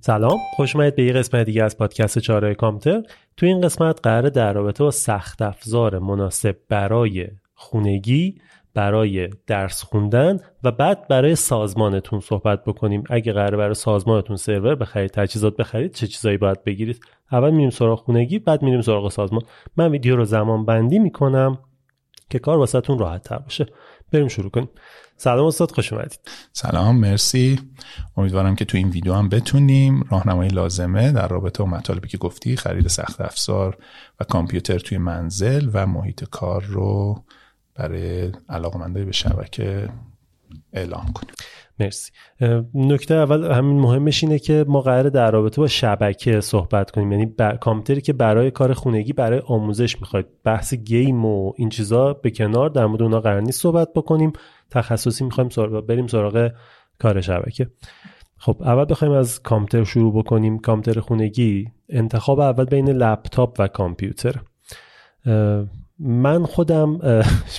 سلام، خوش اومدید به یه قسمت دیگه از پادکست چاره‌های کامپیوتر. تو این قسمت قراره در رابطه با سخت افزار مناسب برای خونگی، برای درس خوندن و بعد برای سازمانتون صحبت بکنیم. اگه قراره برای سازمانتون سرور بخرید، تجهیزات بخرید، چه چیزایی باید بگیرید؟ اول میریم سراغ خونگی، بعد میریم سراغ سازمان. من ویدیو رو زمان بندی میکنم که کار واسهتون راحت تر باشه. بریم شروع کنیم. سلام استاد، خوش اومدید. سلام، مرسی. امیدوارم که تو این ویدیو هم بتونیم راهنمایی لازمه در رابطه با مطالبی که گفتی، خرید سخت افزار و کامپیوتر توی منزل و محیط کار رو برای علاقه‌مندای به شبکه اعلام کنیم. مرسی. نکته اول همین مهمش اینه که ما قراره در رابطه با شبکه صحبت کنیم، یعنی کامپیوتری که برای کار خانگی، برای آموزش میخواید. بحث گیم و این چیزا به کنار، در مورد اونها قرار نیست صحبت بکنیم. تخصصی میخوایم بریم سراغ کار شبکه. خب اول بخوایم از کامپیوتر شروع بکنیم. کامپیوتر خانگی، انتخاب اول بین لپتاپ و کامپیوتر. من خودم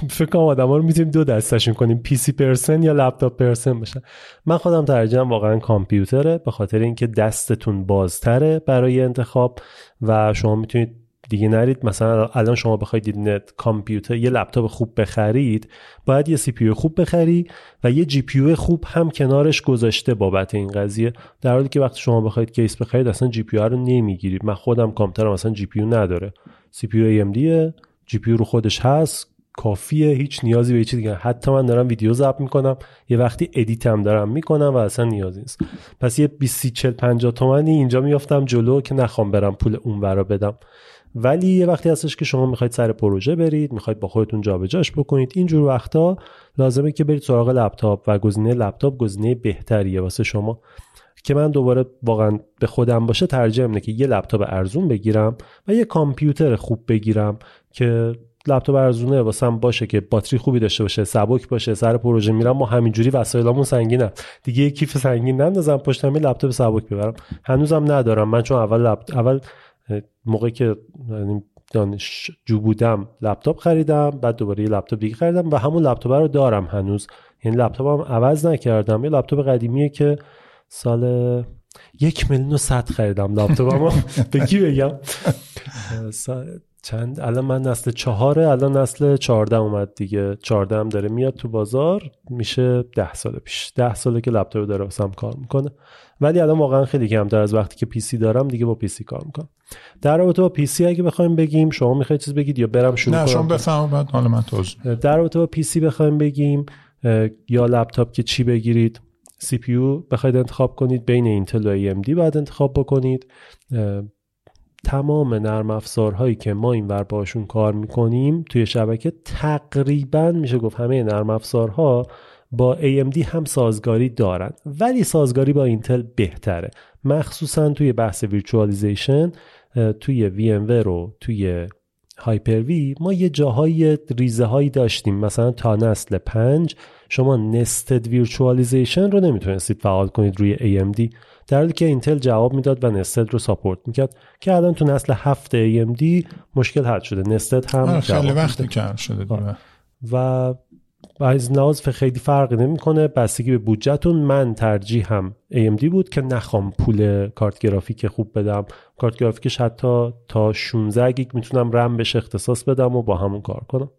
فکر کنم آدم‌ها رو میتونیم دو دسته‌شون کنیم، پی سی پرسن یا لپتاپ پرسن بشن. من خودم ترجیحاً واقعاً کامپیوتره، به خاطر اینکه دستتون بازتره برای انتخاب و شما میتونید دیگه نرید. مثلا الان شما بخواید کامپیوتر، یه لپتاپ خوب بخرید، باید یه سی پی یو خوب بخری و یه جی پی یو خوب هم کنارش گذاشته بابت این قضیه، در حالی که وقتی شما بخواید کیس بخرید اصلا جی پی یو رو نمیگیرید. من خودم کامپیوترم اصلا جی پی یو نداره، سی پی یو AMD جی پی یو رو خودش هست، کافیه، هیچ نیازی به چیزی دیگه. حتی من دارم ویدیو ضبط میکنم، یه وقتی ادیت هم دارم میکنم و اصلا نیازی نیست. پس یه 20 40 50 تومانی اینجا میافتم جلو که نخوام برم پول اونورا بدم. ولی یه وقتی هستش که شما میخواید سر پروژه برید، میخواید با خودتون جابجاش بکنید، اینجور وقتا لازمه که برید سراغ لپتاپ و گزینه لپتاپ گزینه بهتریه واسه شما. که من دوباره واقعا به خودم باشه ترجیح میدم که یه لپتاپ ارزون بگیرم و یه کامپیوتر خوب بگیرم که لپتاپ ارزونه واسم باشه، که باتری خوبی داشته باشه، سبک باشه، سر پروژه میرم ما همینجوری وسایلمون سنگینه دیگه، یه کیف سنگین نندازم پشتم، یه لپتاپ سبک ببرم. هنوزم ندارم. من چون اول موقعی که دانشجو بودم لپتاپ خریدم، بعد دوباره یه لپتاپ دیگه خریدم و همون لپتاپ رو دارم هنوز، یعنی لپتاپم عوض نکردم. یه لپتاپ قدیمیه که سال 1,100,000 خریدم لپتاپمو. به کی بگم؟ چند الان من نسل 4، الان نسل 14 اومد دیگه، 14 هم داره میاد تو بازار، میشه 10 سال پیش، 10 ساله که لپتاپ داره واسم کار میکنه. ولی الان واقعا خیلی کمتر از وقتی که پی سی دارم دیگه با پی سی کار میکنم. در رابطه با پی سی اگه بخوایم بگیم، شما میخواید چیز بگید یا برم شروع کنم؟ نه شما بفهم بعد حالا من توضیح. در رابطه با پی سی بخوایم بگیم یا لپتاپ که چی بگیرید، سی پی یو بخواید انتخاب کنید بین اینتل و ای ام دی باید انتخاب بکنید. تمام نرم افزارهایی که ما اینور باشون کار میکنیم توی شبکه، تقریبا میشه گفت همه نرم افزارها با AMD هم سازگاری دارن، ولی سازگاری با اینتل بهتره، مخصوصا توی بحث ویرچوالیزیشن. توی VMware و توی هایپر-V ما یه جاهای ریزه هایی داشتیم، مثلا تا نسل 5 شما نستد ویرچوالیزیشن رو نمیتونستید فعال کنید روی AMD، در حالی که اینتل جواب میداد و نستد رو ساپورت میکرد، که الان تو نسل 7 AMD مشکل حل شده. نستد هم خیلی وقتی کم شده دیگه و از ناز خیلی فرقی نمیکنه، بستگی به بودجتون. من ترجیحم AMD بود که نخوام پول کارت گرافیک خوب بدم، کارت گرافیکش حتی تا 16 گیگ میتونم رم بهش اختصاص بدم و با همون کار کنم.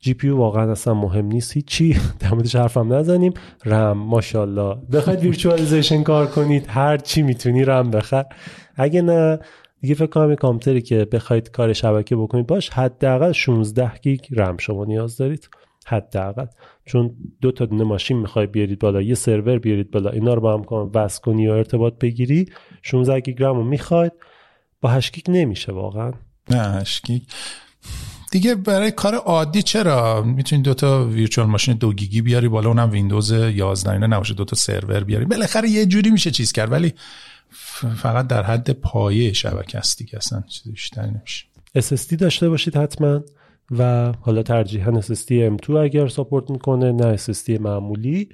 جی پی یو واقعا اصلا مهم نیست، هیچی در موردش حرفم نزنیم. رم ماشاءالله، بخواید ویرچوالایزیشن کار کنید هر چی میتونی رم بخر، اگه نه دیگه فکر کنم کامپیوتری که بخواید کار شبکه بکنید باش حداقل 16 گیگ رم شما نیاز دارید حداقل، چون دو تا دونه ماشین میخوای بیارید بالا، یه سرور بیارید بالا، اینا رو با هم وصل کنی یا ارتباط بگیری، 16 گیگ رم رو میخواید، با 8 گیگ نمیشه واقعا. نه 8 گیگ دیگه برای کار عادی چرا، میتونید دوتا ویرچوال ماشین 2 گیگی بیاری بالا، اونم ویندوز 11 اینا نباشه، دوتا سرور بیاری، بالاخره یه جوری میشه چیز کرد، ولی فقط در حد پایه شبکه است دیگه، اصلا چیز بیشتری نمیشه. SSD داشته باشید حتما، و حالا ترجیحاً SSD M.2 اگر ساپورت میکنه، نه SSD معمولی،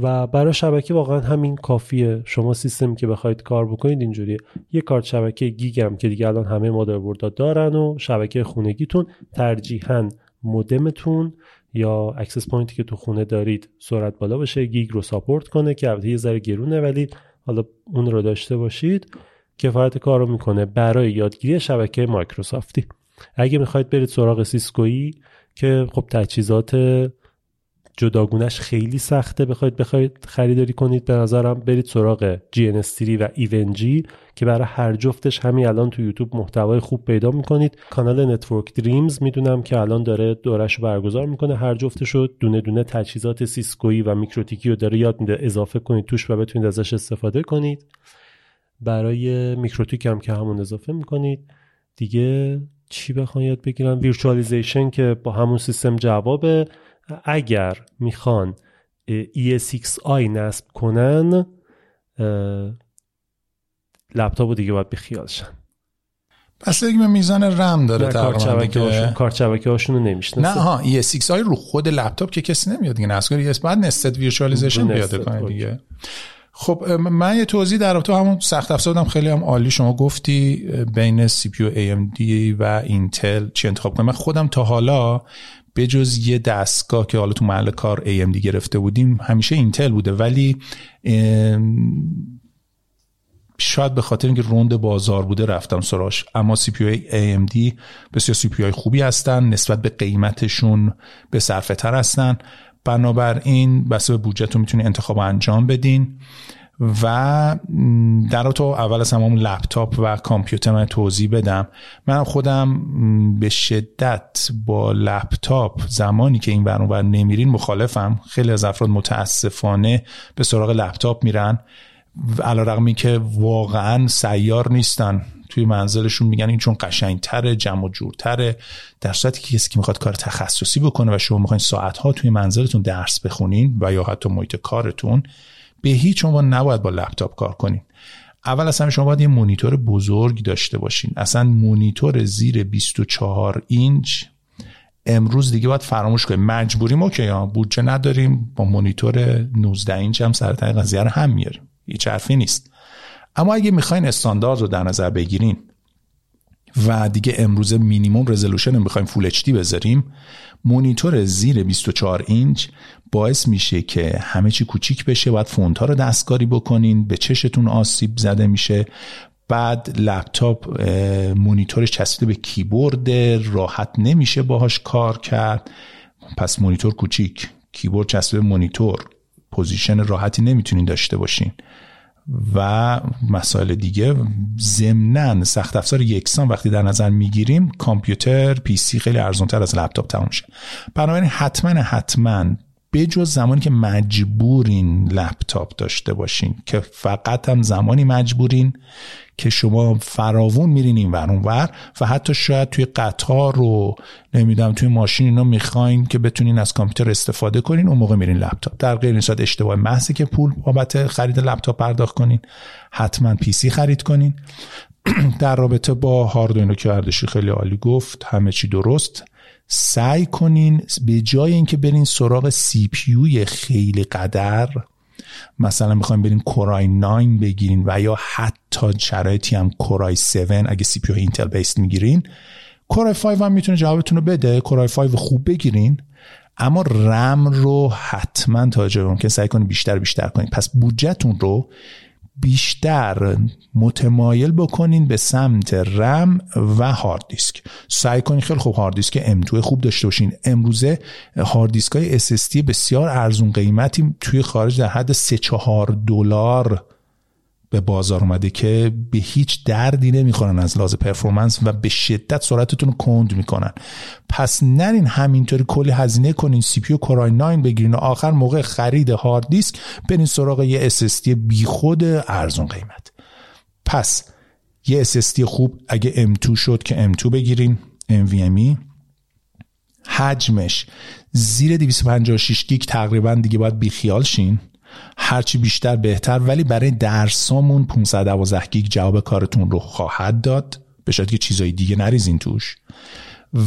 و برای شبکه واقعا همین کافیه. شما سیستمی که بخواید کار بکنید اینجوریه، یه کارت شبکه گیگم که دیگه الان همه مادربردها دارن، و شبکه خونگیتون ترجیحاً مودمتون یا اکسس پوینتی که تو خونه دارید سرعت بالا باشه، گیگ رو ساپورت کنه، که البته یه ذره گرونه ولی حالا اون رو داشته باشید کفایت کارو میکنه برای یادگیری شبکه مایکروسافتی. اگه میخواید برید سراغ سیسکویی که خب تجهیزات جداگونش خیلی سخته بخواید خریداری کنید، به نظرم برید سراغ GNS3 و EVE-NG که برای هر جفتش همین الان تو یوتیوب محتوای خوب پیدا میکنید. کانال نتورک دریمز میدونم که الان داره دورهشو برگزار میکنه، هر جفتشو دونه دونه تجهیزات سیسکویی و میکروتیکی رو داره یاد میده، اضافه کنید توش و بتونید ازش استفاده کنید. برای میکروتیک هم که همون اضافه میکنید دیگه، چی بخوام یاد بگیرم، ویرچوالایزیشن که با همون سیستم جوابه. اگر میخوان ESXi نصب کنن لپتاپو دیگه باید بخیالشن، پس دیگه میزان رم داره تقریبا دیگه، کارت شبکه هاشونو نمیشناسه. نه ها ESXi رو خود لپتاپ که کسی نمیاد دیگه، نصب ESXi بعد نستد ویرچوالایزیشن پیاده کنه دیگه. خب من یه توضیح در رابطه همون سخت افزارم خیلی هم عالی شما گفتی، بین سی پی یو AMD و اینتل چی انتخاب کنم. من خودم تا حالا به جز یه دستگاه که حالا تو محل کار AMD گرفته بودیم همیشه اینتل بوده، ولی شاید به خاطر اینکه روند بازار بوده رفتم سراغش. اما سی پی یو AMD بسیار سی پی یو خوبی هستن، نسبت به قیمتشون به صرفه تر هستن، بنابراین بسته به بودجه‌تون میتونید انتخاب انجام بدین. و در تو اول از همون لپتاپ و کامپیوتر من توضیح بدم، من خودم به شدت با لپتاپ زمانی که این ور اون ور نمیرین مخالفم. خیلی از افراد متاسفانه به سراغ لپتاپ میرن علی رغم اینکه واقعا سیار نیستن، توی منزلشون میگن این چون قشنگتره، جمع و جورتره، در صورتی که کسی که میخواد کار تخصصی بکنه و شما میخواین ساعتها توی منزلتون درس بخونین و یا حتی محیط کارتون، به هیچ عنوان نباید با لپتاپ کار کنین. اول اصلا شما باید یه مونیتور بزرگ داشته باشین، اصلا مونیتور زیر 24 اینچ امروز دیگه باید فراموش کنیم، مجبوریم اوکی ها بودجه نداریم با مونیتور 19 اینچ هم سر تا قضیه رو هم میاریم، هیچ حرفی نیست. اما اگه میخواین استاندارد رو در نظر بگیرین و دیگه امروز مینیمم رزولوشن رو میخوایم فول اچ دی بذاریم، مونیتور زیر 24 اینچ باعث میشه که همه چی کوچیک بشه، باید فونت ها رو دستکاری بکنین، به چشتون آسیب زده میشه. بعد لپتاپ مونیتورش چسبیده به کیبورد، راحت نمیشه باهاش کار کرد، پس مونیتور کوچیک، کیبورد چسبیده به مونیتور، پوزیشن راحتی نمیتونین داشته باشین و مسائل دیگه. ضمناً سخت افزار یکسان وقتی در نظر میگیریم، کامپیوتر پی سی خیلی ارزان‌تر از لپتاپ تموم میشه، بنابراین حتماً به جز زمانی که مجبورین لپتاپ داشته باشین، که فقط هم زمانی مجبورین که شما فراوون میرین این ور اون ور و حتی شاید توی قطار رو نمیدونم توی ماشین اینا میخواین که بتونین از کامپیوتر استفاده کنین، اون موقع میرین لپتاپ. در غیر این صورت اشتباه محضه که پول بابت خرید لپتاپ پرداخت کنین، حتما پی سی خرید کنین. در رابطه با هاردوینو که اردشی خیلی عالی گفت، همه چی درست. سعی کنین به جای اینکه برین سراغ سی پی یو خیلی قدر، مثلا میخواین برین کورای 9 بگیرین و یا حتی شرایطی هم کورای 7 اگه سی پی یو اینتل بیس میگیرین، کورای 5 هم میتونه جوابتون رو بده، کورای 5 خوب بگیرین، اما رم رو حتما تا جایی ممکن سعی کنین بیشتر کنین. پس بودجه‌تون رو بیشتر متمایل بکنین به سمت رم و هارد دیسک. سعی کنین خیلی خوب هارد دیسک M.2 خوب داشته باشین. امروزه هارد دیسک‌های SSD بسیار ارزون قیمتی توی خارج در حد 3-4 دلار به بازار اومده که به هیچ دردی نمیخورن از لحاظ پرفورمنس و به شدت سرعتتون رو کند میکنن. پس نرین همینطوری کلی هزینه کنین سی پی یو کورای 9 بگیرین و آخر موقع خرید هارد دیسک برین سراغ یه اس اس دی بیخود ارزون قیمت. پس یه اس اس دی خوب اگه M.2 شد که M.2 بگیرین، NVMe حجمش زیر 256 گیگ تقریبا دیگه باید بیخیال شین، هرچی بیشتر بهتر، ولی برای درسامون 512 گیگ جواب کارتون رو خواهد داد، به شرطی که چیزای دیگه نریزین توش.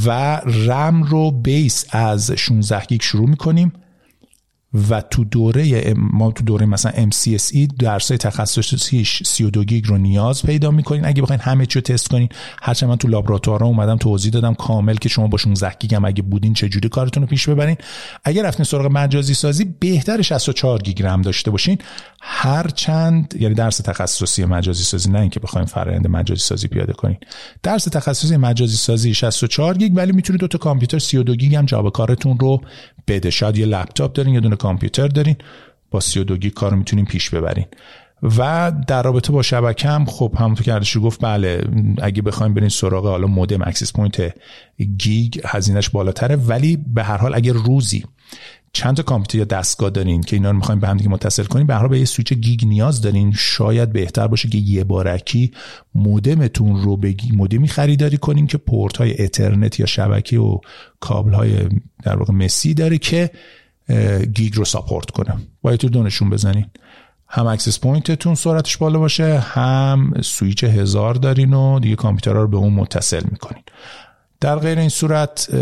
و رم رو بیس از 16 گیگ شروع میکنیم و تو دوره ما تو دوره مثلا MCSE درسای تخصصیش 32 گیگ رو نیاز پیدا میکنین اگه بخواین همه چی رو تست کنین. هرچند من تو لابراتوارا اومدم توضیح دادم کامل که شما با 16 گیگ هم اگه بودین چجوری کارتون رو پیش ببرین. اگر رفتین سراغ مجازی سازی بهتر 64 گیگ رم داشته باشین، هرچند یعنی درس تخصصی مجازی سازی، نه اینکه بخوایم فرآیند مجازی سازی پیاده کنین. درس تخصصی مجازی سازی 64 گیگ، ولی میتونید دو تا کامپیوتر 32 گیگ هم جواب کارتون رو بده. شاید یه لپتاپ دارین، یه دونه کامپیوتر دارین، با 32 گیگ کارو میتونین پیش ببرین. و در رابطه با شبکه هم خب همونطور که ارشد گفت، بله اگه بخوایم برین سراغ حالا مودم اکسس پوینت گیگ هزینهش بالاتره، ولی به هر حال اگه روزی چند تا کامپیوتر یا دستگاه دارین که اینا رو می‌خواید به هم دیگه متصل کنین، به هر حال به یه سویچ گیگ نیاز دارین، شاید بهتر باشه که یه بارکی مودمتون رو بگی مودمی خریداری کنین که پورت‌های اترنت یا شبکه و کابل‌های در واقع مسی داره که گیگ رو ساپورت کنه. باید تو دونشون بزنین، هم اکسس پوینتتون سرعتش بالا باشه، هم سویچ 1000 دارین و دیگه کامپیوترها رو به اون متصل می‌کنین. در غیر این صورت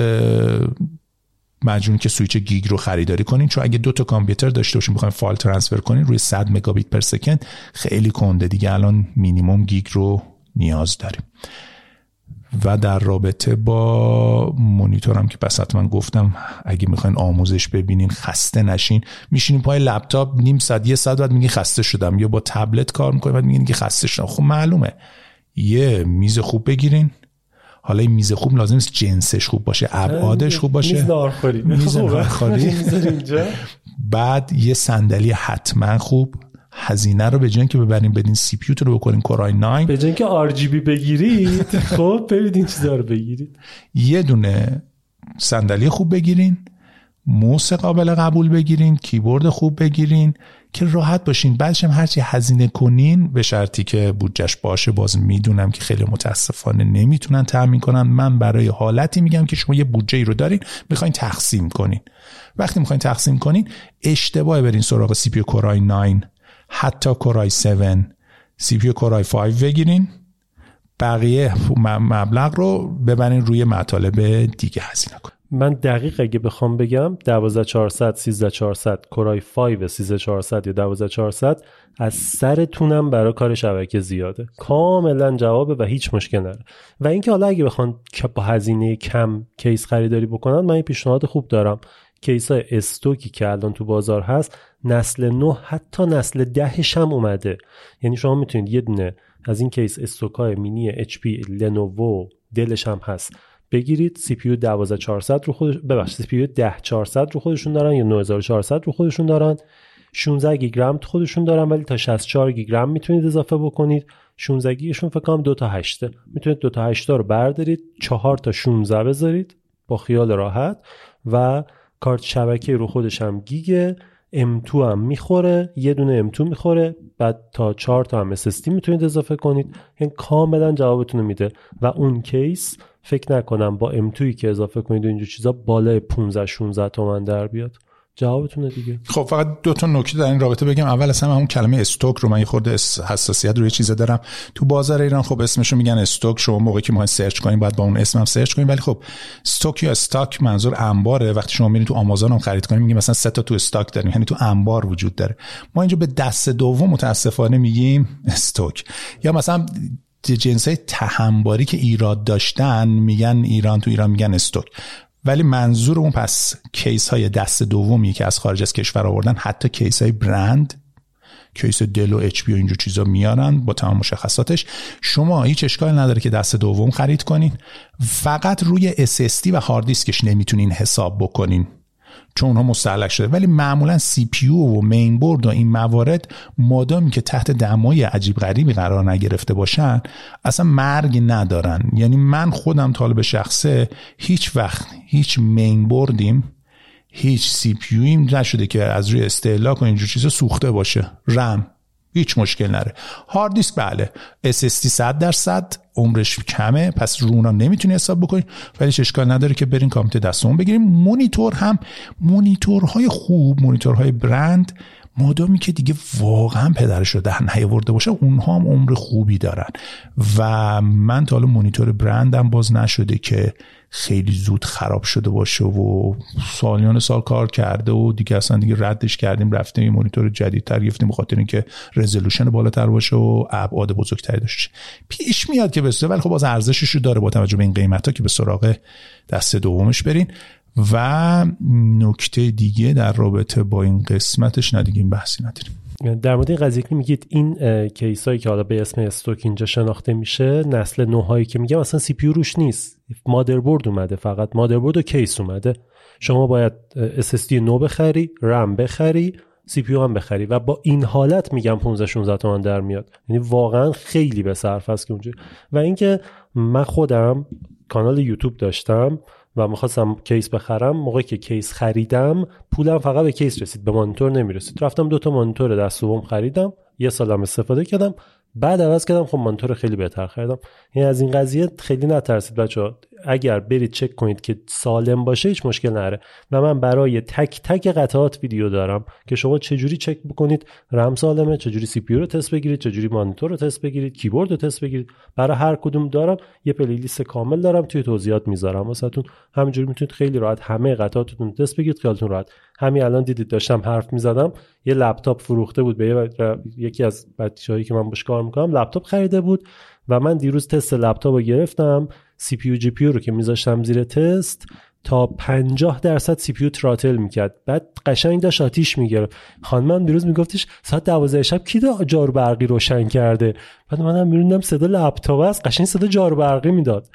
مجبورین که سویچ گیگ رو خریداری کنین، چون اگه دو تا کامپیوتر داشته باشین بخواید فایل ترانسفر کنین روی 100 مگابیت پر سکند خیلی کنده دیگه، الان مینیمم گیگ رو نیاز داریم. و در رابطه با مونیتورم که پس حتما گفتم، اگه میخواین آموزش ببینین خسته نشین، میشینین پای لپتاپ نیم ساعت یه ساعت بعد میگی خسته شدم، یا با تبلت کار میکنین بعد میگین که خسته شدم. خب معلومه یه میز خوب بگیرین. حالا این میز خوب لازم نیست جنسش خوب باشه، ابعادش خوب باشه، میز ناهارخوری اینجا. بعد یه صندلی حتما خوب، هزینه رو به جای اینکه ببرین بدین سی پی یو رو بکنین کورای 9، به جای اینکه آر جی بی بگیرید خب برید این چیزا رو بگیرید. یه دونه صندلی خوب بگیرین، موس قابل قبول بگیرین، کیبورد خوب بگیرین که راحت باشین. بعدش هم هرچی هزینه کنین به شرطی که بودجش باشه، باز میدونم که خیلی متاسفانه نمیتونن تامین کنن. من برای حالتی میگم که شما یه بودجه ای رو دارین میخواین تقسیم کنین، وقتی میخواین تقسیم کنین اشتباه برین سراغ سی پی یو کورای 9، حتی کورای 7، سی پی یو کورای 5 بگیرین، بقیه مبلغ رو ببرین روی مطالب دیگه هزینه کن. من دقیق اگه بخوام بگم 12400 13400 کورای 5 13400 یا 12400 از سرتونم برای کار شبکه زیاده، کاملا جوابه و هیچ مشکل نداره. و اینکه حالا اگه بخوان با هزینه کم کیس خریداری بکنن، من یه پیشنهاد خوب دارم. کیسای استوکی که الان تو بازار هست، نسل 9 حتی نسل 10 هم اومده. یعنی شما میتونید یه دونه از این کیس استوکای مینی HP، لنوو، دلش هم هست بگیرید. سی پی یو 12400 رو خودش، ببخشید سی پی یو 10400 رو خودشون دارن یا 9400 رو خودشون دارن، 16 گیگ رم خودشون دارن، ولی تا 64 گیگ رم میتونید اضافه بکنید. 16 گیگشون فکر کنم 2 تا 8 میتونید 2 تا 8 رو بردارید، 4 تا 16 بذارید با خیال راحت. و کارت شبکه رو خودش هم گیگه، M2 هم میخوره، یه دونه M2 میخوره، بعد تا 4 تا هم SSD میتونید اضافه کنید. یعنی کاملا جوابتون میده. و اون کیس فکر نکنم با M2 که اضافه کنید و اینجور چیزا بالای 15-16 تومن در بیاد. جوابتونه دیگه. خب فقط دو تا نکته در این رابطه بگم. اول اصلا همون کلمه استوک رو من یه خورده حساسیت روی چیزا دارم. تو بازار ایران خب اسمشو میگن استوک، شما موقعی که میخواین سرچ کنین باید با اون اسمم سرچ کنین، ولی خب استوک یا استاک منظور انباره. وقتی شما میرین تو آمازون هم خرید کنین میگین مثلا 3 تا تو استاک داریم، یعنی تو انبار وجود داره. ما اینجا به دست دوم متاسفانه میگیم استوک. یا مثلا جنسای تهمباری که ایراد داشتن میگن ایران، تو ایران میگن استوک، ولی منظور اون پس کیس های دست دومی که از خارج از کشور آوردن، حتی کیس های برند کیس دل و اچ پی و اینجور چیزا میارن با تمام مشخصاتش. شما هیچ اشکال نداره که دست دوم خرید کنین، فقط روی SSD و هارد دیسکش نمیتونین حساب بکنین چون اونها مستهلک شده. ولی معمولا سی پی یو و مین بورد و این موارد مادامی که تحت دمای عجیب غریبی قرار نگرفته باشن اصلا مرگ ندارن. یعنی من خودم طالب شخصه هیچ وقت هیچ مین بوردیم هیچ سی پی یویم نشده که از روی استهلاک و اینجور چیزا سوخته باشه. رم هیچ مشکل نره. هارد دیسک بله، اس اس دی 100% عمرش کمه، پس رو اونا نمیتونی حساب بکنی، ولی اشکال نداره که برین کامپیوتر دستمون بگیریم. مونیتور هم مونیتورهای خوب، مونیتورهای برند، مادامی که دیگه واقعا پدرش رو در نیاورده باشه اونها هم عمر خوبی دارن. و من تا حالا مونیتور برندم باز نشده که خیلی زود خراب شده باشه و سالیان سال کار کرده و دیگه اصلا دیگه ردش کردیم، رفتیم یه مونیتور جدیدتر گرفتیم به خاطر اینکه رزولوشن بالاتر باشه و ابعاد بزرگتری داشته. پیش میاد که بسوزه، ولی خب باز ارزشش رو داره با توجه به این قیمتا که به سراغ دست دومش برین. و نکته دیگه در رابطه با این قسمتش ندیگه این بحثی نداریم. در مورد این قضیه که میگید این کیسایی که حالا به اسم استوک اینجا شناخته میشه، نسل 9 هایی که میگم اصلا سی پی یو روش نیست، مادربرد اومده، فقط مادربرد و کیس اومده. شما باید اس اس دی نو بخری، رم بخری، سی پی یو هم بخری و با این حالت میگم 15 16 تومن در میاد. یعنی واقعا خیلی به صرفه است که اونجوری. و اینکه من خودم کانال یوتیوب داشتم و می‌خواستم کیس بخرم، موقعی که کیس خریدم پولم فقط به کیس رسید، به مانیتور نمیرسید. رفتم 2 تا مانیتور دست دوم خریدم، یه سالم استفاده کردم، بعد عوض کردم، خب مانیتور خیلی بهتر خریدم. یعنی از این قضیه خیلی نترسید بچه‌ها، اگر برید چک کنید که سالم باشه هیچ مشکل نره. و من برای تک تک قطعات ویدیو دارم که شما چجوری چک بکنید رم سالمه، چجوری سی پی یو رو تست بگیرید، چجوری مانیتور رو تست بگیرید، کیبورد رو تست بگیرید. برای هر کدوم دارم یه پلیلیست کامل دارم، توی توضیحات میذارم واسهتون. همینجوری میتونید خیلی راحت همه قطعاتتون تست بگیرید، خیالتون راحت. همین الان دیدید داشتم حرف میزدم، یه لپتاپ فروخته بود به یکی از بچه‌هایی که من باهاش کار می‌کنم، لپتاپ خریده بود و من دیروز تست لپتاپ رو گرفتم. سی پی یو جی پی یو رو که میذاشتم زیر تست تا 50% سی پی یو تراتل میکرد، بعد قشنگ داشت آتیش میگرفت. خانمم دیروز میگفتش ساعت 12 شب کی دا جارو برقی روشن کرده؟ بعد منم میروندم صدا لپتاپ است، قشنگ صدا جارو برقی میداد.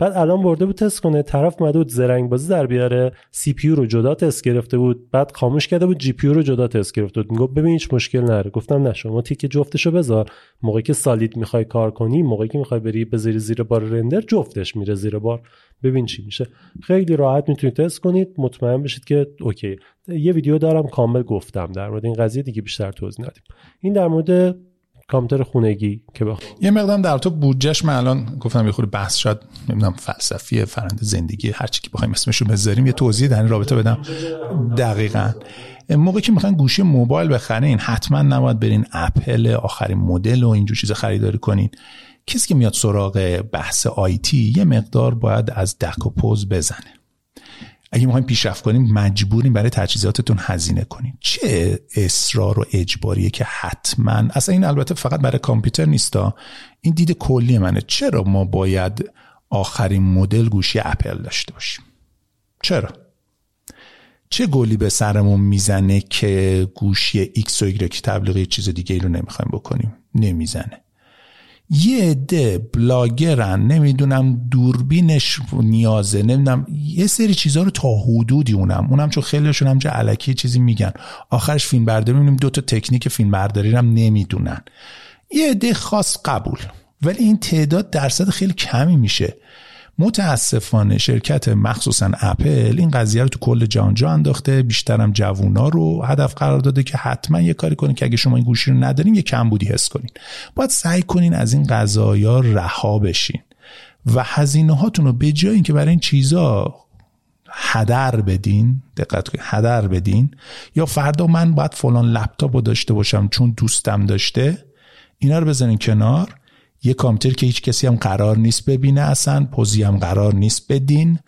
بعد الان برده بود تست کنه، طرف اومده بود زرنگ بازی در بیاره، سی پی یو رو جدا تست گرفته بود، بعد خاموش کرده بود، جی پی یو رو جدا تست گرفته بود. میگفت ببین هیچ مشکل نداره. گفتم نه، شما تیک جفتشو بذار، موقعی که سالید میخوای کار کنی، موقعی که میخوای بری بذاری زیر بار رندر، جفتش میره زیر بار، ببین چی میشه. خیلی راحت میتونید تست کنید، مطمئن بشید که اوکی. یه ویدیو دارم کامل گفتم در مورد این قضیه، دیگه بیشتر توضیح ندیم. این در مورد کامپیوتر خونگی که یه مقدار در تو بودجهش. من الان گفتم یه خورده بحث شد، نمیدونم فلسفی فرند زندگی هر چی که بخوایم اسمشو بذاریم، یه توضیح در این رابطه بدم. دقیقاً موقعی که میخواین گوشی موبایل بخرین حتما نباید برین اپل آخرین مدل و اینجور چیزا خریداری کنین. کسی که میاد سراغ بحث آیتی یه مقدار باید از دک و پوز بزنه. اگه میخوایم پیشرفت کنیم مجبوریم برای تجهیزاتتون هزینه کنین. چه اصرار و اجباریه که حتما اصلا. این البته فقط برای کامپیوتر نیستا، این دید کلی منه. چرا ما باید آخرین مدل گوشی اپل داشته باشیم؟ چرا؟ چه گلی به سرمون میزنه که گوشی ایکس و ایگرک تبلیغی چیز دیگه ای رو نمیخوایم بکنیم؟ نمیزنه. یه عده بلاگرن، نمیدونم دوربینش نیازه، نمیدونم یه سری چیزها رو تا حدودی اونم چون خیلیشون هم چه الکی چیزی میگن، آخرش فیلم برداری میبینیم 2 تا تکنیک فیلم برداری رو هم نمیدونن. یه عده خاص قبول، ولی این تعداد درصد خیلی کمی میشه. متاسفانه شرکت مخصوصا اپل این قضیه رو تو کل جهان انداخته، بیشترم جوونا رو هدف قرار داده که حتما یه کاری کنین که اگه شما این گوشی رو ندارین یه کمبودی حس کنین. باید سعی کنین از این قضایا رها بشین و هزینه هاتون رو به جای اینکه برای این چیزا هدر بدین، دقت کنین، هدر بدین، یا فردا من باید فلان لپتاپ رو داشته باشم چون دوستم داشته، اینا رو بزنین کنار. یه کامپیوتر که هیچ کسی هم قرار نیست ببینه، اصلا پوزی هم قرار نیست بدین،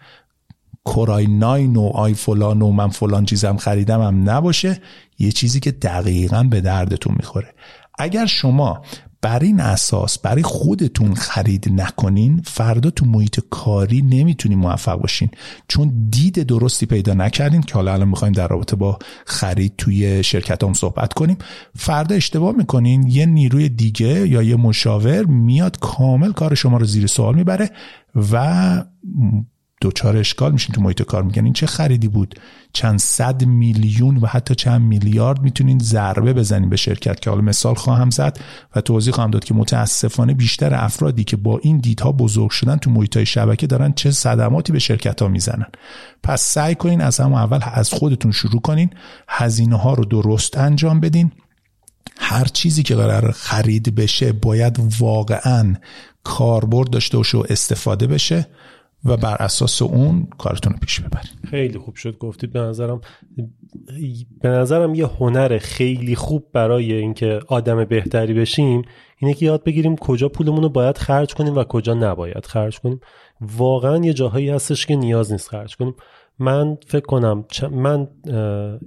کورای 9 و آی فلان و من فلان چیزم خریدم هم نباشه، یه چیزی که دقیقاً به دردتون میخوره. اگر شما بر این اساس برای خودتون خرید نکنین، فردا تو محیط کاری نمیتونین موفق باشین، چون دید درستی پیدا نکردین که حالا الان میخوایم در رابطه با خرید توی شرکت هم صحبت کنیم. فردا اشتباه میکنین، یه نیروی دیگه یا یه مشاور میاد کامل کار شما رو زیر سوال میبره و دوچار اشکال میشین تو محیط کار. میگن این چه خریدی بود، چند صد میلیون و حتی چند میلیارد میتونین ضربه بزنین به شرکت، که حالا مثال خواهم زد و توضیح خواهم داد که متاسفانه بیشتر افرادی که با این دیدها بزرگ شدن تو محیط‌های شبکه دارن چه صدماتی به شرکت‌ها میزنن. پس سعی کنین از همون اول از خودتون شروع کنین، هزینه‌ها رو درست انجام بدین. هر چیزی که قرار خرید بشه باید واقعاً کاربرد داشته باشه و استفاده بشه و بر اساس اون کارتون رو پیش ببرید. خیلی خوب شد گفتید. به نظرم یه هنر خیلی خوب برای اینکه آدم بهتری بشیم اینه که یاد بگیریم کجا پولمون رو باید خرج کنیم و کجا نباید خرج کنیم. واقعا یه جاهایی هستش که نیاز نیست خرج کنیم. من فکر کنم من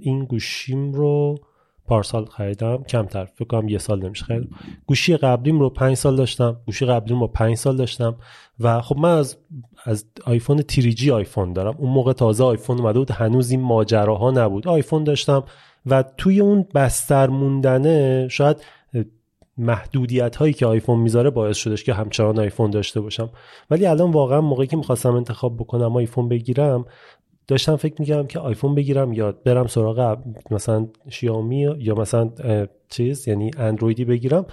این گوشیم رو پارسال خریدم، کمتر فکر کنم یه سال نمیشه خریدم. گوشی قبلیم رو 5 سال داشتم، و خب من از آیفون 3G آیفون دارم. اون موقع تازه آیفون اومده بود، هنوز این ماجراها نبود. آیفون داشتم و توی اون بستر موندنه شاید محدودیت هایی که آیفون میذاره باعث شدش که همچنان آیفون داشته باشم. ولی الان واقعا موقعی که میخواستم انتخاب بکنم آیفون بگیرم، داشتم فکر می‌کردم که آیفون بگیرم یا برم سراغ مثلا شیائومی یا مثلا یعنی اندرویدی بگیرم.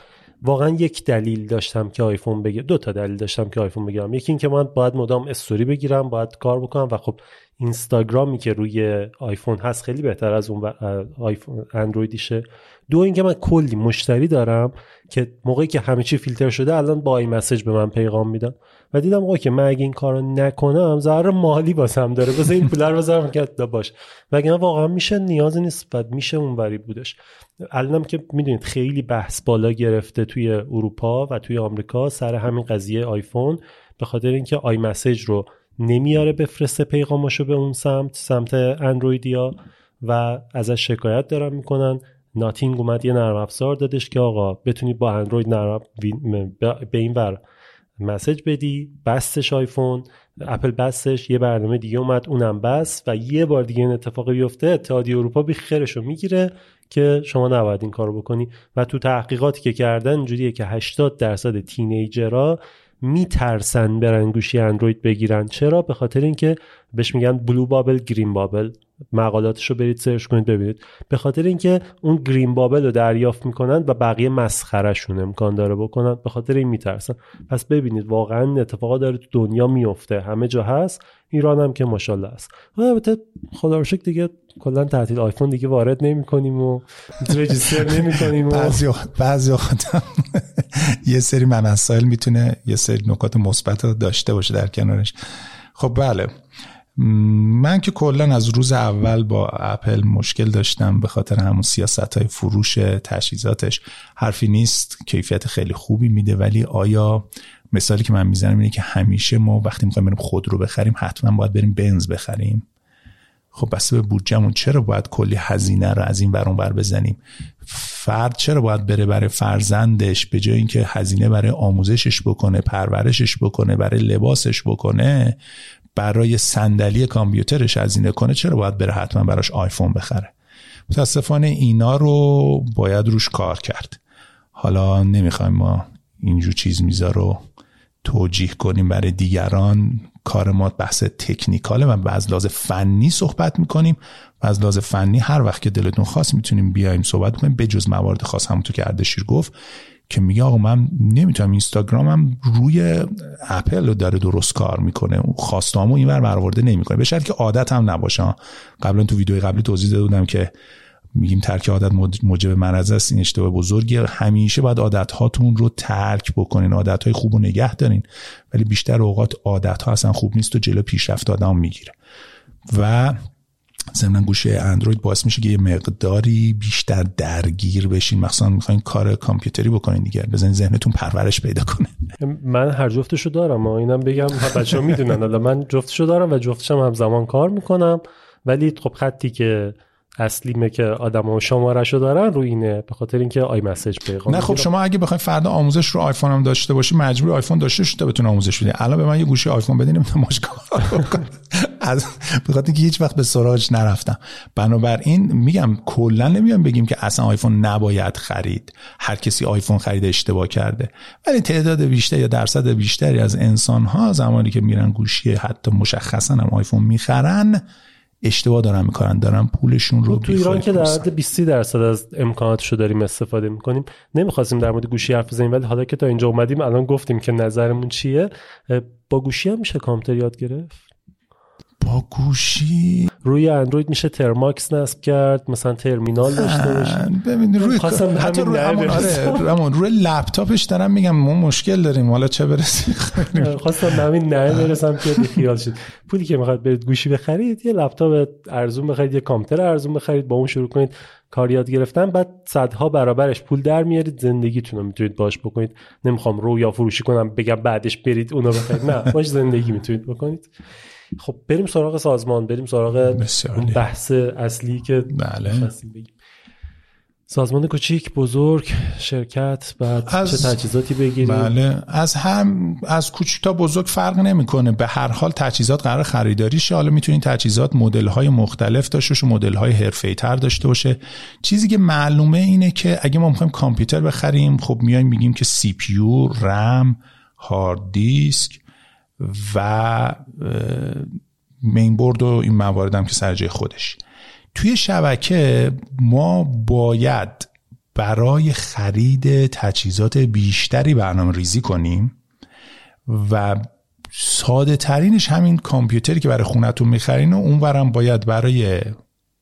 واقعا یک دلیل داشتم که آیفون بگیرم، 2 تا دلیل داشتم که آیفون بگیرم. یکی این که من باید مدام استوری بگیرم، باید کار بکنم و خب اینستاگرامی که روی آیفون هست خیلی بهتر از اون آیفون اندرویدیشه. 2 اینکه من کلی مشتری دارم که موقعی که همه چی فیلتر شده الان با ای مسیج به من پیغام میدن و دیدم اوکی من اگه این کارو نکنم ضرر مالی واسم داره، واسه این پولا رو ضرر کرد باشه، مگر واقعا میشه نیازی نیست بعد میشه اونوری بودش. الانم که میدونید خیلی بحث بالا گرفته توی اروپا و توی آمریکا سر همین قضیه آیفون، به خاطر اینکه آی مسیج رو نمیاره بفرسته پیغاماشو به اون سمت اندرویدیا و ازش شکایت دارن میکنن. ناتینگ اومد یه نرم افزار دادش که آقا بتونی با اندروید به این ور مسیج بدی، بستش آیفون، اپل بستش، یه برنامه دیگه اومد اونم بست و یه بار دیگه این اتفاقی بیفته اتحادیه اروپا بی خیرشو میگیره که شما نباید این کارو بکنی. و تو تحقیقاتی که کردن اینجوریه که 80% تینیجرها میترسن برن گوشی اندروید بگیرن. چرا؟ به خاطر اینکه بهش میگن بلو بابل، گرین بابل. مقالاتشو برید سرچ کنید ببینید. به خاطر اینکه اون گرین بابل رو دریافت میکنن و بقیه مسخرهشون امکان داره بکنن، به خاطر این میترسن. پس ببینید واقعا اتفاقا داره تو دنیا میفته، همه جا هست، ایران هم که ماشاءالله است. البته خدا رو شکر دیگه کلا تعطیل آیفون دیگه وارد نمی‌کنیم و رجیستر نمی‌کنیم. بعضی وقتا یه سری مسائل میتونه یه سری نکات مثبت داشته باشه در کنارش. خب بله، من که کلا از روز اول با اپل مشکل داشتم به خاطر همون سیاست‌های فروش تجهیزاتش. حرفی نیست کیفیت خیلی خوبی میده، ولی آیا مثالی که من میزنم اینه که همیشه ما وقتی میخوایم بریم خودرو بخریم حتما باید بریم بنز بخریم؟ خب بس به بودجمون چرا باید کلی هزینه رو از این ور اون ور بزنیم؟ فرد چرا باید بره برای فرزندش به جای اینکه هزینه برای آموزشش بکنه، پرورشش بکنه، برای لباسش بکنه، برای صندلی کامپیوترش هزینه کنه، چرا باید بره حتما براش آیفون بخره؟ متاسفانه اینا رو باید روش کار کرد. حالا نمیخوایم ما اینجور چیز میذارو توجیه کنیم برای دیگران. کار ما بحث تکنیکاله و از لحاظ فنی صحبت میکنیم و از لحاظ فنی هر وقت که دلتون خواست میتونیم بیایم صحبت کنیم، به جز موارد خاص همونطور که اردشیر گفت که میگه آقا من نمیتونم، اینستاگرامم روی اپل رو داره درست کار میکنه، خواستامو اینور برآورده نمیکنه، به شرطی که عادت هم نباشه. قبلا تو ویدیوی قبلی توضیح داده بودم که میگیم ترک عادت موجب مرض است. این اشتباه بزرگیه. همیشه باید عادت هاتون رو ترک بکنین، عادت های خوب رو نگه دارین، ولی بیشتر اوقات عادت ها اصلا خوب نیست و جلو پیشرفت آدم میگیره. و ضمن گوشه اندروید باعث میشه که یه مقداری بیشتر درگیر بشین، مخصوصا میخواین کار کامپیوتری بکنین دیگه، بزنین ذهنتون پرورش پیدا کنه. من هر جفتشو دارم، اینم بگم بچه‌ها میدونن، من جفتشو دارم و جفتشم همزمان کار میکنم. ولی خب خطی که اصلیمه که آدما شماره‌شو دارن رو اینه، به خاطر اینکه آی مسیج پیغام. نه خب شما اگه بخواید فردا آموزش رو آیفون هم داشته باشی، مجبور آیفون داشته باشی تا بتونه آموزش بده. الان به من یه گوشی آیفون بدین نمیتونم ماش کارا کنم، از بخاطر اینکه هیچ وقت به سراغش نرفتم. بنابراین میگم کلا نمیام بگیم که اصلا آیفون نباید خرید، هر کسی آیفون خرید اشتباه کرده، ولی تعداد بیشتر یا درصد بیشتری از انسان‌ها زمانی که میرن گوشی حتی مشخصا هم آیفون میخرن اشتباه دارن میکنن، دارن پولشون رو تو ایران که در حد 20% از امکاناتشو داریم استفاده میکنیم. نمیخواستیم در مورد گوشی حرف بزنیم، ولی حالا که تا اینجا اومدیم الان گفتیم که نظرمون چیه. با گوشی هم میشه کامپیوتر یاد گرفت؟ با گوشی روی اندروید میشه ترماکس نصب کرد، مثلا ترمینال داشته باشین. ببین روی حتی روی همون روی لپتاپش دارم میگم ما مشکل داریم، حالا چه برسیم. خواستم همین نه برسم که خیال شد پولی که میخواد برید گوشی بخرید، یه لپتاپ ارزون بخرید، یه کامپیوتر ارزون بخرید، با اون شروع کنید کار یاد گرفتن، بعد صدها برابرش پول در میارید، زندگیتون رو میتونید باش بکنید. نمیخوام رویا فروشی کنم بگم بعدش برید اونو بخرید، نه، باش زندگی میتونید بکنید. خب بریم سراغ سازمان، بریم سراغ بحث اصلی که خواستیم بگیم. سازمان کوچیک، بزرگ، شرکت، بعد چه تجهیزاتی بگیریم؟ بله، از کوچیک تا بزرگ فرق نمیکنه. به هر حال تجهیزات قرار خریداری شه. حالا میتونید تجهیزات مدل‌های مختلف داشته باشه، مدل‌های حرفه‌ای‌تر داشته باشه. چیزی که معلومه اینه که اگه ما می‌خوایم کامپیوتر بخریم، خب میایم میگیم که سی پی یو، رم، هارد دیسک و مین بورد و این موارد هم که سر جای خودش. توی شبکه ما باید برای خرید تجهیزات بیشتری برنامه ریزی کنیم و ساده ترینش همین کامپیوتری که برای خونتون میخرین و اونورم باید برای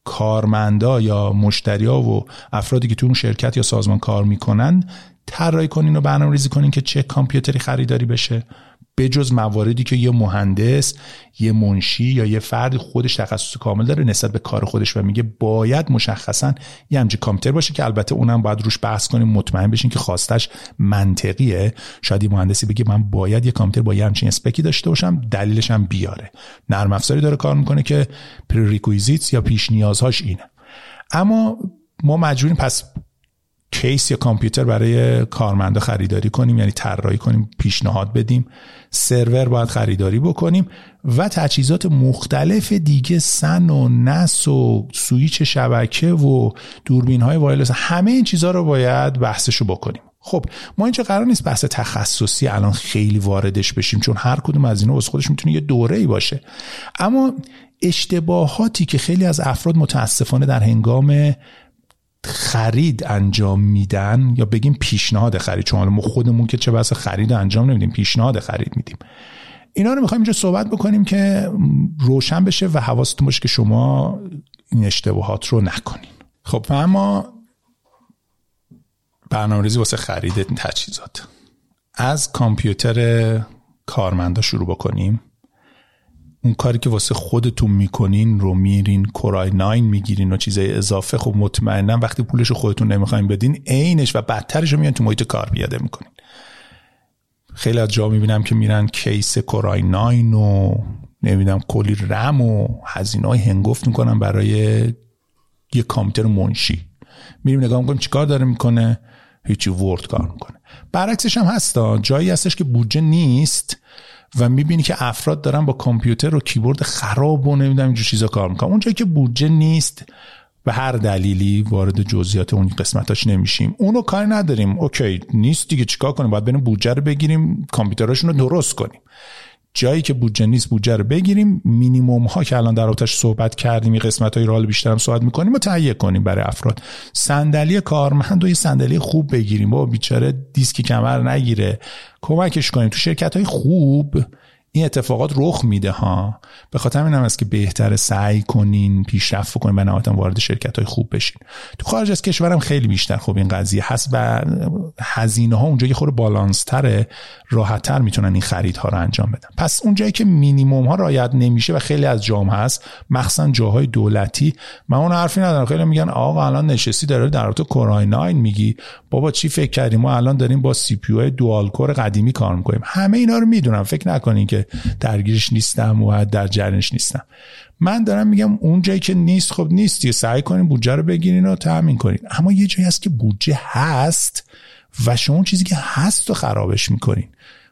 کارمندا یا مشتریا و افرادی که تو اون شرکت یا سازمان کار میکنن طراحی کنین و برنامه ریزی کنین که چه کامپیوتری خریداری بشه، به جز مواردی که یه مهندس، یه منشی یا یه فرد خودش تخصص کامل داره نسبت به کار خودش و میگه باید مشخصاً یه همچین کامپیوتر باشه، که البته اونم باید روش بحث کنیم، مطمئن بشین که خواستش منطقیه. شاید یه مهندسی بگه من باید یه کامپیوتر با یه همچین اسپکی داشته باشم، دلیلش هم بیاره. نرم افزاری داره کار میکنه که پری‌ریکوئیزیتس یا پیش نیازهاش اینه. اما ما مجبوریم پس کیس یا کامپیوتر برای کارمندا خریداری کنیم، یعنی طراحی کنیم، پیشنهاد بدیم. سرور باید خریداری بکنیم و تجهیزات مختلف دیگه، سن و نس و سویچ شبکه و دوربین‌های وایرلس، همه این چیزها رو باید بحثشو بکنیم. خب ما اینجا قرار نیست بحث تخصصی الان خیلی واردش بشیم، چون هر کدوم از اینا واسه خودش میتونه یه دوره‌ای باشه. اما اشتباهاتی که خیلی از افراد متأسفانه در هنگام خرید انجام میدن، یا بگیم پیشنهاد خرید، چون ما خودمون که چه بحث خرید انجام نمیدیم، پیشنهاد خرید میدیم، اینا رو میخوایم اینجا صحبت بکنیم که روشن بشه و حواستون باشه که شما این اشتباهات رو نکنین. خب اما برنامه‌ریزی واسه خرید تجهیزات، از کامپیوتر کارمندا شروع بکنیم. اون کاری که واسه خودتون میکنین رو میرین کورای 9 میگیرین و چیزای اضافه، خب مطمئنا وقتی پولشو خودتون نمیخواین بدین، عینش و بدترشو میان تو محیط کار پیاده میکنین. خیلی از جا میبینم که میرن کیس کورای 9 و نمیدونم کلی رم و هزینه‌های هنگفت میکنن برای یه کامپیوتر منشی. میریم نگاه میکنیم چیکار داره میکنه، هیچی، ورد کار میکنه. برعکسش هم هستا، جایی هستش که بودجه نیست و میبینی که افراد دارن با کامپیوتر و کیبورد خراب و نمیدونم اینجور چیزا کار میکنن. اونجایی که بودجه نیست به هر دلیلی، وارد جزئیات اون قسمتاش نمیشیم، اونو کاری نداریم، اوکی نیست دیگه، چیکار کنیم؟ باید بریم بودجه رو بگیریم، کامپیوتراشون رو درست کنیم. جایی که بودجه نیست بودجه رو بگیریم، مینیمم ها که الان در رابطش صحبت کردیم، این قسمت های رال بیشتر هم صحبت میکنیم و تهیه کنیم برای افراد. صندلی کارمند و یه صندلی خوب بگیریم، با بیچاره دیسکی کمر نگیره، کمکش کنیم. تو شرکت های خوب این اتفاقات رخ میده ها. به خاطر همین هم است که بهتره سعی کنین پیشرفت کنین و نهایتاً وارد شرکت های خوب بشین. تو خارج از کشورم خیلی بیشتر خوب این قضیه هست و هزینه ها اونجا یه خورده بالانس تره، راحت تر میتونن این خرید ها رو انجام بدن. پس اونجایی که مینیمم ها رعایت نمیشه و خیلی از جام هست، مخصوصا جاهای دولتی، من اون حرفی ندارم، خیلی میگن آقا الان نشستی داره در رابطه کورای 9 میگی، بابا چی فکر کردیم ما الان داریم با سی پی یو دوال کور قدیمی کار میکنیم. همه اینا رو میدونم، فکر نکنین که که درگیرش نیستم و در جریانش نیستم. من دارم میگم اون جایی که نیست خب نیست دیگه، سعی کنین بودجه رو بگیرین و تامین کنین. اما یه جایی هست که بودجه هست و شما اون چیزی که هست رو خرابش میکنین.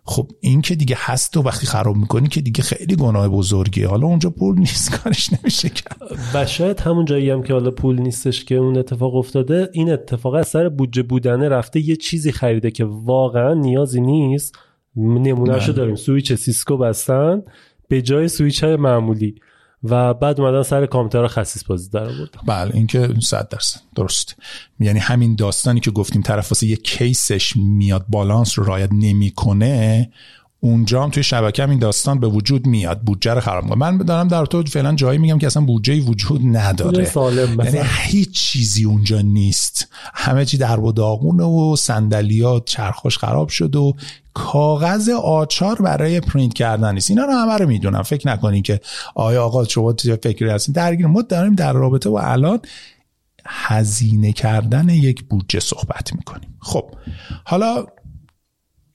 خب این که دیگه هست و وقتی خراب میکنی که دیگه خیلی گناه بزرگیه. حالا اونجا پول نیست کارش نمیشه کرد. و شاید همون جایی هم که حالا پول نیستش که اون اتفاق افتاده، این اتفاق از سر بودجه بودنه رفته یه چیزی خریده که واقعا نیازی نیست. نمونهشو داریم، سویچ سیسکو بستن به جای سویچ‌های معمولی و بعد اومدن سر کامپیوتر خسیس بازی در آوردن. بله این که 100% درست. یعنی همین داستانی که گفتیم طرف واسه یه کیسش میاد بالانس رو رعایت نمیکنه، اونجا هم توی شبکه هم این داستان به وجود میاد، بودجه رو خراب می‌کنه. من دارم در تو فعلا جایی میگم که اصلا بودجه‌ای وجود نداره، یعنی هیچ چیزی اونجا نیست، همه چی در و داغونه و صندلی‌ها چرخش خراب شد و کاغذ آچار برای پرینت کردن نیست. اینا رو همه رو میدونم، فکر نکنین که آیا آقا شما چه فکری هستین درگیر. ما داریم در رابطه با الان هزینه کردن یک بودجه صحبت میکنیم. خب حالا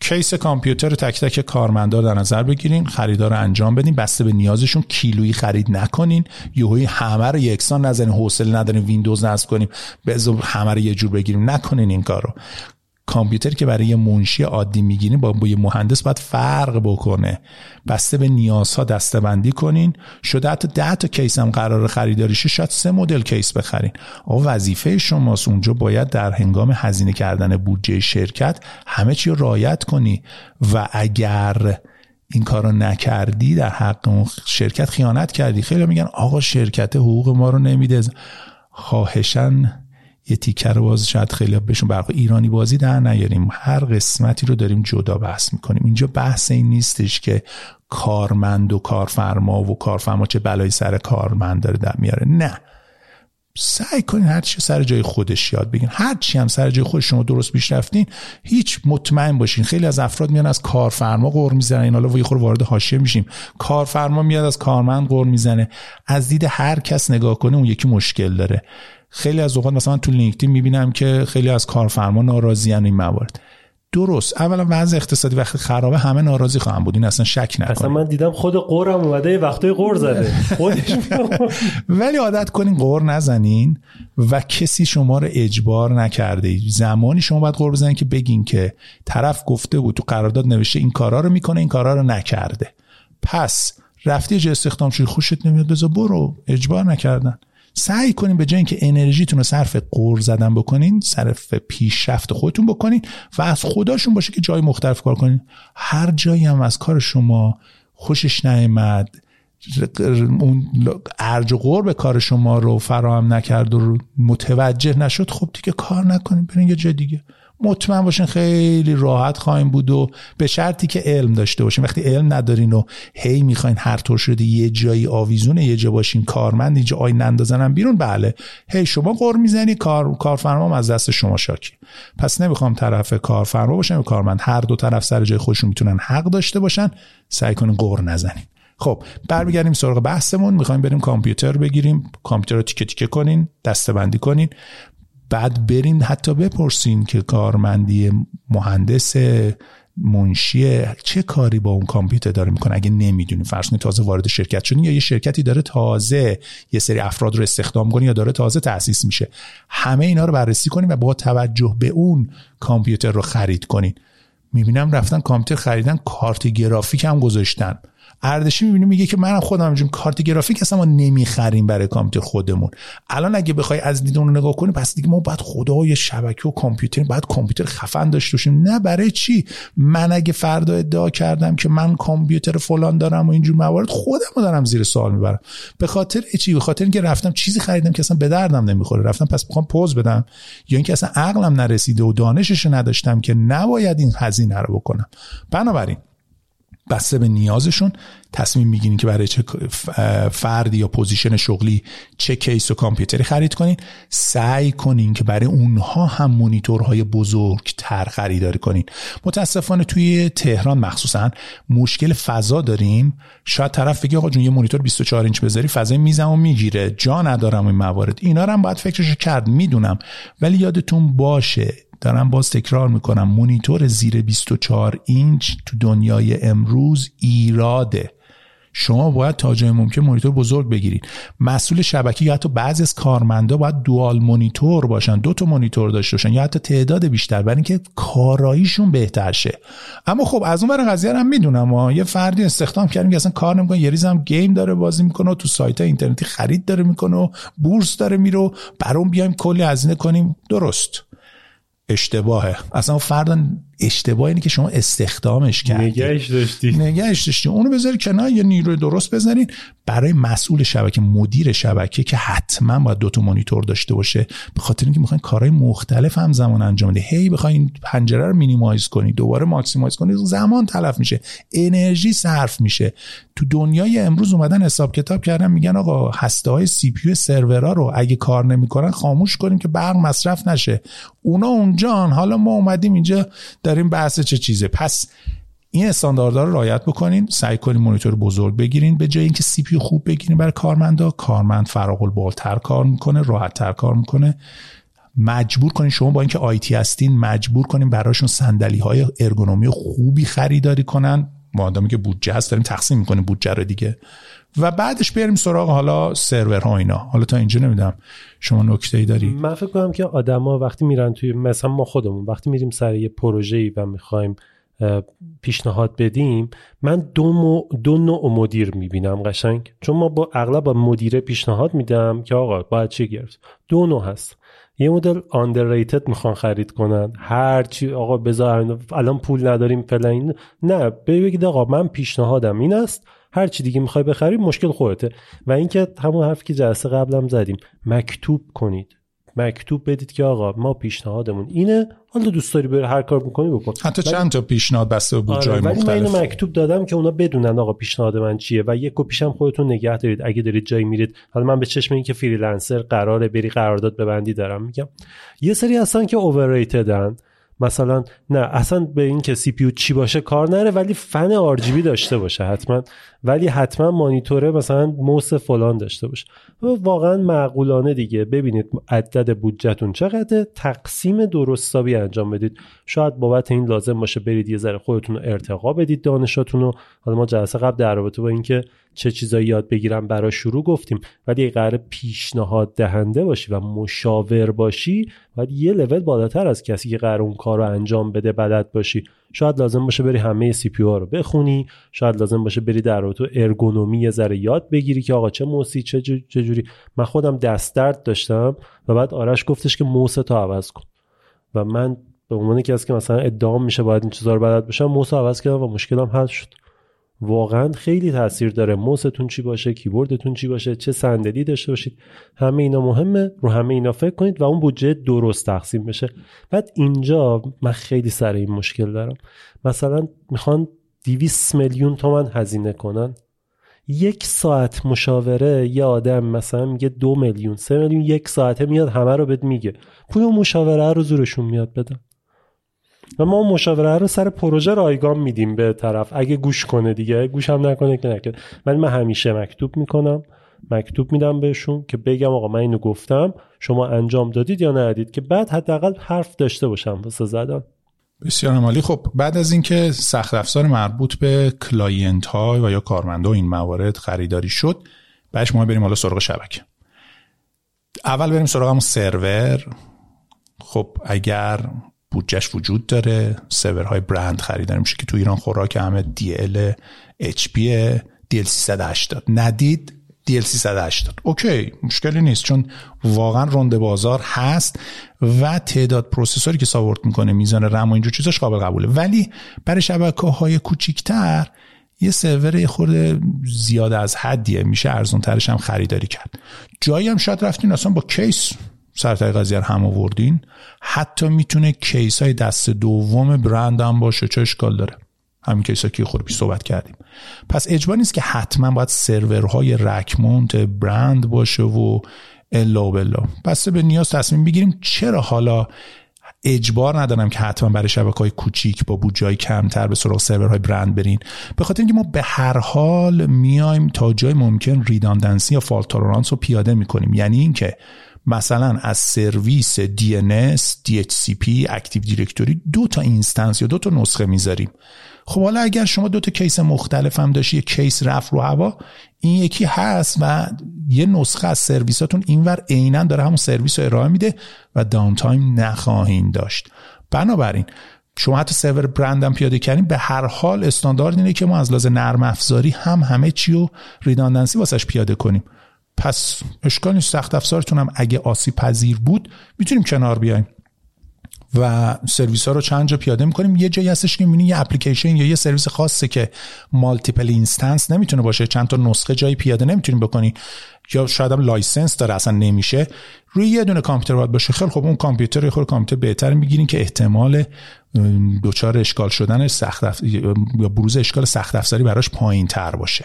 کیس کامپیوتر تک تک کارمندا در نظر بگیرین، خریدا رو انجام بدین بسته به نیازشون، کیلویی خرید نکنین، یهویی همه رو یکسان نزنین، حوصله ندارین ویندوز نصب کنیم بذار همه رو یه جور بگیریم، نکنین این کارو. کامپیوتر که برای یه منشی عادی میگیرین با یه مهندس باید فرق بکنه، بسته به نیازها دسته‌بندی کنین. شده حتی 10 تا کیس هم قرار خریداریشه، شاید 3 مدل کیس بخرین. آقا وظیفه شماست، اونجا باید در هنگام هزینه کردن بودجه شرکت همه چی رو رعایت کنی و اگر این کارو نکردی در حق اون شرکت خیانت کردی. خیلی میگن آقا شرکت حقوق ما رو نمیده، خواهشاً یه تیکه رو باز شاید خیلی بهشون برخورد ایرانی بازی در نیاریم، هر قسمتی رو داریم جدا بحث میکنیم. اینجا بحث این نیستش که کارمند و کارفرما و کارفرما چه بلایی سر کارمند داره در میاره، نه. سعی کنین هر چی سر جای خودش یاد بگیرین، هر چی هم سر جای خودش شما درست پیش رفتین، هیچ مطمئن باشین. خیلی از افراد میان از کارفرما قر میزنن، حالا یه خورده وارد حاشیه میشیم، کارفرما میاد از کارمند قر میزنه، از دید هر کس نگاه کنه اون یکی مشکل داره. خیلی از اوقات مثلا من تو لینکدین میبینم که خیلی از کارفرما ناراضیان این موارد. درست، اولا وضع اقتصادی وقتی خرابه همه ناراضی خواهن بود، این اصلا شک نکنید. اصلا من دیدم خود قرم اومده وقتای قر زده خودش ولی عادت کنین قر نزنین و کسی شما رو اجبار نکرده. زمانی شما باید قر بزنین که بگین که طرف گفته بود تو قرارداد نوشته این کارا رو میکنه، این کارا رو نکرده، پس رفتی جه استخدام شدی خوشت نمیاد بذار برو، اجبار نکردن. سعی کنین به جای اینکه انرژیتون رو صرف قور زدن بکنین، صرف پیشرفت خودتون بکنین و از خداشون باشه که جای مختلف کار کنین. هر جایی هم از کار شما خوشش نیامد، اون ارج و قور به کار شما رو فراهم نکرد و متوجه نشد، خب دیگه کار نکنین، برین یه جای دیگه. مطمئن باشین خیلی راحت خواهیم بود و به شرطی که علم داشته باشین. وقتی علم ندارین و هی میخواین هر طور شده یه جایی آویزونه یه جا باشین، کارمند اینجا آی نندازنم بیرون، بله هی شما قر میزنی، کارفرما از دست شما شاکی. پس نمیخوام طرف کارفرما باشن و کارمند، هر دو طرف سر جای خودشون میتونن حق داشته باشن، سعی کنین قر نزنین. خب برمیگردیم سراغ بحثمون، میخوایم بریم کامپیوتر بگیریم، کامپیوتر رو تیکه تیکه کنین، دسته‌بندی کنین، بعد برین حتی بپرسین که کارمندی مهندس منشی چه کاری با اون کامپیوتر داره میکنه. اگه نمیدونین فرض کنید تازه وارد شرکت شدین یا یه شرکتی داره تازه یه سری افراد رو استخدام کنه یا داره تازه تأسیس میشه، همه اینا رو بررسی کنین و با توجه به اون کامپیوتر رو خرید کنین. میبینم رفتن کامپیوتر خریدن، کارت گرافیک هم گذاشتن. اردشی میبینی میگه که منم خودم همینجوری کارت گرافیک اصلا ما نمیخریم برای کامپیوتر خودمون. الان اگه بخوای از دید اون نگاه کنی پس دیگه ما باید خدای شبکه و کامپیوتر، باید کامپیوتر خفن داشته باشیم. نه برای چی؟ من اگه فردا ادعا کردم که من کامپیوتر فلان دارم و اینجور موارد، خودمو دارم زیر سوال میبرم. به خاطر چی؟ به خاطر اینکه رفتم چیزی خریدم که اصلا به دردم نمیخوره، رفتم پس میخوام پوز بدم، یا اینکه اصلا عقلم نرسیده و دانشش نداشتم که نباید این هزینه رو بکنم. بنابراین بسته به نیازشون تصمیم میگیرین که برای چه فردی یا پوزیشن شغلی چه کیس و کامپیوتری خرید کنین. سعی کنین که برای اونها هم مونیتورهای بزرگتر خریداری کنین. متاسفانه توی تهران مخصوصا مشکل فضا داریم. شاید طرف بگه آقا جون یه مونیتور 24 اینچ بذاری فضای میزم و میگیره، جا ندارم این موارد. اینا رو هم باید فکرشو کرد، میدونم، ولی یادتون باشه دارم باز تکرار میکنم، مونیتور زیر 24 اینچ تو دنیای امروز ایراده. شما باید تا جای ممکن مونیتور بزرگ بگیرید. مسئول شبکه یا حتی بعضی از کارمندا باید دوال مونیتور باشن، دو تا مونیتور داشته باشن یا حتی تعداد بیشتر برای اینکه کاراییشون بهتر شه. اما خب از اون ور قضیه هم میدونم یه فردی استخدام کردیم که اصلا کار نمیکنه، یه ریزم گیم داره بازی میکنه و تو سایت‌های اینترنتی خرید داره میکنه و بورس داره میره، برام بیایم کلی هزینه کنیم. درست؟ اشتباهه. اصلا فردان اشتباه اینه که شما استخدامش کردی، نگهش داشتی اونو بذاری کنار، یا نیروی درست بذارین برای مسئول شبکه، مدیر شبکه که حتما باید دو تا مانیتور داشته باشه، به خاطر اینکه میخواین کارهای مختلف همزمان انجام بده. هی بخواین پنجره رو مینیمایز کنی، دوباره ماکسیمایز کنی، زمان تلف میشه، انرژی صرف میشه. تو دنیای امروز اومدن حساب کتاب کردن، میگن آقا هسته‌های سی پی یو سرورها رو اگه کار نمیکنن خاموش کنیم که برق مصرف نشه. اونا اونجان، حالا ما اومدیم اینجا داریم بحث چه چیزه. پس این استانداردها رو رعایت بکنین، سعی کنین مانیتور بزرگ بگیرین به جای اینکه سی پی یو خوب بگیرین برای کارمندا. کارمند فراق البالتر کار میکنه، راحت تر کار میکنه. مجبور کنین، شما با اینکه آی تی هستین مجبور کنین براشون صندلی‌های ارگونومی خوبی خریداری کنن، مادامی که بودجه هست داریم تقسیم میکنیم بودجه رو دیگه، و بعدش بریم سراغ حالا سرورها اینا. حالا تا اینجا نمیدونم شما نکته‌ای داری؟ من فکر کنم که آدما وقتی میرن توی، مثلا ما خودمون وقتی میریم سر یه پروژه‌ای و میخوایم پیشنهاد بدیم، من دو نوع مدیر میبینم قشنگ، چون ما با اغلب با مدیره پیشنهاد میدم که آقا باید چی گرفت. دو نوع هست. یه مدل underrated میخوان خرید کنن، هر چی آقا بذار الان پول نداریم فلان، نه بگید آقا من پیشنهادم این است، هر چی دیگه میخوای بخری مشکل خودته. و اینکه همون حرفی که جلسه قبلم زدیم، مکتوب کنید، مکتوب بدید که آقا ما پیشنهادمون اینه، حالا دوست داری بره هر کار میکنی بکن. حتی چند تا پیشنهاد بسته بود جای مختلف. ولی من مکتوب دادم که اونا بدونن آقا پیشنهاد من چیه و یک کپیشم خودتون نگه دارید اگه دارید جایی میرید. حالا من به چشم این که فریلنسر قراره بری قرارداد ببندی دارم میگم. یه سری هستن که اورریتدن، مثلا نه اصلا به این که سی پی یو چی باشه کار نره، ولی فن آر جی بی داشته باشه حتما، ولی حتما مانیتوره مثلا موس فلان داشته باشه. واقعا معقولانه دیگه. ببینید عدد بودجهتون چقدره، تقسیم درستابی انجام بدید. شاید بابت این لازم باشه برید یه ذره خودتون رو ارتقا بدید، دانشاتون رو. حالا ما جلسه قبل در رابطه با اینکه چه چیزایی یاد بگیرم برای شروع گفتیم، ولی اگه قراره پیشنهاد دهنده باشی و مشاور باشی، باید یه لول بالاتر از کسی که قراره اون کارو انجام بده بلد باشی. شاید لازم باشه بری همه سی پی یو رو بخونی، شاید لازم باشه بری در رابطه ارگونومی یه ذره یاد بگیری که آقا چه موسی چه جوری. من خودم دست درد داشتم و بعد آرش گفتش که موس تو عوض کن و من به عنوان کسی که مثلا ادعا میشه باید این چیزا رو بلد باشم، موس عوض کردم و مشکلم حل شد. واقعا خیلی تاثیر داره موستون چی باشه، کیبوردتون چی باشه، چه صندلی داشته باشید. همه اینا مهمه، رو همه اینا فکر کنید و اون بودجه درست تقسیم بشه. بعد اینجا من خیلی سر این مشکل دارم، مثلا میخوان 200 میلیون تومان هزینه کنن، یک ساعت مشاوره یه آدم مثلا میگه 2 میلیون 3 میلیون یک ساعته میاد همه رو بهت میگه. پول مشاوره رو زورشون میاد بدن و ما مشاوره رو سر پروژه رایگان میدیم به طرف، اگه گوش کنه دیگه، گوش هم نکنه که نکنه. ولی من همیشه مکتوب میکنم، مکتوب میدم بهشون که بگم آقا من اینو گفتم، شما انجام دادید یا ندید، که بعد حداقل حرف داشته باشم واسه زدن. بسیار عالی. خب بعد از اینکه سخت افزار مربوط به کلاینت ها و یا کارمندا این موارد خریداری شد، بعدش ما بریم حالا سراغ شبکه. اول بریم سراغ همون سرور. خب اگر بودجهش وجود داره، سرورهای برند خریداری میشه که تو ایران خوراک همه DL HP DL380 ندید DL380 اوکی مشکلی نیست، چون واقعا رنده بازار هست و تعداد پروسسوری که ساپورت میکنه، میزان رم و اینجور چیزاش قابل قبوله. ولی برای شبکه‌های کوچیک‌تر یه سرور خورده زیاد از حدیه، میشه ارزان‌ترش هم خریداری کرد. جایی هم شاید رفتین اصلا با کیس سرطای قضیه هم آوردین، حتی میتونه کیس های دست دوم برند هم باشه، چه اشکال داره، همین کیس ها که خود پیش صحبت کردیم. پس اجباری نیست که حتما باید سرورهای رکمونت برند باشه و الا و بلا، بسته به نیاز تصمیم بگیریم. چرا حالا اجبار ندارم که حتما برای شبکه‌های کوچیک با بودجه کمتر به سراغ سرورهای برند برین؟ به خاطر اینکه ما به هر حال میایم تا جای ممکن ریداندنسی یا فالت تولرانس رو پیاده می‌کنیم. یعنی اینکه مثلا از سرویس DNS DHCP Active Directory 2 تا اینستنس یا 2 تا نسخه میذاریم. خب حالا اگر شما 2 تا کیس مختلف هم داشتی، یک کیس رفت رو هوا، این یکی هست و یه نسخه از سرویساتون اینور عیناً داره همون سرویس رو ارائه میده و داون تایم نخواهین داشت. بنابراین شما حتی سرور برند هم پیاده کردیم، به هر حال استاندارد اینه که ما از لحاظ نرم افزاری هم همه چی رو ریداندنسی واسش پیاده کنیم. پس اشکال نیست سخت افزارتون هم اگه آسیب پذیر بود میتونیم کنار بیایم و سرویس ها رو چند جا پیاده میکنیم. یه جایی هستش که میبینید یه اپلیکیشن یا یه سرویس خاصه که مالتیپل اینستنس نمیتونه باشه، چند تا نسخه جایی پیاده نمیتونیم بکنی، یا شاید هم لایسنس داره اصلا نمیشه، روی یه دونه کامپیوتر باید باشه. خیلی خب اون کامپیوتر بهتر میگیرین که احتمال دچار اشکال شدن سخت یا بروز اشکال سخت افزاری براش پایین‌تر باشه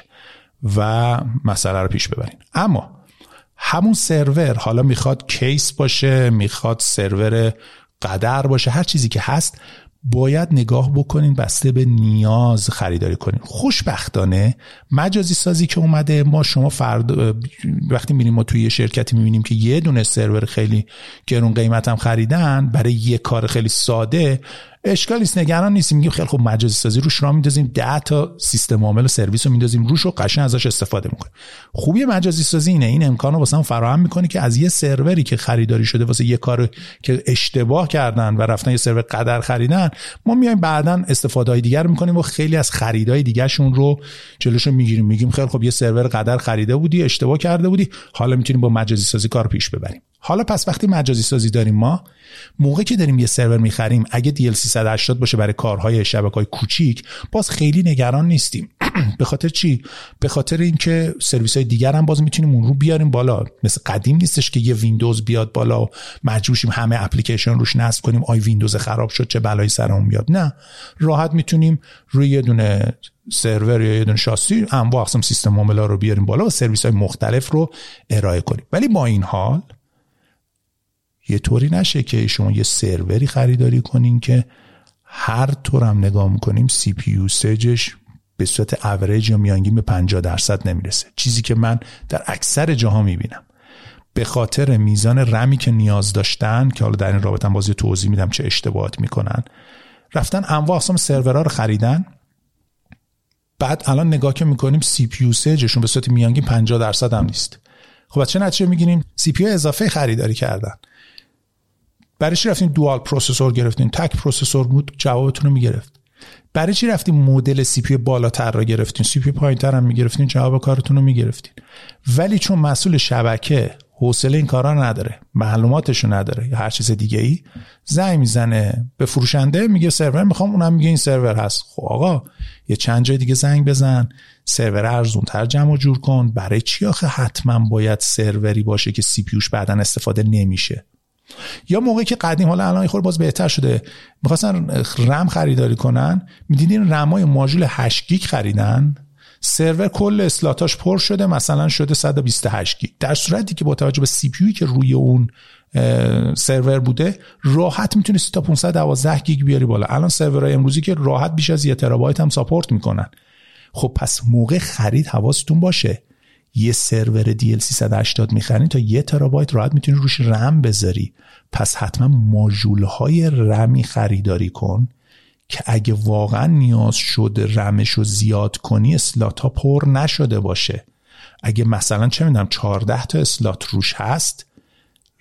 و مسئله رو پیش ببرین. اما همون سرور حالا میخواد کیس باشه، میخواد سرور قدر باشه، هر چیزی که هست باید نگاه بکنین، بسته به نیاز خریداری کنین. خوشبختانه مجازی سازی که اومده، ما شما وقتی میریم ما توی یه شرکتی میبینیم که یه دونه سرور خیلی گرون قیمت هم خریدن برای یه کار خیلی ساده، اشکالی نیست، نگران نیستیم، میگیم خیلی خوب مجازی سازی روش را میندازیم، 10 تا سیستم عامل و سرویس رو میندازیم روش و قشنگ ازش استفاده میکنیم. خوبی مجازی سازی اینه، این امکانو واسه ما فراهم میکنه که از یه سروری که خریداری شده واسه یه کار که اشتباه کردن و رفتن یه سرور قدر خریدن، ما میایم بعداً استفاده های دیگر میکنیم و خیلی از خریدای دیگرشون رو جلوشو میگیریم، میگیم خیلی خوب یه سرور قدر خریده بودی، اشتباه کرده بودی، حالا میتونیم با مجازی سازی کار پیش ببریم. حالا پس وقتی مجازی سازی داریم، ما موقعی که داریم یه سرور میخریم، اگه دیل 380 باشه برای کارهای شبکه‌های کوچیک، باز خیلی نگران نیستیم. به خاطر چی؟ به خاطر اینکه سرویس‌های دیگر هم باز میتونیم اون رو بیاریم بالا. مثل قدیم نیستش که یه ویندوز بیاد بالا و مجبوریم همه اپلیکیشن روش نصب کنیم، آی ویندوز خراب شد چه بلایی سرمون بیاد. نه، راحت میتونیم روی یه دونه سرور یا یه دونه شاسی انواع اقسام سیستم عامل‌ها رو بیاریم بالا و سرویس‌های مختلف رو ارائه کنیم. ولی با این حال یه طوری نشه که شما یه سروری خریداری کنین که هر طور هم نگاه میکنیم سی پی یو سجش به صورت اوریج یا میانگین به 50% نمیرسه، چیزی که من در اکثر جاها میبینم. به خاطر میزان رمی که نیاز داشتن، که حالا در این رابطه هم بازی توضیح میدم چه اشتباهات میکنن، رفتن انواع اقسام سرورها رو خریدن، بعد الان نگاه که میکنیم سی پی یو سجشون به صورت میانگین 50% هم نیست. خب چه نتیجه میگیریم؟ سی پی یو اضافه خریداری کردن. برای چی رفتیم دوال پروسسور گرفتیم؟ تک پروسسور بود، جوابتون رو میگرفت. برای چی رفتیم مدل سی پی بالاتر را گرفتیم، سی پی پایینتر هم میگرفتیم، جواب کارتون رو میگرفتیم. ولی چون مسئول شبکه حوصله این کارا نداره، معلوماتشو نداره، هر چیز دیگه ای، زنگ میزنه به فروشنده میگه سرور میخوام، اونم میگه این سرور هست. خب آقا یه چند جای دیگه زنگ بزن، سرور ارزونتر جمع جور کن. برای چی آخه حتما باید سروری باشه که سی پی یوش بعدن استفاده نمیشه؟ یا موقعی که قدیم، حالا الان خود باز بهتر شده، می‌خواستن رم خریداری کنن، می‌دیدین رمای ماژول 8 گیگ خریدن، سرور کل اسلاتاش پر شده، مثلا شده 128 گیگ، در صورتی که با توجه به سی پی یویی که روی اون سرور بوده راحت میتونستی تا 512 گیگ بیاری بالا. الان سرورهای امروزی که راحت بیش از 1 ترابایت هم ساپورت میکنن. خب پس موقع خرید حواستون باشه، یه سرور DL 380 میخرین تا 1 ترابایت راحت میتونی روش رم بذاری. پس حتما ماژول‌های رمی خریداری کن که اگه واقعا نیاز شد رمشو زیاد کنی، اسلات‌ها پر نشده باشه. اگه مثلا چه میدونم 14 تا اسلات روش هست،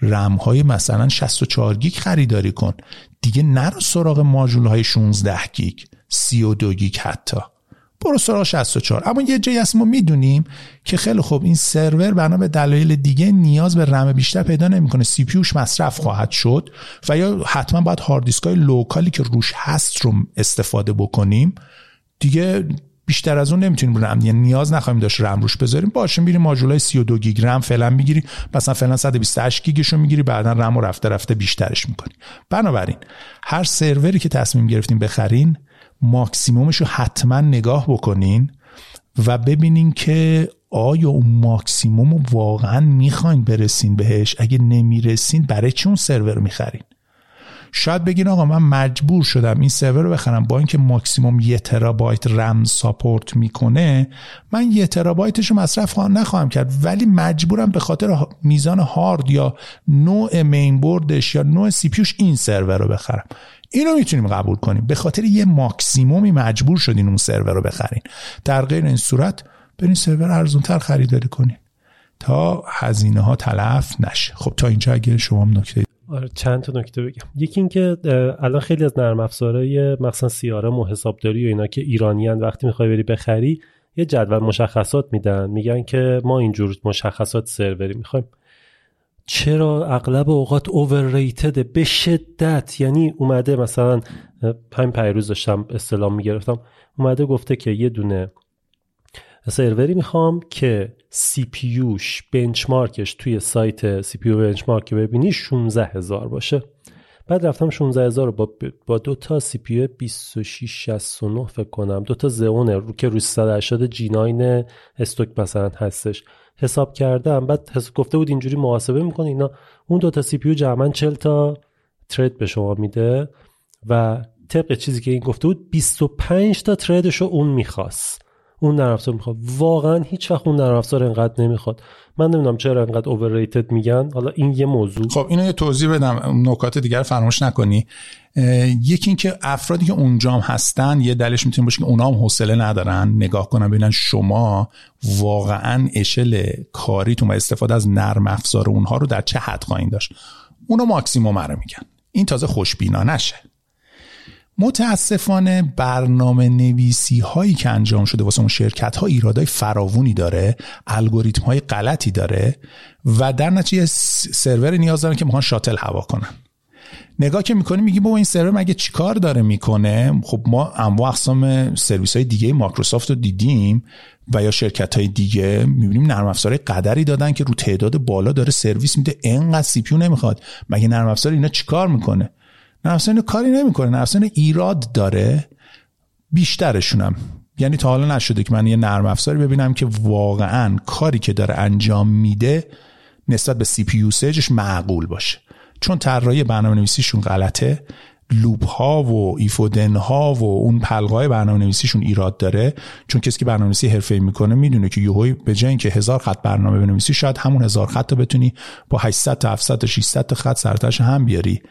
رم‌های مثلا 64 گیگ خریداری کن. دیگه نرو سراغ ماژول‌های 16 گیگ، 32 گیگ، حتی برو سراغ 64. اما یه جایی هست ما میدونیم که خیلی خوب این سرور بنا به دلایل دیگه نیاز به رم بیشتر پیدا نمیکنه، سی پی یوش مصرف خواهد شد و یا حتما باید هارد دیسکای لوکالی که روش هست رو استفاده بکنیم، دیگه بیشتر از اون نمیتونیم رم، یعنی نیاز نخواهیم داشت رم روش بذاریم، باشه میریم ماژولای 32 گیگ رم فعلا میگیری، مثلا فعلا 128 گیگش رو میگیری، بعدا رم رو رفته رفته بیشترش میکنی. بنابراین هر سروری که تصمیم گرفتیم بخرین، ماکسیمومش رو حتما نگاه بکنین و ببینین که آیا اون ماکسیموم رو واقعا میخواین برسین بهش؟ اگه نمیرسین برای چی اون سرور میخرین؟ شاید بگین آقا من مجبور شدم این سرور رو بخرم، با اینکه ماکسیموم 1 ترابایت رم ساپورت میکنه، من 1 ترابایتش رو مصرف نخواهم کرد، ولی مجبورم به خاطر میزان هارد یا نوع مین بوردش یا نوع سی پیوش این سرور رو بخرم. اینو میتونیم قبول کنیم، به خاطر یه ماکسیمومی مجبور شدین اون سرور رو بخرین، در غیر این صورت برین سرور ارزان‌تر خریداری کنین تا هزینه ها تلف نشه. خب تا اینجا اگه شما هم نکته چند تا نکته بگم. یکی این که الان خیلی از نرم افزارهای مثلا CRM و حسابداری و اینا که ایرانی ان، وقتی میخوای بری بخری یه جدول مشخصات میدن، میگن که ما اینجور مشخصات سروری میخوایم. چرا اغلب اوقات overrated به شدت، یعنی اومده مثلا همین پیروز داشتم استلام میگرفتم، اومده گفته که یه دونه سروری میخوام که سی پی یوش بنچمارکش توی سایت سی پی یو بنچمارک ببینی 16000 باشه. بعد رفتم 16000 رو با دو تا سی پی یو 2669 فکر کنم، دو تا زئون رو که روی 180 G9 استوک مثلا هستش حساب کردم. بعد گفته بود اینجوری محاسبه میکنه اینا، اون دو تا سی پی یو جمعاً 40 تا ترید به شما میده و طبق چیزی که این گفته بود 25 تا تریدشو اون میخواست، اون نرم افزار میخواد. واقعا هیچ وقت اون نرم افزار اینقدر نمیخواد. من نمیدونم چرا اینقدر overrated میگن. حالا این یه موضوع. خب اینو یه توضیح بدم، نکات دیگر فراموش نکنی. یکی این که افرادی که اونجام هستن یه دلیلش میتونه باشه که اونام حوصله ندارن نگاه کنن ببینن شما واقعا اشل کاریتون و استفاده از نرم افزار اونها رو در چه حد خواهید داشت. اونو ماکسیمم رو میگن. این تازه خوشبینانه شه. متاسفانه برنامه نویسی هایی که انجام شده واسه اون شرکت ها ایرادای فراوانی داره، الگوریتم های غلطی داره و در نتیجه سرور نیاز دارن که میخوان شاتل هوا کنن. نگاه که میکنی میگی بابا این سرور مگه چیکار داره میکنه. خب ما انواع اقسام سرویس های دیگه مایکروسافت رو دیدیم و یا شرکت های دیگه، میبینیم نرم افزار قدری دادن که رو تعداد بالا داره سرویس میده، اینقدر سی پی یو نمیخواد. مگه نرم افزار اینا چیکار میکنه؟ نفسانه کاری نمیکنه، نفسانه ایراد داره بیشترشونم. یعنی تا حالا نشده که من یه نرم افزاری ببینم که واقعاً کاری که داره انجام میده نسبت به سی پی یو سیجش معقول باشه، چون طراحی برنامه‌نویسیشون غلطه، لوپ ها و ایفودن ها و اون پلقای برنامه‌نویسیشون ایراد داره. چون کسی که برنامه‌نویسی حرفه‌ای میکنه میدونه که یوهوی به جای اینکه 1000 خط برنامه بنویسی، شاید همون 1000 خط رو بتونی با 800 تا 700 تا 600 تا خط سرتاش هم بیاری.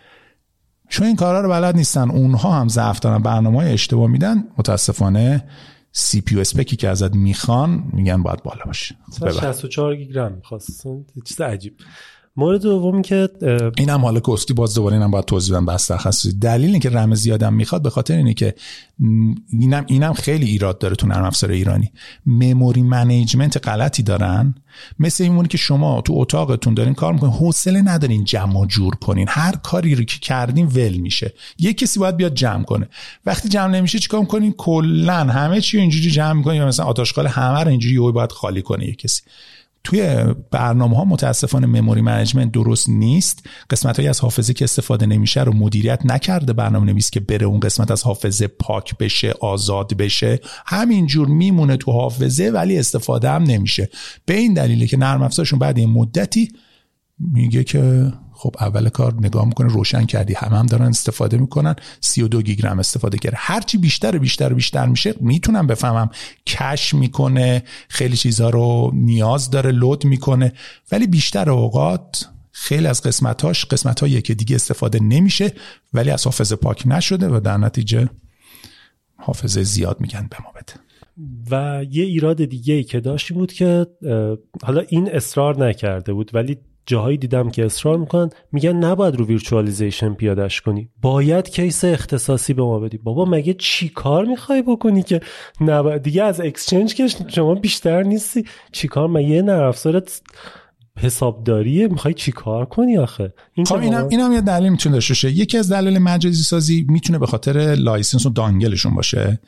چون این کارا رو بلد نیستن، اونها هم ضعف دارن، برنامه‌های اشتباه میدن. متاسفانه سی پی یو اسپکی که ازت میخوان میگن باید بالا باشه. 64 گیگ رم می‌خواستن، چیز عجیب. مورد دوم که اینم حالا گفتی، باز دوباره اینم باید توضیح بدم بس تخصصی. دلیل اینکه رم زیادم میخواد به خاطر اینه که اینم خیلی ایراد داره تو نرم افزار ایرانی. مموری منیجمنت غلطی دارن. مثل اینمونه که شما تو اتاقتون دارین کار میکنین، حوصله ندارین جمع و جور کنین، هر کاری رو که کردین ول میشه، یک کسی باید بیاد جمع کنه. وقتی جمع نمیشه چیکار میکنین؟ کلا همه چی رو اینجوری جمع میکنین، مثلا آتاشخال همه رو اینجوری یهو باید خالی کنه یک کسی. توی برنامه‌ها متاسفانه مموری منیجمنت درست نیست. قسمت‌هایی از حافظه که استفاده نمیشه رو مدیریت نکرده برنامه‌نویس که بره اون قسمت از حافظه پاک بشه، آزاد بشه، همینجور میمونه تو حافظه ولی استفاده هم نمیشه. به این دلیله که نرم افزارشون بعد این مدتی میگه که خب اول کار نگاه میکنه، روشن کردی هم دارن استفاده میکنن، 32 گیگ رم استفاده کرده. هرچی بیشتر میشه میتونم بفهمم کش میکنه، خیلی چیزها رو نیاز داره لود میکنه، ولی بیشتر اوقات خیلی از قسمتاش قسمتاییه که دیگه استفاده نمیشه ولی از حافظه پاک نشده و در نتیجه حافظه زیاد میگن به ما بده. و یه ایراد دیگه ای که داشتی بود که حالا این اصرار نکرده بود ولی جاهایی دیدم که اصرار میکنن، میگن نباید رو ویرچوالیزیشن پیادهش کنی، باید کیس اختصاصی به ما بدی. بابا مگه چی کار میخوای بکنی که نباید دیگه از اکسچنج که شما بیشتر نیستی چی کار؟ مگه نرم افزارت حسابداریه، میخوای چی کار کنی آخه؟ خب اینم یه دلیل میتونه داشته باشه. یکی از دلایل مجازی سازی میتونه به خاطر لایسنس و دانگلشون باشه،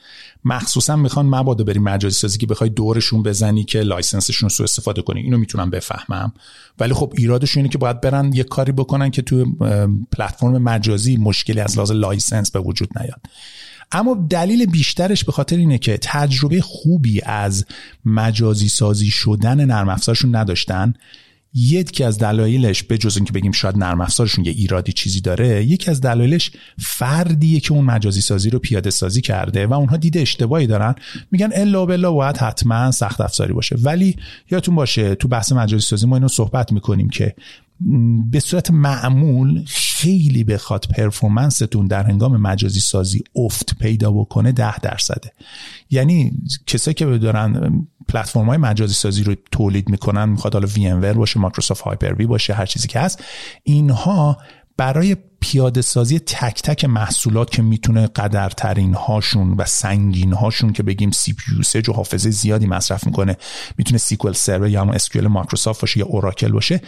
مخصوصا میخوان مبادا بری مجازی سازی که بخوای دورشون بزنی که لایسنسشون سوء استفاده کنی. اینو میتونم بفهمم، ولی خب ایرادشون اینه که باید برن یه کاری بکنن که تو پلتفرم مجازی مشکلی از لحاظ لایسنس به وجود نیاد. اما دلیل بیشترش به خاطر اینه که تجربه خوبی از مجازی سازی شدن نرم افزارشون نداشتن. یکی از دلایلش به جز اینکه بگیم شاید نرم افزارشون یه ایرادی چیزی داره، یکی از دلایلش فردیه که اون مجازی سازی رو پیاده سازی کرده و اونها دیده اشتباهی دارن، میگن الا بلا باید حتما سخت افزاری باشه. ولی یادتون باشه تو بحث مجازی سازی ما اینو صحبت میکنیم که به صورت معمول خیلی بخواد پرفورمنستون در هنگام مجازی سازی افت پیدا بکنه 10%، یعنی کسایی که دارن پلتفرم‌های مجازی سازی رو تولید میکنن، میخواد حالا VMware باشه، مایکروسافت هایپر وی باشه، هر چیزی که هست، اینها برای پیاده سازی تک تک محصولات که میتونه قدرترین هاشون و سنگین هاشون که بگیم سی پی یو سج و حافظه زیادی مصرف میکنه، میتونه سیکوئل سرور یا هم اسکیول مایکروسافت باشه یا اوراکل باشه،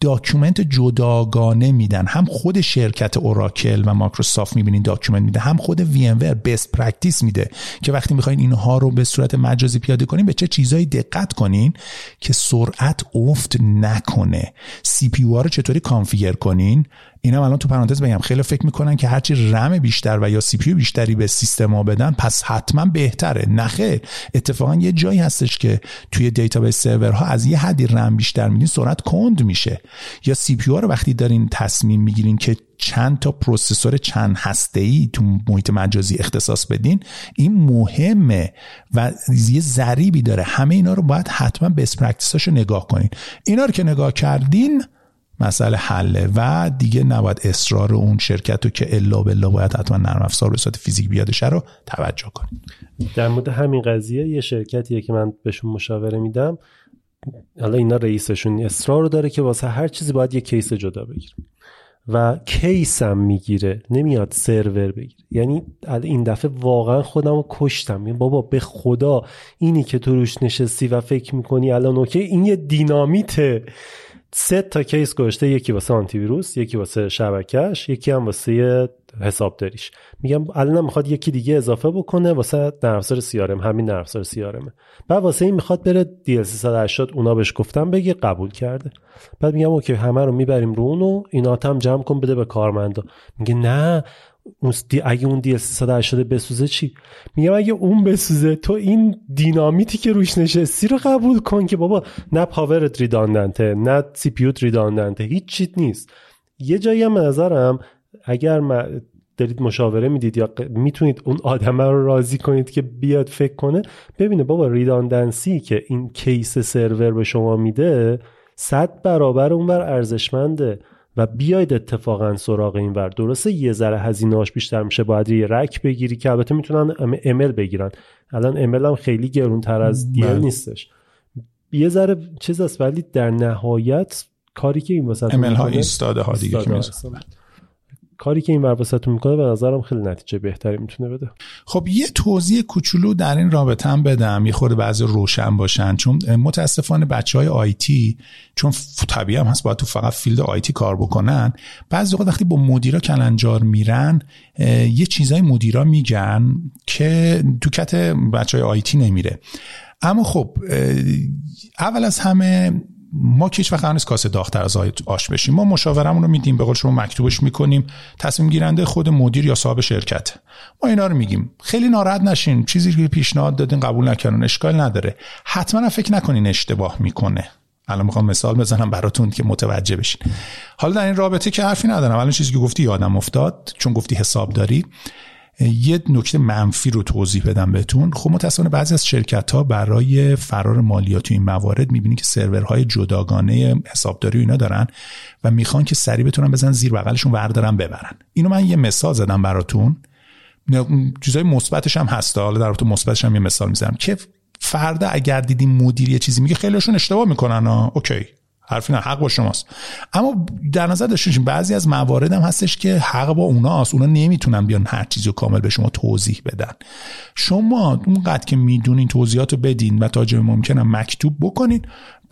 داکیومنت جداگانه میدن. هم خود شرکت اوراکل و مایکروسافت میبینین داکیومنت میده، هم خود وی ام ور بیست پرکتیس میده که وقتی میخواین اینها رو به صورت مجازی پیاده کنین به چه چیزایی دقت کنین که سرعت افت نکنه، سی پی یو رو چطوری کانفیگر کنین. اینم الان تو پرانتز بگم خیلی فکر میکنن که هرچی رم بیشتر و یا سی پی یو بیشتری به سیستما بدن پس حتما بهتره. نخیر، اتفاقا یه جایی هستش که توی دیتابیس سرورها از یه حدی رم بیشتر میدین سرعت کند میشه، یا سی پی یو رو وقتی دارین تصمیم میگیرین که چند تا پروسسور چند هسته‌ای تو محیط مجازی اختصاص بدین، این مهمه و یه ضریبی داره. همه اینا رو باید حتما بیس پرکتیساشو نگاه کنین. اینا رو که نگاه کردین مسئله حله و دیگه نباید اصرار اون شرکت رو که الا بالله باید حتما نرم افزار به صورت فیزیک بیادشه رو توجه کنیم. در مورد همین قضیه یه شرکتیه که من بهشون مشاوره میدم، حالا اینا رئیسشون اصرار رو داره که واسه هر چیزی باید یه کیس جدا بگیره و کیس هم میگیره، نمیاد سرور بگیره. یعنی این دفعه واقعا خودم رو کشتم. یعنی بابا به خدا اینی که تو روش نشستی و فکر میکنی الان اوکی، این یه دینامیته. 3 تا کیس گذاشته، یکی واسه آنتی ویروس، یکی واسه شبکه‌اش، یکی هم واسه حسابداریش. میگم الان میخواد یکی دیگه اضافه بکنه واسه نرم افزار سی آر ام، همین نرم افزار سی آر ام، بعد واسه این میخواد بره دی ال 380 اونا بهش گفتم بگه قبول کرده. بعد میگم اوکی همه رو میبریم رو اون و اینات هم جمع کن بده به کارمندا. میگه نه اگه اون دی ال 380 بسوزه چی؟ میگم اگه اون بسوزه تو این دینامیتی که روش نشستی رو قبول کن که بابا نه پاورت ریداندنته، نه سی پی یوت ریداندنته، هیچ چیت نیست. یه جایی هم نظرم اگر دارید مشاوره میدید یا میتونید اون آدمه رو راضی کنید که بیاد فکر کنه، ببینه بابا ریداندنسی که این کیس سرور به شما میده 100 برابر اونور ارزشمنده و بیاید اتفاقا سراغ این ور. درسته یه ذره هزینه‌اش بیشتر میشه، باید یه رک بگیری که البته میتونن امل بگیرن، الان امل هم خیلی گرونتر از دیل نیستش، یه ذره چیز است، ولی در نهایت کاری که این واسه امل ها ایستاده ها دیگه که میذارن، کاری که این ورواسطو میکنه به نظرم خیلی نتیجه بهتری میتونه بده. خب یه توضیح کوچولو در این رابطه هم بدم، یه خورده بعضی روشن باشن، چون متاسفانه بچهای آیتی، چون طبیعی هم هست باید تو فقط فیلد آیتی کار بکنن، بعضی وقت وقتی با مدیرا کلنجار میرن یه چیزای مدیرا میگن که تو کت بچهای آیتی نمیره. اما خب اول از همه ما که هیچ وقت هنوز کاسه داغ‌تر از آش بشیم، ما مشاورمون رو میدیم، به قول شما مکتوبش میکنیم، تصمیم گیرنده خود مدیر یا صاحب شرکت، ما اینا رو میگیم، خیلی ناراحت نشین، چیزی که پیشنهاد دادین قبول نکردن اشکال نداره، حتما فکر نکنین اشتباه میکنه. الان میخوام مثال بزنم براتون که متوجه بشین. حالا در این رابطه که حرفی ندارم، الان چیزی که گفتی یادم افتاد، چون گفتی حسابداری، یه نکته منفی رو توضیح بدم بهتون. خب متأسفانه بعضی از شرکت‌ها برای فرار مالیاتی این موارد می‌بینی که سرورهای جداگانه حسابداری و اینا دارن و میخوان که سریع بتونن بزنن زیر بغلشون وردارن ببرن. اینو من یه مثال زدم براتون، چیزای مثبتش هم هست، حالا در رابطه مثبتش هم یه مثال می‌زنم که فردا اگر دیدین مدیر یه چیزی میگه خیلیشون اشتباه می‌کنن، اوکی حرفی نه، حق با شماست، اما در نظر داشته باشین بعضی از موارد هم هستش که حق با اوناست، اونا نمیتونن بیان هر چیزی رو کامل به شما توضیح بدن. شما اونقدر که میدونین توضیحاتو بدین و تا جای ممکن هم مکتوب بکنین،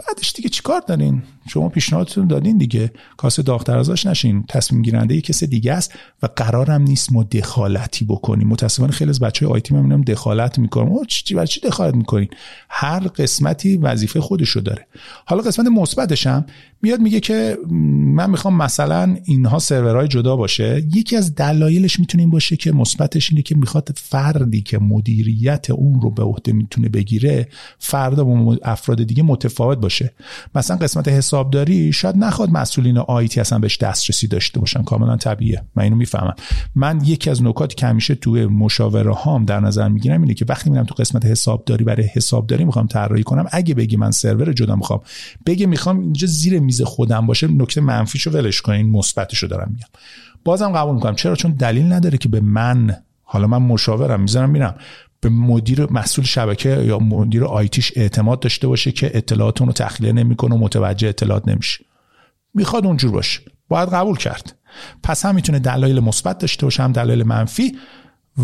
بعدش دیگه چیکار دارین؟ شما پیشنهادتون دادین دیگه، کاسه داغ‌تر ازش نشین، تصمیم گیرنده یک کس دیگه است و قرارم نیست ما دخالتی بکنیم. متأسفانه خیلی از بچهای آی تی میبینم دخالت میکنن. برای چی دخالت میکنین؟ هر قسمتی وظیفه خودشو داره. حالا قسمت مثبتش هم میاد میگه که من میخوام مثلا اینها سرورهای جدا باشه، یکی از دلایلش میتونه این باشه که مثبتش اینه که میخواد فردی که مدیریت اون رو به عهده میتونه بگیره فردا با افراد دیگه متفاوت باشه. باشه. مثلا قسمت حسابداری شاید نخواد مسئولین آیتی اصلا بهش دسترسی داشته باشن، کاملا طبیعیه، من اینو میفهمم. من یکی از نکاتی که همیشه توی مشاوره هام در نظر میگیرم اینه که وقتی میرم تو قسمت حسابداری برای حسابداری میخوام طراحی کنم، اگه بگی من سرور جدا میخوام، بگه میخوام اینجا زیر میز خودم باشه، نکته منفیشو ولش کنین، مثبتشو دارم میگم. بازم قبول میکنم. چرا؟ چون دلیل نداره که به من، حالا من مشاورم میذارم میرم، به مدیر مسئول شبکه یا مدیر آیتیش اعتماد داشته باشه که اطلاعاتون رو تخلیه نمیکنه و متوجه اطلاعات نمیشه. میخواد اونجور باشه، باید قبول کرد. پس هم میتونه دلایل مثبت داشته باشه، هم دلایل منفی،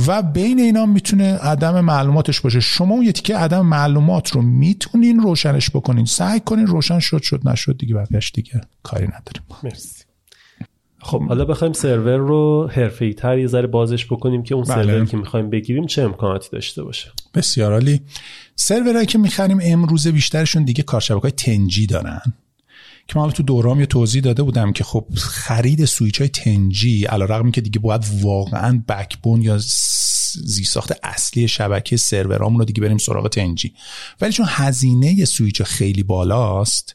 و بین اینا میتونه عدم معلوماتش باشه. شما اون یه تیکه عدم معلومات رو میتونین روشنش بکنین، سعی کنین روشن شد نشد دیگه، بقیه‌اش دیگه کاری نداریم. مرسی. خب حالا بخوایم سرور رو حرفه‌ای‌تر یه ذره بازش بکنیم که اون سروری که می‌خوایم بگیریم چه امکاناتی داشته باشه. بسیار عالی. سرورایی که می‌خریم امروزه بیشترشون دیگه کارشبکه‌های 10G دارن که من تو دوره‌ام یه توضیح داده بودم که خب خرید سوئیچ‌های 10G علیرغم اینکه دیگه باید واقعاً بکبون یا زیرساخت اصلی شبکه سرورامون رو دیگه بریم سراغ 10G، ولی چون هزینه سوئیچ خیلی بالاست.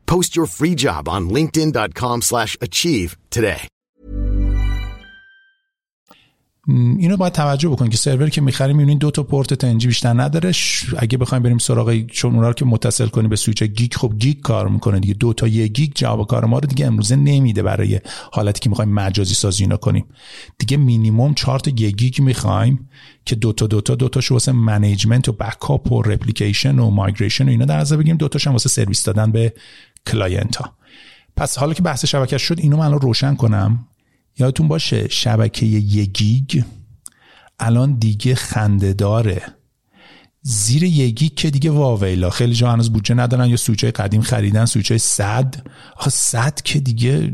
Post your free job on linkedin.com/achieve today. اینو باید توجه بکن که سرور که می‌خریم می‌بینین دو تا پورت 10G بیشتر نداره. اگه بخوایم بریم سراغ چون اون‌ها رو که متصل کنی به سوئیچ گیگ، خب گیگ کار می‌کنه دیگه. 2 تا 1 گیگ جواب کار ما رو دیگه امروزه نمیده برای حالتی که می‌خوایم مجازی سازی اینا کنیم. دیگه مینیمم 4 تا 1 گیگ می‌خوایم که دو تاش واسه منیجمنت و بکاپ و رپلیکیشن و مایگریشن و اینا در نظر بگیریم، دو تاش هم واسه سرویس دادن به کلاینت‌ها. پس حالا که بحث شبکه شد، اینو من روشن کنم. یادتون باشه شبکه 1 گیگ الان دیگه خنده داره. زیر 1 گیگ که دیگه واویلا، خیلی جا هنوز بودجه ندارن یا سوئیچ‌های قدیم خریدن، سوئیچ‌های 100. آخه 100 که دیگه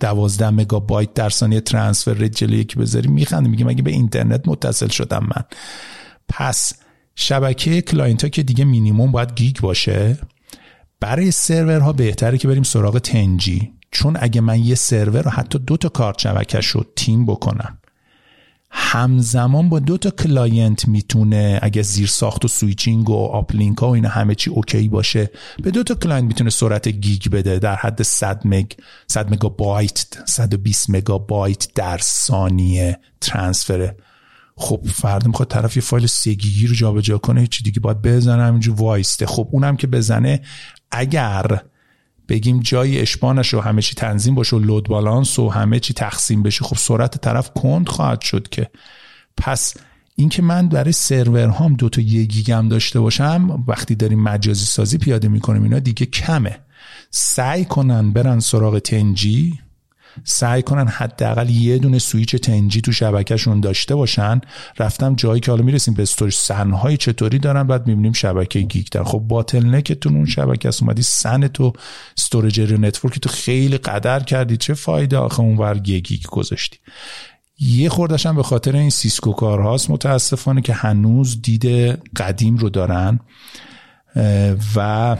12 مگابایت در ثانیه ترانسفر ریت جلوی که بذاری میخنده، میگه مگه به اینترنت متصل شدم من. پس شبکه کلاینت ها که دیگه مینیمم باید گیگ باشه. برای سرورها بهتره که بریم سراغ 10G، چون اگه من یه سرور رو حتی 2 تا کارت شبکه‌اش رو تیم بکنم، همزمان با 2 تا کلاینت میتونه، اگه زیر ساخت و سویچینگ و آپلینک ها و اینا همه چی اوکی باشه، به 2 تا کلاینت میتونه سرعت گیگ بده در حد 100 مگابایت 120 مگابایت در ثانیه ترانسفر. خب فرد میخواد طرف یه فایل 3 گیگی رو جابجا کنه، چی دیگه باید بزنه همینجور وایسته. خب اونم که بزنه، اگر بگیم جای اشبانش و همه چی تنظیم باشه و لود بالانس و همه چی تقسیم بشه، خب سرعت طرف کند خواهد شد که. پس این که من برای سرورهام 2 تا 1 گیگ هم داشته باشم وقتی داریم مجازی سازی پیاده میکنیم اینا دیگه کمه. سعی کنن برن سراغ 10G، سعی کنن حداقل یه دونه سوئیچ 10G تو شبکهشون داشته باشن. رفتم جایی که حالا میرسیم به استوریج، سن های چطوری دارن، بعد میبینیم شبکه گیگ دارن. خب باتل نکتون اون شبکه است، اومدی سن تو استوریج رو نتورک تو خیلی قدر کردی، چه فایده آخه اونور گیگ گذاشتی. یه خوردش هم به خاطر این سیسکو کارهاست متاسفانه که هنوز دید قدیم رو دارن. و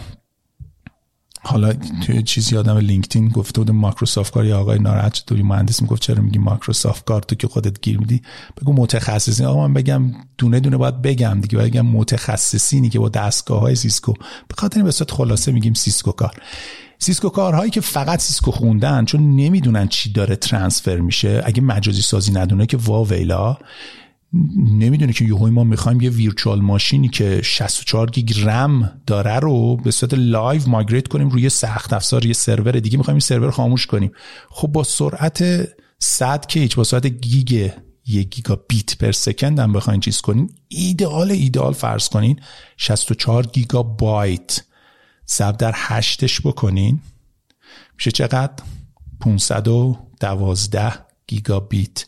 حالا توی چیزی آدم لینکدین گفته بود مایکروسافت کار، یا آقای ناراحت شد توی مهندس میگفت چرا میگی مایکروسافت کار، تو که خودت گیر میدی، بگو متخصصین. آقا من بگم دونه دونه باید بگم دیگه، باید بگم متخصصینی که با دستگاه‌های سیسکو، به خاطر به صورت خلاصه میگیم سیسکو کار. سیسکو کارهایی که فقط سیسکو خوندن، چون نمیدونن چی داره ترانسفر میشه، اگه مجازی سازی ندونه که واویلا. نمیدونه که یهو ما میخوایم یه ویرچوال ماشینی که 64 گیگ رم داره رو به صورت لایو مایگریت کنیم روی سخت افزار یه سرور دیگه، میخوایم این سرور خاموش کنیم. خب با سرعت 100 کیچ، با سرعت گیگ 1 گیگابیت پر سکند هم بخواین چیز کنین، ایدئال فرض کنین 64 گیگابایت ضرب در 8ش بکنین میشه چقدر؟ 512 گیگابیت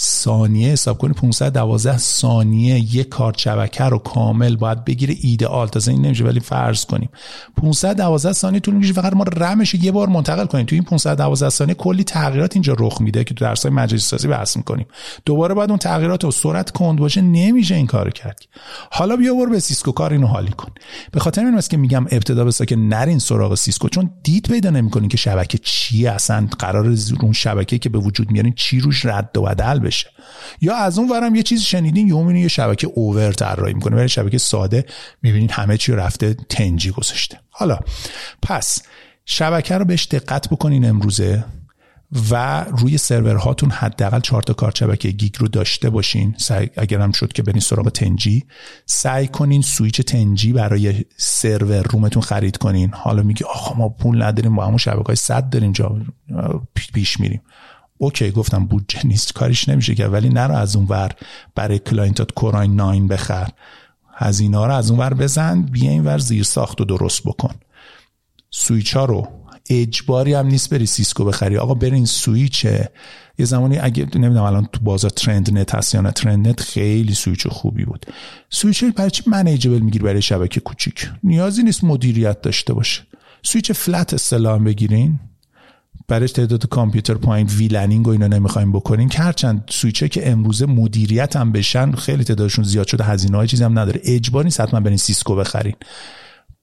ثانیه حساب کنید. 512 ثانیه یک کارت شبکه رو کامل باید بگیره ایدئال. تازه این نمیشه ولی فرض کنیم 512 ثانیه طول میکشه فقط ما رمش یه بار منتقل کنیم. تو این 512 ثانیه کلی تغییرات اینجا رخ میده که تو درس‌های مجازی سازی بحث می‌کنیم. دوباره باید اون تغییرات رو سرعت کند باشه، نمیشه این کارو کرد. حالا بیا برو به سیسکو کار اینو حالی کن. به خاطر همین است که میگم ابتدا بس که نرین سراغ سیسکو، چون دید پیدا نمی‌کنین که شبکه چی اصلا قرار اون شبکه که به وجود میارین چی روش رد و بدل بشه. یا از اون ورم یه چیز شنیدین یومینی یه شبکه اوور طراحی میکنه، برای شبکه ساده میبینین همه چی رفته 10G گذاشته. حالا پس شبکه رو بهش دقت بکنین امروزه و روی سرورهاتون حداقل 4 تا کارت شبکه گیگ رو داشته باشین. اگر هم شد که برین سراغ 10G، سعی کنین سویچ 10G برای سرور رومتون خرید کنین. حالا میگی آخه ما پول نداریم، با همون شبکه‌های 100 داریم جا پیش میریم. اوکی گفتم بودجه نیست، کاریش نمیشه که، ولی نرو از اون ور برای کلاینتات کوراین 9 بخر، هزینه ها رو از اون ور بزن، بیا این ور زیر ساخت و درست بکن. سویچ ها رو اجباری هم نیست بری سیسکو بخری. آقا برین سویچ، یه زمانی اگه نمیدونم الان تو بازار ترند نت هست یا نه، ترند نت خیلی سویچ خوبی بود. سویچ برای چی منیجبل میگیری؟ برای شبکه کوچیک نیازی نیست مدیریت داشته باشه. سویچ فلت استلام بگیرین، برای تعداد کامپیوتر پایین، ویلنینگ و اینا نمیخوایم بکنین که هرچند سویچه که امروزه مدیریت هم بشن خیلی تعدادشون زیاد شده، هزینه‌های چیزی هم نداره، اجباری نیست حتما برین سیسکو بخرین.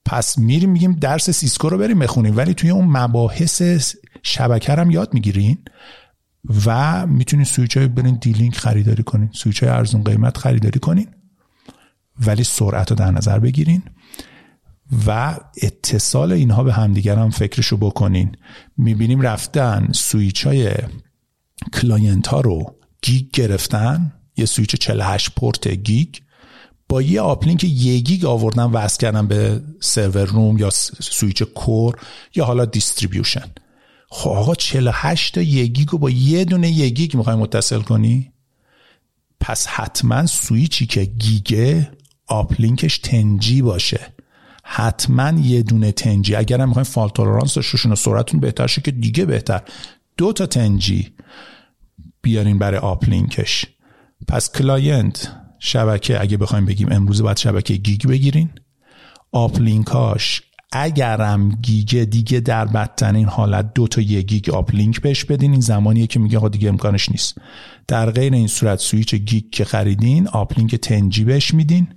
پس میریم میگیم درس سیسکو رو بریم بخونیم، ولی توی اون مباحث شبکه هم یاد میگیرین و میتونین سویچای برین دیلینک خریداری کنین، سویچای ارزون قیمت خریداری کنین، ولی سرعت رو در نظر بگیرین و اتصال اینها به همدیگر هم فکرشو بکنین. میبینیم رفتن سویچ های کلاینت ها رو گیگ گرفتن، یه سویچ 48 پورت گیگ با یه آپلینک 1 گیگ آوردن وصل کردن به سرور روم یا سویچ کور یا حالا دیستریبیوشن. خب آقا 48 تا 1 گیگ رو با یه دونه 1 گیگ میخوای متصل کنی؟ پس حتما سویچی که گیگه آپلینکش 10G باشه، حتما یه دونه 10G. اگر هم میخواین فالت تولرانس داشتشون و سرعتون بهتر شه که دیگه بهتر، 2 تا 10G بیارین برای آپلینکش. پس کلاینت شبکه، اگه بخوایم بگیم امروز باید شبکه گیگ بگیرین، آپلینکاش اگرم گیگه دیگه در بدترین حالت 2 تا 1 گیگ آپلینک بهش بدین. این زمانیه که میگه آقا دیگه امکانش نیست. در غیر این صورت سویچ گیگ که خریدین آپلینک 10G بهش میدین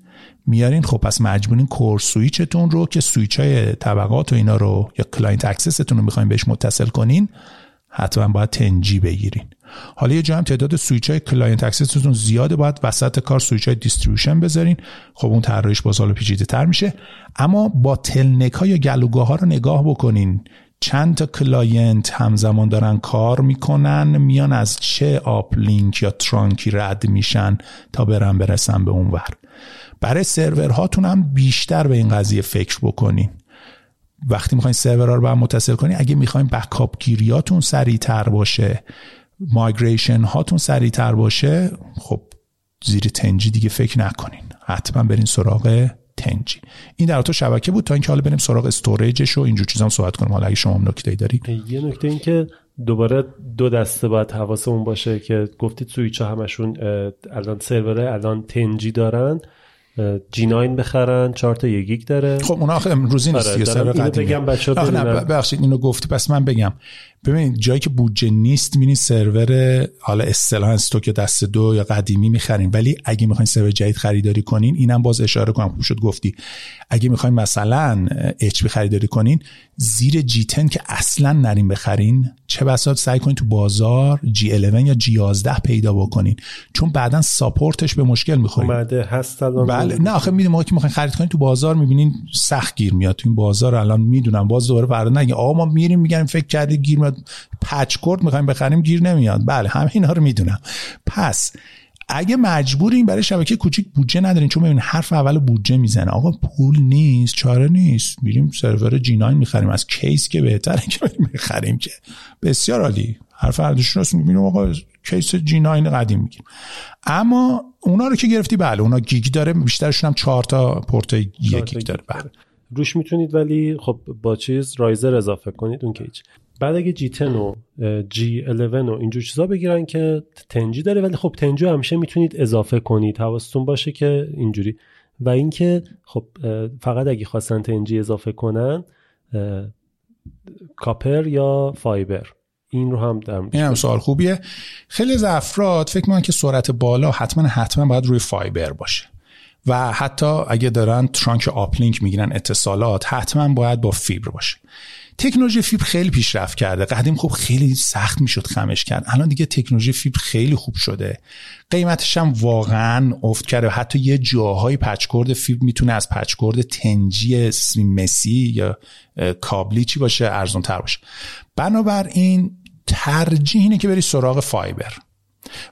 میارین. خب پس مجبورین کور سویچتون رو که سویچ‌های طبقات و اینا رو یا کلاینت اکسستون رو می‌خواید بهش متصل کنین حتما باید 10G بگیرین. حالا یه جا هم تعداد سویچ‌های کلاینت اکسستون زیاده، باید وسط کار سویچ‌های دیستریبیوشن بذارین. خب اون طراحیش باز حالا پیچیده‌تر میشه. اما با تلنک‌ها یا گلوگاه‌ها رو نگاه بکنین، چند تا کلاینت همزمان دارن کار میکنن، میان از چه آپلینک یا ترانکی رد میشن تا برسن به اون ور. برای سرورهاتون هم بیشتر به این قضیه فکر بکنین. وقتی میخواین سرورها رو به هم متصل کنین، اگه میخواین بکاپ گیریاتون سریعتر باشه، مایگریشن هاتون سریعتر باشه، خب زیر 10G دیگه فکر نکنین، حتما برین سراغ 10G. این در تو شبکه بود تا اینکه حالا بریم سراغ استوریجش و اینجور چیزا هم صحبت کنیم. حالا اگه شما هم نکته‌ای دارید. یه نکته این که دوباره دو دسته باید حواسمون باشه که گفتید سویچ ها همشون الان سرورها الان 10G دارن، G9 بخرن 4 تا 1 گیگ داره. خب اون آخه امروزی نیست دیگه، سرور قدیمی. ببخشید اینو گفتی، پس من بگم. ببینید جایی که بودجه نیست میرین سرور حالا اصطلاحاً استوک دست 2 یا قدیمی میخرین، ولی اگه میخواین سرور جدید خریداری کنین، اینم باز اشاره کنم، خوب شد گفتی، اگه میخواین مثلا HP خریداری کنین زیر G10 که اصلاً نرین بخرین، چه بسا سعی کنین تو بازار G11 یا G11 پیدا بکنین، چون بعداً ساپورتش به مشکل میخورین. اومده هست الان. نه آخه میدونم ما که میخواین خرید کنین تو بازار میبینین سخت گیر میاد تو این بازار الان، میدونم باز دوباره فردا نگه آقا ما میریم میگن فکر کرده گیر میاد، پچ کورد میخوایم بخریم گیر نمیاد. بله همه اینا رو میدونم. پس اگه مجبورین برای شبکه کوچیک بودجه ندارین، چون ببین حرف اول بودجه میزنه، آقا پول نیست، چاره نیست، میریم سرور G9 میخریم از کیس که بهتره که بریم بخریم که بسیار عالی، حرف هردشون راست، میریم آقا کیس G9 قدیم میگیم. اما اونا رو که گرفتی بله اونا گیگ داره، بیشترشون هم 4 تا پورت 1 گیگ داره بله. روش میتونید ولی خب با چیز رایزر اضافه کنید اون کیج. بعد اگه G10 و G11 و اینجور چیزا بگیرن که 10G داره، ولی خب 10G همیشه میتونید اضافه کنید، حواستون باشه که اینجوری. و اینکه خب فقط اگه خواستن 10G اضافه کنن کاپر یا فایبر، این رو هم درمیاد. این هم سوال خوبیه. خیلی از افراد فکر می‌کنن که سرعت بالا حتما باید روی فایبر باشه و حتی اگه دارن ترانک آپلینک میگیرن اتصالات حتما باید با فیبر باشه. تکنولوژی فیبر خیلی پیشرفت کرده. قدیم خب خیلی سخت میشد خمش کرد، الان دیگه تکنولوژی فیبر خیلی خوب شده، قیمتش هم واقعا افت کرده. حتی یه جاهای پچکورد فیبر میتونه از پچکورد تنجی مسی یا کابلی چی باشه، ارزان تر باشه. بنابراین ترجیح اینه که بری سراغ فایبر،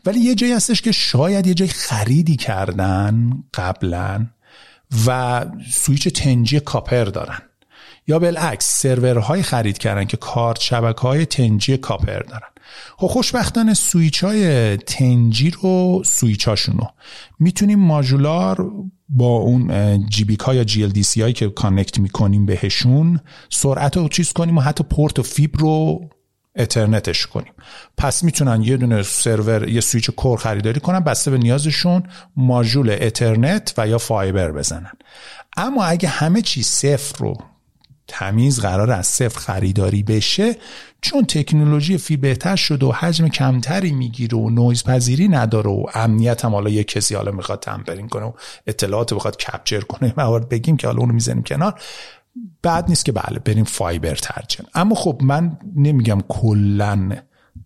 ولی یه جایی هستش که شاید یه جای خریدی کردن قبلا و سویچ تنجی کاپر دارن، یا بالعکس سرورهای خرید کردن که کارت شبکه‌های تنجی کاپر دارن. خب خوشبختانه سویچ‌های تنجی رو سویچ‌هاشونو میتونیم ماژولار با اون جی بی کا یا جی ال دی سی هایی که کانکت میکنیم بهشون سرعت رو چیز کنیم و حتی پورت و فیبر رو اترنتش کنیم. پس میتونن یه دونه سرور یه سویچ کور خریداری کنن، بسته به نیازشون ماژول اترنت و یا فایبر بزنن. اما اگه همه چی صفر رو تمیز قرار از صفر خریداری بشه، چون تکنولوژی فی بهتر شد و حجم کمتری میگیره و نویز پذیری نداره و امنیت هم، حالا یه کسی حالا میخواد تمپرینگ کنه و اطلاعات بخواد کپچر کنه موارد بگیم که حالا اونو میزنیم کنار، بد نیست که بله بریم فایبر ترجم. اما خب من نمیگم کلن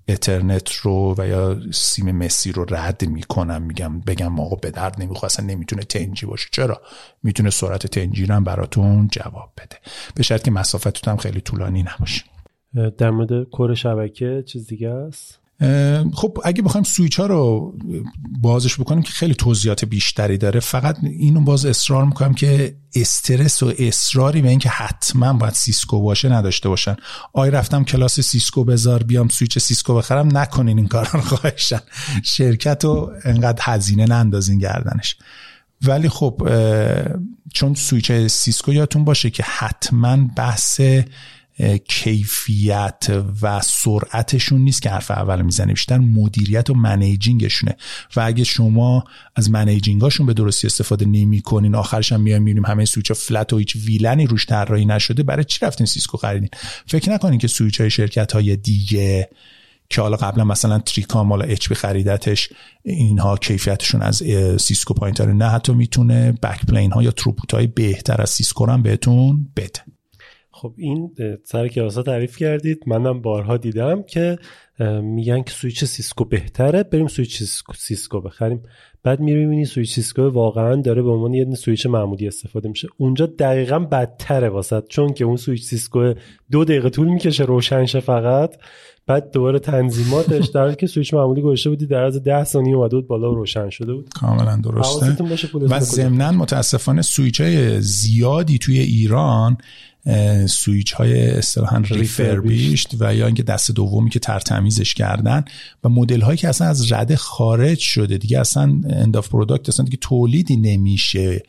اترنت رو و یا سیم مسی رو رد میکنم، میگم بگم آقا به درد نمیخوره، اصلا نمیتونه تنجی باشه. چرا؟ میتونه سرعت تنجی رو هم براتون جواب بده، به شرط که مسافتتون هم خیلی طولانی نباشه. در مورد کور شبکه چیز دیگه است. خب اگه بخوایم سویچ ها رو بازش بکنیم که خیلی توضیحات بیشتری داره، فقط اینو باز اصرار میکنم که استرس و اصراری به این که حتما باید سیسکو باشه نداشته باشن. آی رفتم کلاس سیسکو بذار بیام سویچ سیسکو بخرم، نکنین این کارا رو خواهشن، شرکت رو انقدر هزینه نندازین گردنش. ولی خب چون سویچ سیسکو یادتون باشه که حتما بحث کیفیت و سرعتشون نیست که حرف اول میزنه، بیشتر مدیریت و منیجینگشونه و اگه شما از منیجینگاشون به درستی استفاده نمی‌کنین، آخرش هم میایم میبینیم همه سویچ‌ها فلت و هیچ ویلنی روش طراحی نشده، برای چی رفتین سیسکو خریدین؟ فکر نکنین که سویچ‌های شرکت‌های دیگه که حالا قبلا مثلا تریکام حالا HP خریدتش، اینها کیفیتشون از سیسکو پایین‌تر، نه حتی میتونه بک‌پلین‌ها یا تروپوت‌های بهتر از سیسکو هم بهتون بده. خب این سر کلاسا تعریف کردید، منم بارها دیدم که میگن که سویچ سیسکو بهتره، بریم سویچ سیسکو بخریم، بعد میبینی سویچ سیسکو واقعا داره به عنوان یه سویچ معمولی استفاده میشه. اونجا دقیقاً بدتره واسط، چون که اون سویچ سیسکو 2 دقیقه طول میکشه روشن شه فقط، بعد دوباره تنظیماتش، در حالی که سویچ معمولی گذاشته بودی در از 10 ثانیه اومده بود بالا و روشن شده بود. کاملا درسته. و ضمناً متاسفانه سویچ‌های زیادی توی ایران سویچ های اصطلاحاً ریفربیشت و یا اینکه دست دومی که ترتمیزش کردن و مدل هایی که اصلا از رده خارج شده دیگه، اصلا end of product اصلا دیگه تولیدی نمیشه،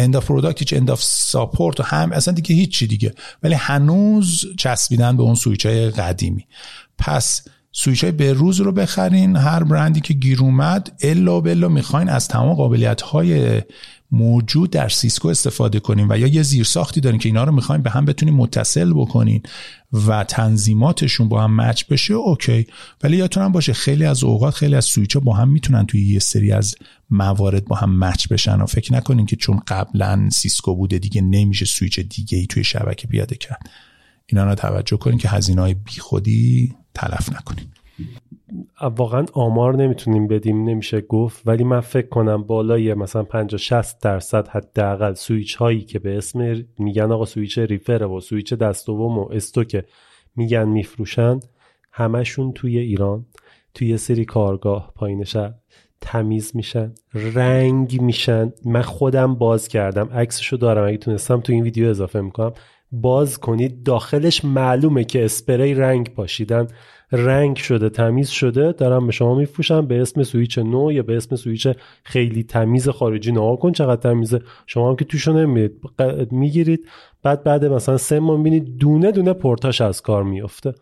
end of product هیچ end of support و هم اصلا دیگه هیچی دیگه، ولی هنوز چسبیدن به اون سویچ های قدیمی. پس سویچ های بروز رو بخرین، هر برندی که گیر اومد، الا بلا میخواین از تمام قابلیت های موجود در سیسکو استفاده کنین و یا یه زیرساختی دارین که اینا رو میخواین به هم بتونین متصل بکنین و تنظیماتشون با هم مچ بشه، اوکی. ولی یادتون هم باشه خیلی از اوقات خیلی از سویچ ها با هم میتونن توی یه سری از موارد با هم مچ بشن و فکر نکنین که چون قبلا سیسکو بوده دیگه نمیشه سویچ دیگه ای توی شبکه پیاده کرد. اینا رو توجه کنین که هزینه‌های بیخودی تلف نکنین. واقعا آمار نمیتونیم بدیم، نمیشه گفت، ولی من فکر کنم بالای مثلا 50-60% حداقل سویچ هایی که به اسم میگن آقا سویچ ریفره و سویچ دست دوم و استوک میگن میفروشن، همشون توی ایران توی سری کارگاه پایین شهر تمیز میشن، رنگ میشن. من خودم باز کردم، عکسشو دارم، اگه تونستم تو این ویدیو اضافه میکنم، باز کنید داخلش معلومه که اسپری رنگ پاشیدن، رنگ شده، تمیز شده، دارم به شما میفروشم به اسم سویچ نو یا به اسم سویچ خیلی تمیز خارجی. نها کن چقدر تمیزه، شما هم که توشو نمیرید، میگیرید، بعد مثلا 3 ماه میبینید دونه دونه پورتاش از کار میفته.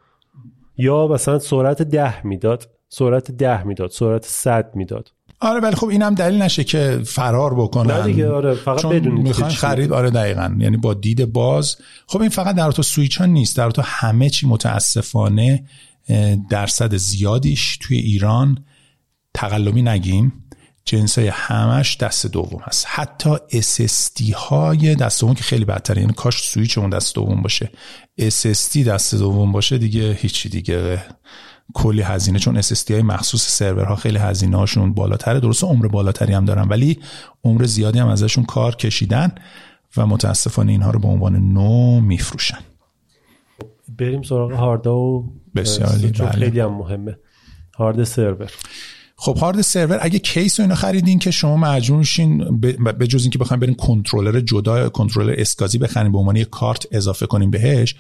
یا مثلا سرعت 10 میداد، سرعت 10 میداد، سرعت 100 میداد. آره ولی خب اینم دلیل نشه که فرار بکنن. نه دیگه، آره فقط بدونید میخوان خرید. آره دقیقاً، یعنی با دید باز. خب این فقط در تو سویچ ها نیست، در تو همه چی متاسفانه درصد زیادیش توی ایران، تقلبی نگیم، جنسای همش دست دوم هست. حتی SSD های دست دوم که خیلی بدتره، یعنی کاش سویچمون دست دوم باشه، SSD دست دوم باشه دیگه هیچی دیگه، کلی هزینه. چون SSD های مخصوص سرورها خیلی هزینه هاشون بالاتره، درسته عمر بالاتری هم دارن ولی عمر زیادی هم ازشون کار کشیدن و متاسفانه اینها رو به عنوان نو میفروشن. بریم سراغ هاردا و بسیاری، چون خیلی هم مهمه هارد سرور. خب هارد سرور اگه کیس رو اینا خریدین که شما مجبور شین به جز اینکه بخواید برین کنترلر جدا، کنترلر اسکازی بخرین به عنوان یه کارت اضافه کنین بهش،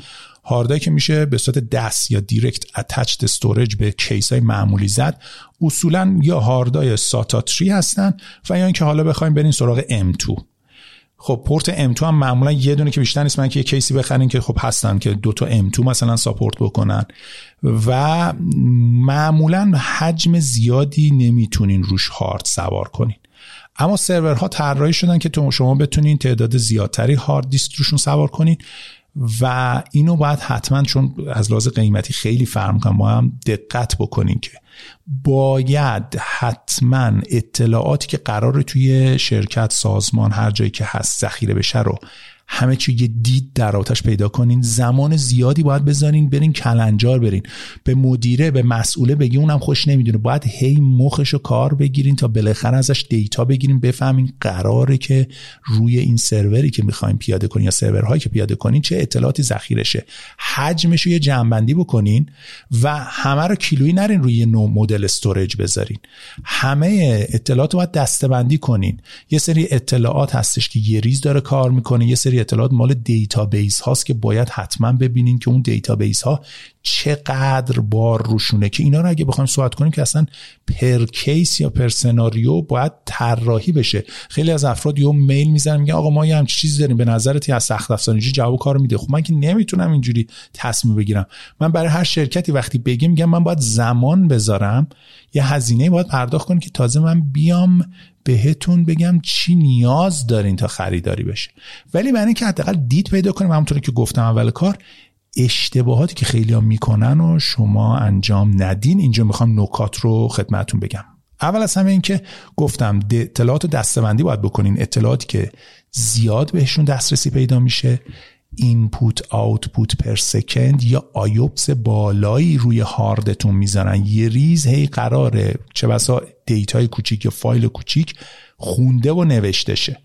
هاردایی که میشه به صورت دست یا دایرکت اتچد استوریج به کیس‌های معمولی زد، اصولاً یا هاردای ساتا 3 هستن و یا اینکه حالا بخواید برین سراغ M.2. خب پورت M.2 هم معمولا یه دونه که بیشتر نیست، من که یه کیسی بخرین که خب هستن که دوتا M.2 مثلا ساپورت بکنن و معمولا حجم زیادی نمیتونین روش هارد سوار کنین. اما سرورها طراحی شدن که شما بتونین تعداد زیادتری هارد دیسک روشون سوار کنین و اینو باید حتما، چون از لحاظ قیمتی خیلی فرق می‌کنه، ما هم دقت بکنین که باید حتما اطلاعاتی که قراره توی شرکت، سازمان، هر جایی که هست ذخیره بشه رو همه چی یه دید در آتش پیدا کنین. زمان زیادی باید بذارین، برین کلنجار، برین به مدیره، به مسئوله بگی، اونم خوش نمیدونه، باید هی مخشو کار بگیرین تا بالاخره ازش دیتا بگیرین، بفهمین قراره که روی این سروری که میخواین پیاده کنین یا سرورهایی که پیاده کنین چه اطلاعاتی ذخیره شه، حجمش رو یه جنبندی بکنین و همه رو کیلویی نرین روی نوع مدل استوریج بذارین، همه اطلاعات رو باید دسته‌بندی کنین. یه سری اطلاعات هستش که یه ریز داره کار میکنه، یه سری اطلاعات مال دیتابیس هاست که باید حتما ببینین که اون دیتابیس ها چقدر بار روشونه، که اینا رو اگه بخوایم صحبت کنیم که اصلا پر کیس یا پر سناریو باید طراحی بشه. خیلی از افراد یه میل میزنن میگن آقا ما یه همچین چیزی داریم، به نظرت از سخت افزارنجی جواب کارو میده؟ خب من که نمیتونم اینجوری تصمیم بگیرم. من برای هر شرکتی وقتی بگم، میگم من باید زمان بذارم، یه هزینه باید پرداخت کنم که تازه من بیام بهتون بگم چی نیاز دارین تا خریداری بشه. ولی برای اینکه حداقل دید پیدا کنیم، همونطوری که گفتم اول کار، اشتباهاتی که خیلی‌ها میکنن و شما انجام ندین. اینجا میخوام نکات رو خدمتتون بگم. اول از همه این که گفتم اطلاعات دسته‌بندی باید بکنین، اطلاعاتی که زیاد بهشون دسترسی پیدا میشه، اینپوت آوتپوت پر سکند یا آیوبس بالایی روی هاردتون میذارن، یه ریز هی قراره چه بسا دیتای کوچیک یا فایل کوچیک خونده و نوشته شه،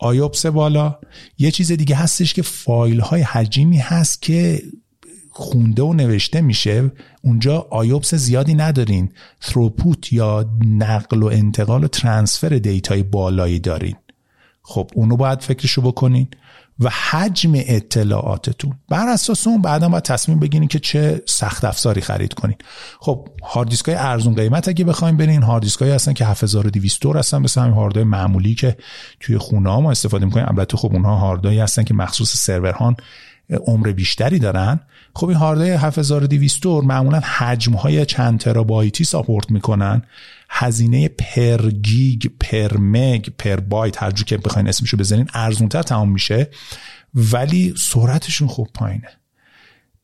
آیوبس بالا. یه چیز دیگه هستش که فایل های حجیمی هست که خونده و نوشته میشه، اونجا آیوبس زیادی ندارین، تروپوت یا نقل و انتقال و ترانسفر دیتای بالایی دارین، خب اونو باید فکرشو بکنین. و حجم اطلاعاتتون بر اساس اون بعداً باید تصمیم بگیرین که چه سخت افزاری خرید کنین. خب هارد دیسکای ارزون قیمت اگه بخوایم برین، هارد دیسکایی هستن که 7200 دلار هستن، مثل همین هاردای معمولی که توی خونه‌ها ما استفاده می‌کنیم. البته خب اونها هاردایی هستن که مخصوص سرورهان عمر بیشتری دارن. خب این هاردای 7200 دلار معمولاً حجم‌های چند ترابایتی ساپورت می‌کنن، هزینه پر گیگ، پر مگ، پر بایت، هر جور که بخواین اسمشو بزنین، ارزونتر تمام میشه ولی سرعتشون خوب پایینه.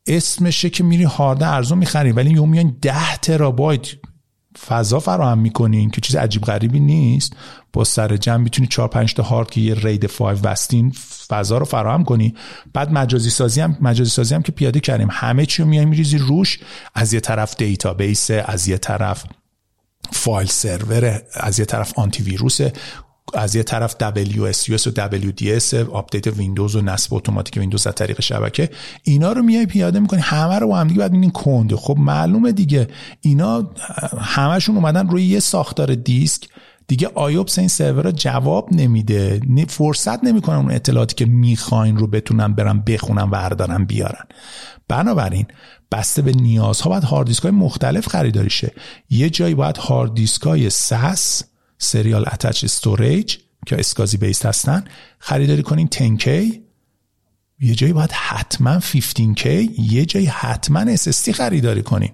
اسمشه که میری هارد ارزون میخری ولی یهو میان 10 ترابایت فضا فراهم میکنین که چیز عجیب غریبی نیست. با سر جمع میتونی 4-5 تا هارد که یه رید 5 وستین فضا رو فراهم کنی. بعد مجازی سازی هم که پیاده کردیم، همه چی رو میای میریزی روش، از یه طرف دیتابیس، از یه طرف فایل سرور، از یه طرف آنتی ویروسه، از یه طرف WSUS و WDS آپدیت ویندوز و نصب اتوماتیک ویندوز از طریق شبکه، اینا رو میای پیاده میکنی همه رو با هم دیگه، بعد میبینین کنده. خب معلومه دیگه اینا همشون اومدن روی یه ساختار دیسک دیگه. آیوبس این سرورها جواب نمیده، فرصت نمیکنن اون اطلاعاتی که میخواین رو بتونن برن بخونن وردارن بیارن. بنابراین بسته به نیازها باید هارد دیسک‌های مختلف خریداری شه. یه جایی باید هارد دیسک‌های SAS سریال اتچ استوریج که اسکازی بیس هستن خریداری کنین 10K، یه جایی باید حتما 15K، یه جایی حتما SSD خریداری کنین.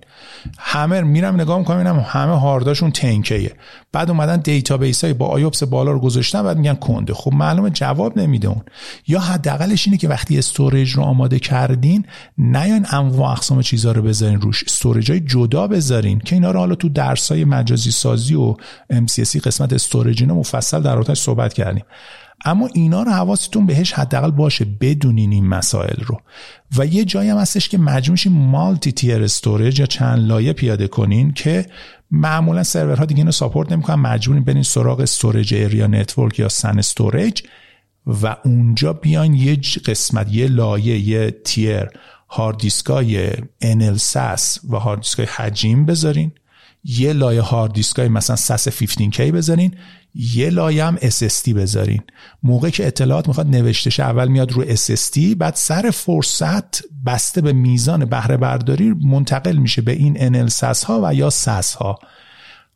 همه میرم نگاه میکنم اینم همه هارداشون 10Kه، بعد اومدن دیتابیس های با آیوبس بالا رو گذاشتن بعد میگن کنده. خب معلومه جواب نمیده اون. یا حداقلش اینه که وقتی استوریج رو آماده کردین نیاین انواع اقسام چیزا رو بذارین روش، استوریجای جدا بذارین که اینا رو حالا تو درسای مجازی سازی و MCSE قسمت استوریج اینا مفصل در موردش صحبت کردیم، اما اینا رو حواستون بهش حداقل باشه، بدونین این مسائل رو. و یه جایی هم هستش که مجموعش مالتی تیر استوریج یا چند لایه پیاده کنین که معمولا سرورها دیگه اینو ساپورت نمیکنن، مجبورین برین سراغ استوریج ایریا نتورک یا سن استوریج و اونجا بیان یه قسمت، یه لایه، یه تیر هارد دیسکای NLSAS و هارد دیسکای حجم بذارین، یه لایه هارد دیسکای مثلا SAS 15K بذارین، یه لایه هم SSD بذارین. موقعی که اطلاعات میخواد نوشته شه اول میاد رو SSD، بعد سر فرصت بسته به میزان بهره برداری منتقل میشه به این NLSAS ها و یا SAS ها.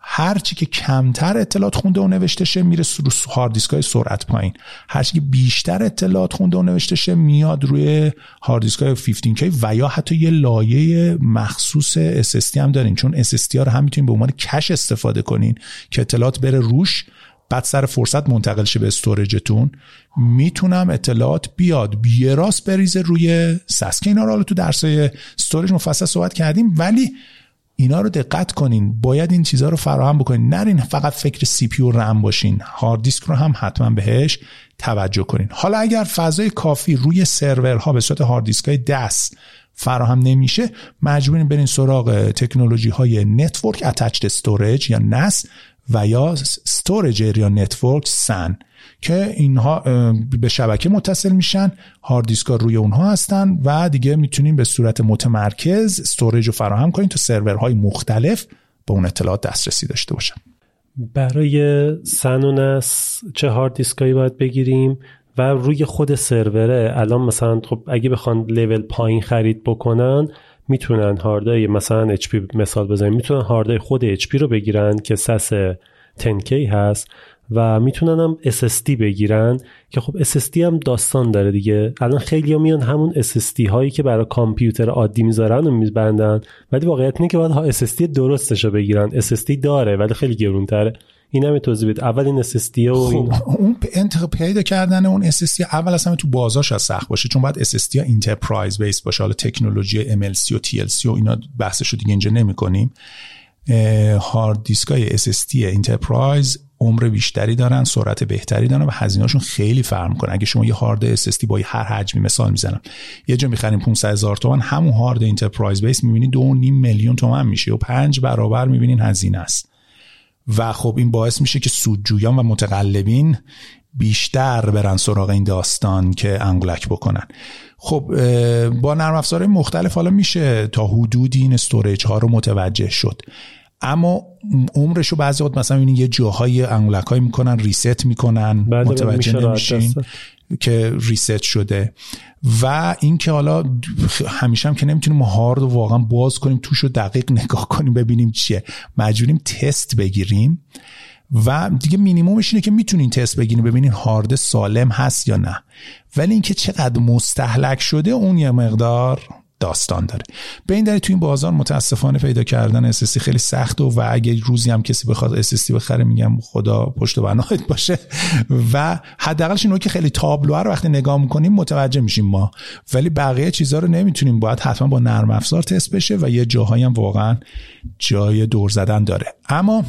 هرچی که کمتر اطلاعات خونده و نوشته شه میره رو هارد دیسک های سرعت پایین، هرچی که بیشتر اطلاعات خونده و نوشته شه میاد روی هارد دیسک های 15K و یا حتی یه لایه مخصوص SSD هم دارین، چون SSD ها رو هم میتونین به عنوان کش استفاده کنین که اطلاعات بره روش، بعد سر فرصت منتقل شه به استوریجتون. میتونم اطلاعات بیاد بیه راست بریزه روی SAS که اینا رو حالا تو درسای استوریج مفصل صحبت کردیم، ولی اینا رو دقت کنین، باید این چیزها رو فراهم بکنین، نرین فقط فکر سی پی و رم باشین، هارد دیسک رو هم حتما بهش توجه کنین. حالا اگر فضای کافی روی سرورها به صورت هارد دیسک‌های دست فراهم نمیشه، مجبورین برین سراغ تکنولوژی های نتورک اتچد استوریج یا NAS و یا استوریج ایریا نتورک SAN که اینها به شبکه متصل میشن، هارد دیسک‌ها روی اونها هستن و دیگه میتونیم به صورت متمرکز استوریج رو فراهم کنیم تا سرورهای مختلف به اون اطلاعات دسترسی داشته باشن. برای SAN و NAS چه هارد دیسکایی باید بگیریم و روی خود سروره الان مثلا خب اگه بخوان لول پایین خرید بکنن میتونن هاردای مثلا HP مثال بزنیم، میتونن هاردای خود HP رو بگیرن که SAS 10K هست و میتونن هم SSD بگیرن که خب SSD هم داستان داره دیگه. الان خیلی ها میان همون SSD هایی که برای کامپیوتر عادی میذارن و میبندن، ولی واقعیت اینه که باید ها SSD درستش رو بگیرن. SSD داره ولی خیلی گرونتره. این هم توضیح بده اول این SSD و خب اون پیدا کردن اون SSD اول اصلا تو بازارش سخت باشه، چون باید SSD ها انترپرایز بیس باشه. حالا تکنولوژی MLC و TLC و اینا بحثش رو دیگه اینجا نمی‌کنیم. هارد دیسکای SSD انترپرایز عمر بیشتری دارن، سرعت بهتری دارن و هزینه‌شون خیلی فرق می‌کنه. اگه شما یه هارد SSD با هر حجمی، مثال میزنم یه جا می‌خریم 500,000 تومان، همون هارد انترپرایز بیس می‌بینید 2.5 میلیون تومان میشه و 5 برابر می‌بینین هزینه است. و خب این باعث میشه که سودجویان و متقلبین بیشتر برن سراغ این داستان که انگولک بکنن. خب با نرم افزارهای مختلف حالا میشه تا حدودی این استوریج ها رو متوجه شد، اما عمرش رو بعضی وقت مثلا یه جاهای انگولک‌های میکنن، ریست میکنن، متوجه نمیشین که ریست شده. و این که حالا همیشه هم که نمیتونیم هارد رو واقعا باز کنیم توش رو دقیق نگاه کنیم ببینیم چیه، مجبوریم تست بگیریم و دیگه مینیمومش اینه که میتونین تست بگیرین ببینین هارد سالم هست یا نه. ولی اینکه چقدر مستهلک شده اون یه مقدار داستان داره. به این دلیل تو این بازار متاسفانه پیدا کردن SSD خیلی سخت و اگه روزی هم کسی بخواد SSD بخره میگم خدا پشت و بناهت باشه. و حداقلش اینو که خیلی تابلوها رو وقتی نگاه میکنیم متوجه میشیم ما، ولی بقیه چیزا رو نمیتونیم، باید حتما با نرم افزار تست بشه و یه جاهایی هم واقعا جای دور زدن داره. اما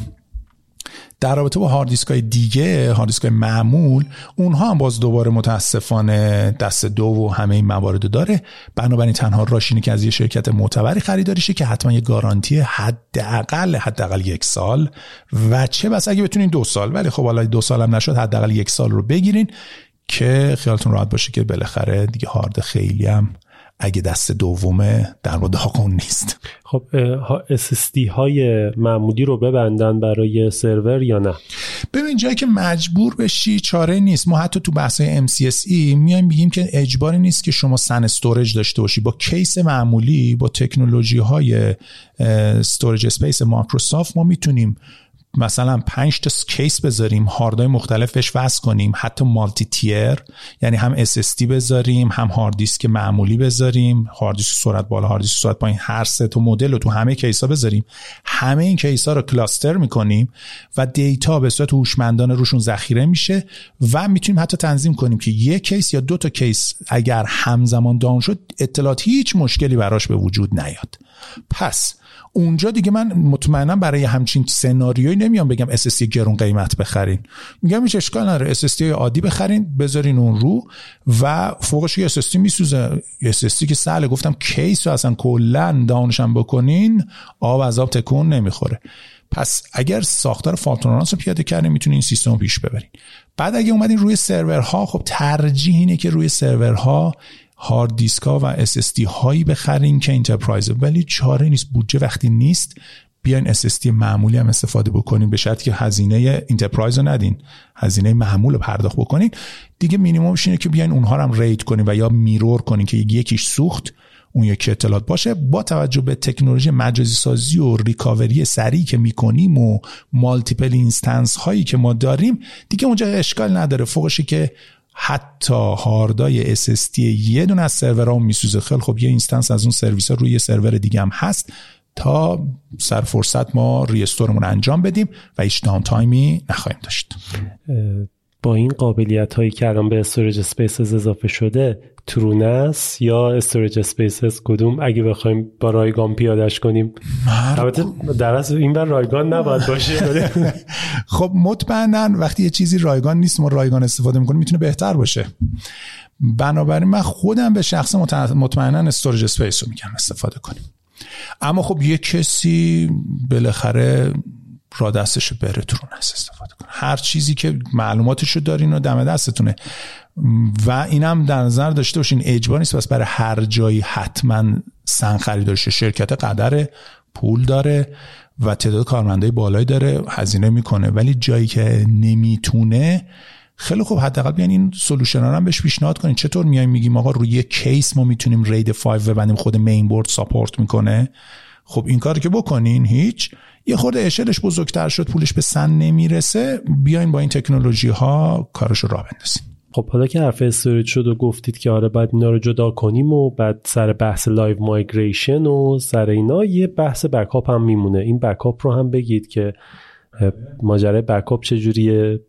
در رابطه با هاردیسک‌های دیگه، هاردیسک‌های معمول، اونها هم باز دوباره متاسفانه دست دو و همه این موارد داره. بنابراین تنها راهش اینه که از یه شرکت معتبری خریداری شی که حتما یه گارانتی حداقل 1 سال و چه بس اگه بتونین 2 سال، ولی خب حالا 2 سال هم نشد حداقل 1 سال رو بگیرین که خیالتون راحت باشه که بالاخره دیگه هارد خیلی هم اگه دست دومه در مورد حقون نیست. خب SSD های معمولی رو ببندن برای سرور یا نه؟ ببین جایی که مجبور بشی چاره نیست. ما حتی تو بحثای MCSE میایم بگیم که اجباری نیست که شما سن استوریج داشته باشی. با کیس معمولی، با تکنولوژی های استوریج اسپیس مایکروسافت ما میتونیم مثلا 5 تا کیس بذاریم، هاردهای مختلفش وصل کنیم، حتی مالتی تیر، یعنی هم SSD بذاریم، هم هارد دیسک معمولی بذاریم، هارد دیسک سرعت بالا، هارد دیسک سرعت پایین، هر سه تا مدل رو تو همه کیس‌ها بذاریم. همه این کیس‌ها رو کلاستر می‌کنیم و دیتا به صورت هوشمندانه روشون ذخیره میشه و می‌تونیم حتی تنظیم کنیم که یک کیس یا 2 تا کیس اگر همزمان داون شد، اطلاعات هیچ مشکلی براش به وجود نیاد. پس اونجا دیگه من مطمئنا برای همچین سناریویی نمیام بگم SSD گرون قیمت بخرین، میگم هیچ اشکال نداره SSD عادی بخرین بذارین اون رو و فوقش یه SSD میسوزه. SSD که سهله، گفتم کیس رو اصلا کلا داونش هم بکنین آب از آب تکون نمیخوره. پس اگر ساختار فالت تولرانس رو پیاده کردین میتونین این سیستم رو پیش ببرین. بعد اگه اومدین روی سرورها، خب ترجیح اینه که روی سرورها هارد دیسک ها و SSD هایی بخرین که انترپرایز، ولی چاره نیست. بودجه وقتی نیست بیاین SSD معمولی هم استفاده بکنین، به شرطی که هزینه انترپرایز رو ندین، هزینه معمول رو پرداخت بکنین دیگه. مینیممش اینه که بیاین اونها رو هم رید کنین و یا میرور کنین که یکیش سوخت اون یکی اطلاعات باشه. با توجه به تکنولوژی مجازی سازی و ریکاوری سریع که میکنیم و مالتیپل اینستنس هایی که ما داریم دیگه اونجا اشکال نداره. فوقش که حتی هاردای SSD یه دونه از سرورام میسوزه، خیلی خب یه اینستنس از اون سرویسا روی یه سرور دیگه هم هست تا سر فرصت ما ریستورمون انجام بدیم و هیچ داون تایمی نخواهیم داشت. با این قابلیت هایی که الان به استوریج اسپیسز اضافه شده، ترونس یا استوریج اسپیسز کدوم اگه بخوایم با رایگان پیادهش کنیم؟ البته در اصل این بر رایگان نباید باشه. خب مطمئنا وقتی یه چیزی رایگان نیست ما رایگان استفاده میکنیم میتونه بهتر باشه. بنابراین من خودم به شخص مطمئنا استوریج اسپیس رو میگم استفاده کنیم. اما خب یه کسی بالاخره را دستشو بره ترونس استفاده کنه. هر چیزی که معلوماتشو دارین و دم دستتونه و اینم در نظر داشته باشین اجبار نیست بس برای هر جایی حتما سن خریدارشه. شرکت قدره، پول داره و تعداد کارمندای بالایی داره، هزینه میکنه. ولی جایی که نمیتونه خیلی خوب حداقل بیان این سولوشن‌ها رو هم بهش پیشنهاد کنین. چطور میایم میگیم آقا روی یک کیس ما میتونیم رید 5 ببندیم، خود مین بورد ساپورت میکنه. خب این کارو که بکنین هیچ یه خورده اشلش بزرگتر شد، پولش به سن نمیرسه، بیاین با این تکنولوژی ها کارشو راه بندازین. خب حالا که حرف استوریج شد و گفتید که آره بعد اینا رو جدا کنیم و بعد سر بحث لایو مایگریشن و سر اینا یه بحث بکاپ هم میمونه. این بکاپ رو هم بگید که ماجرای بکاپ چجوریه،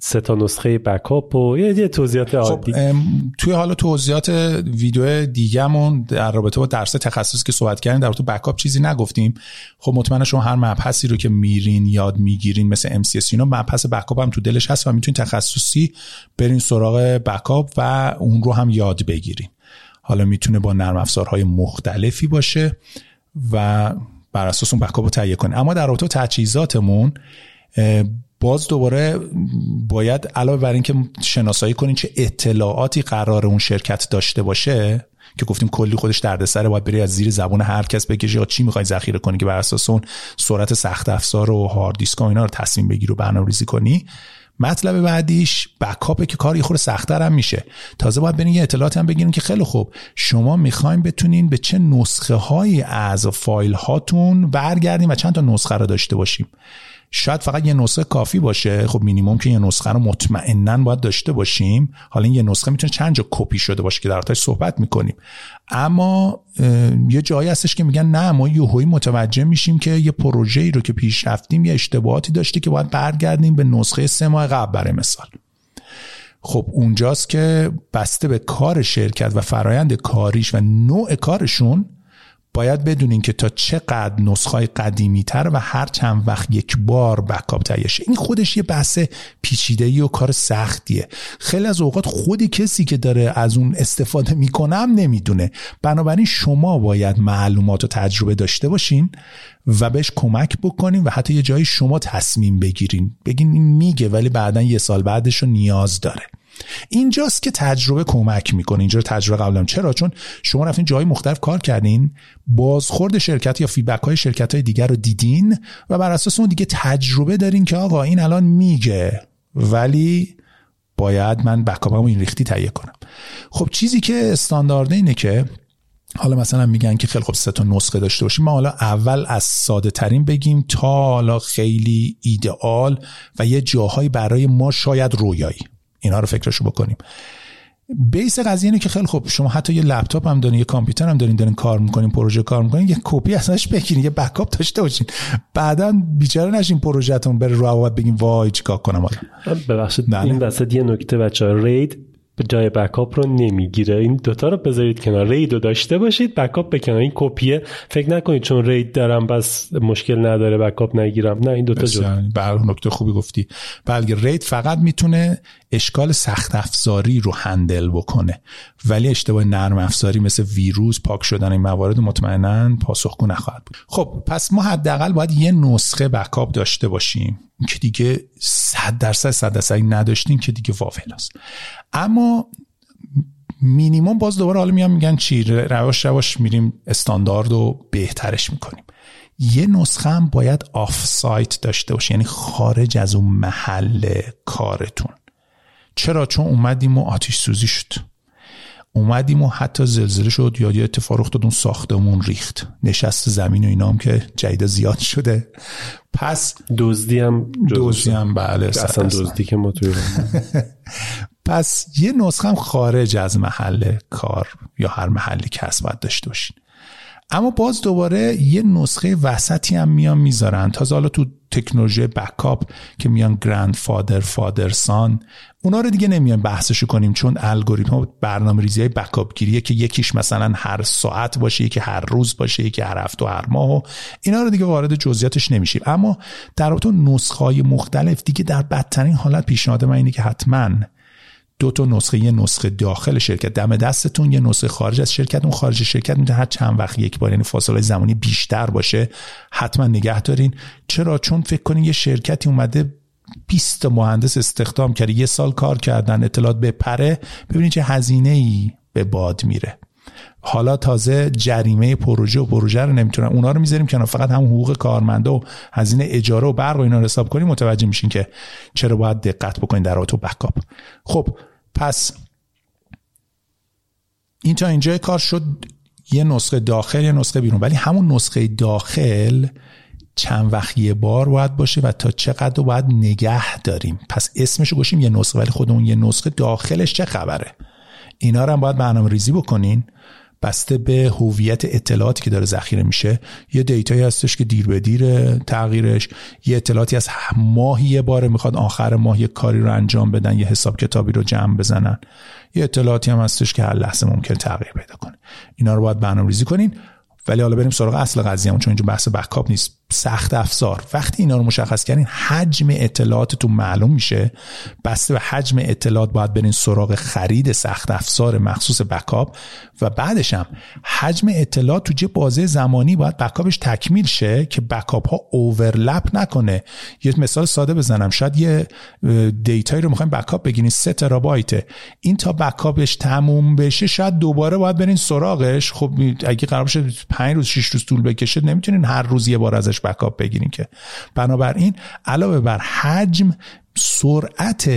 3 تا نسخه بکاپ و یه توضیحات عادی. خب توی حالا توضیحات ویدیو دیگه‌مون در رابطه با درس تخصصی که صحبت کردیم در رابطه بکاپ چیزی نگفتیم. خب مطمئنا شما هر مبحثی رو که میرین یاد میگیرین مثل MCS اینا، مبحث بکاپ هم تو دلش هست و میتونین تخصصی برین سراغ بکاپ و اون رو هم یاد بگیرین. حالا میتونه با نرم افزارهای مختلفی باشه و بر اساس اون بکاپ رو تهیه کنین. اما در رابطه تجهیزاتمون باز دوباره باید علاوه بر این که شناسایی کنین چه اطلاعاتی قرار اون شرکت داشته باشه که گفتیم کلی خودش دردسره، باید بری از زیر زبون هر کس بکشی چی می‌خوای ذخیره کنی که بر اساس اون سرعت سخت افزار و هارد دیسک اینا رو تصمیم بگیری و برنامه‌ریزی کنی. مطلب بعدیش بکاپه که کار یه خورده سخت‌تر هم میشه. تازه باید برین یه اطلاعات هم بگیرین که خیلی خوب شما می‌خواید بتونین به چه نسخه‌هایی از فایل هاتون برگردین و چند تا نسخه رو داشته باشیم. شاید فقط یه نسخه کافی باشه. خب مینیمم که یه نسخه رو مطمئناً باید داشته باشیم. حالا این یه نسخه میتونه چند جا کپی شده باشه که در حالتش صحبت میکنیم. اما یه جایی هستش که میگن نه ما یهویی متوجه میشیم که یه پروژه‌ای رو که پیش رفتیم یه اشتباهاتی داشته که باید برگردیم به نسخه 3 ماه قبل برای مثال. خب اونجاست که بسته به کار شرکت و فرایند کاریش و نوع کارشون باید بدونین که تا چقدر نسخه‌های قدیمی‌تر و هر چند وقت یک بار بکاپ تهیه شه. این خودش یه بحث پیچیده‌ای و کار سختیه. خیلی از اوقات خود کسی که داره از اون استفاده میکنه هم نمیدونه. بنابراین شما باید معلومات و تجربه داشته باشین و بهش کمک بکنین و حتی یه جایی شما تصمیم بگیرین، بگین این میگه ولی بعدن یه سال بعدش رو نیاز داره. اینجاست که تجربه کمک میکنه. اینجا تجربه قبلا چرا؟ چون شما رفتین جای مختلف کار کردین، بازخورد شرکت یا فیدبک های شرکت های دیگر رو دیدین و بر اساس اون دیگه تجربه دارین که آقا این الان میگه ولی باید من بکاپمو این ریختی تهیه کنم. خب چیزی که استاندارده اینه که حالا مثلا میگن که خیلی خب 3 تا نسخه داشته باشیم. ما حالا اول از ساده ترین بگیم تا حالا خیلی ایدئال و یه جاهایی برای ما شاید رویایی. اینا رو فکرشو بکنیم. بیس قضیه اینه که خیلی خب شما حتی یه لپتاپ هم دارین، یه کامپیوتر هم دارین کار میکنین، پروژه کار میکنین، یه کپی ازش بگیرین، یه بکاپ داشته باشین. بعداً بیچاره نشین پروژهتون بره رو عوض بگین وای چیکار کنم حالا. ببخشید این وسط یه نکته بچه‌ها، رید جای بکاپ رو نمیگیره. این دوتا رو بذارید کنار. رید رو داشته باشید، بکاپ به کنار. این کپیه فکر نکنید چون رید دارم بس مشکل نداره بکاپ نگیرم. نه، این دوتا جدا. بله، نکته خوبی گفتی. بلکه رید فقط میتونه اشکال سخت افزاری رو هندل بکنه، ولی اشتباه نرم افزاری مثل ویروس، پاک شدن این موارد مطمئناً پاسخگو نخواهد بود. خب پس ما حداقل باید یه نسخه بکاپ داشته باشیم که دیگه 100% نداشتیم که دیگه واویلاست. اما مینیمم باز دوباره حالا میام میگن چی، رواش رواش میریم استاندارد رو بهترش میکنیم. یه نسخه هم باید آف سایت داشته باشه، یعنی خارج از اون محل کارتون. چرا؟ چون اومدیم و آتش سوزی شد، اومدیم و حتی زلزله شد یا یه اتفاق افتاد اون ساختمون ریخت، نشست زمین و اینا هم که جدیدا زیاد شده. پس دزدی هم بله، اصلا دزدی که ما توی پس یه نسخه هم خارج از محل کار یا هر محلی که هست باید داشته باشین. اما باز دوباره یه نسخه وسطی هم میان میذارن. تازه حالا تو تکنولوژی بکاپ که میان گراند فادر، فادر سان، اونا رو دیگه نمیان بحثشو کنیم، چون الگوریتم ها برنامه‌ریزی های بکاپ گیریه که یکیش مثلا هر ساعت باشه، یکی هر روز باشه، یکی هر هفته و هر ماه و اینا رو دیگه وارد جزئیاتش نمیشیم. اما در رابطه نسخه‌های مختلف دیگه در بدترین حالت پیشنهاد من اینه که حتماً 2 تا نسخه، یه نسخه داخل شرکت دم دستتون، یه نسخه خارج از شرکت. اون خارج شرکت میتونه هر چند وقت یک بار، یعنی فاصله زمانی بیشتر باشه، حتما نگه دارین. چرا؟ چون فکر کنین یه شرکتی اومده 20 مهندس استخدام کرده، یه سال کار کردن، اطلاعات بپره، ببینین چه هزینه‌ای به باد میره. حالا تازه جریمه پروژه و پروژه رو نمیتونن، اونا رو میذاریم کنار، فقط هم حقوق کارمنده و هزینه اجاره و برق و اینا رو حساب کنیم، متوجه میشین که چرا باید دقت بکنین در رابطه بکاپ. خب پس این تا اینجای کار شد، یه نسخه داخل، یه نسخه بیرون. ولی همون نسخه داخل چند وقت یه بار باید باشه و تا چقدر باید نگه داریم. پس اسمشو گوشیم یه نسخه، ولی خود اون یه نسخه داخلش چه خبره، اینا رو هم باید برنامه‌ریزی بکنین. بسته به هویت اطلاعاتی که داره ذخیره میشه، یه دیتایی هستش که دیر به دیر تغییرش، یه اطلاعاتی از ماهی یه باره میخواد آخر ماه یه کاری رو انجام بدن، یه حساب کتابی رو جمع بزنن، یه اطلاعاتی هم هستش که هر لحظه ممکن تغییر پیدا کنه. اینا رو باید برنامه‌ریزی کنین. ولی حالا بریم سراغ اصل قضیه‌مون، چون اینجا بحث بکاپ نیست، سخت افزار. وقتی اینا رو مشخص کردین، حجم اطلاعاتتون معلوم میشه. بسته به حجم اطلاعات باید برین سراغ خرید سخت افزار مخصوص بکاپ و بعدش هم حجم اطلاعات تو چه بازه زمانی باید بکاپش تکمیل شه که بکاپ ها اورلپ نکنه. یه مثال ساده بزنم، شاید یه دیتایی رو میخوایم بکاپ بگیرین 3 ترابایت، این تا بکاپش تموم بشه شاید دوباره باید برین سراغش. خب اگه قرار بشه 5 روز 6 روز طول بکشه، نمیتونین هر روز یه بار ازش بکاپ بگیریم که. بنابراین علاوه بر حجم، سرعت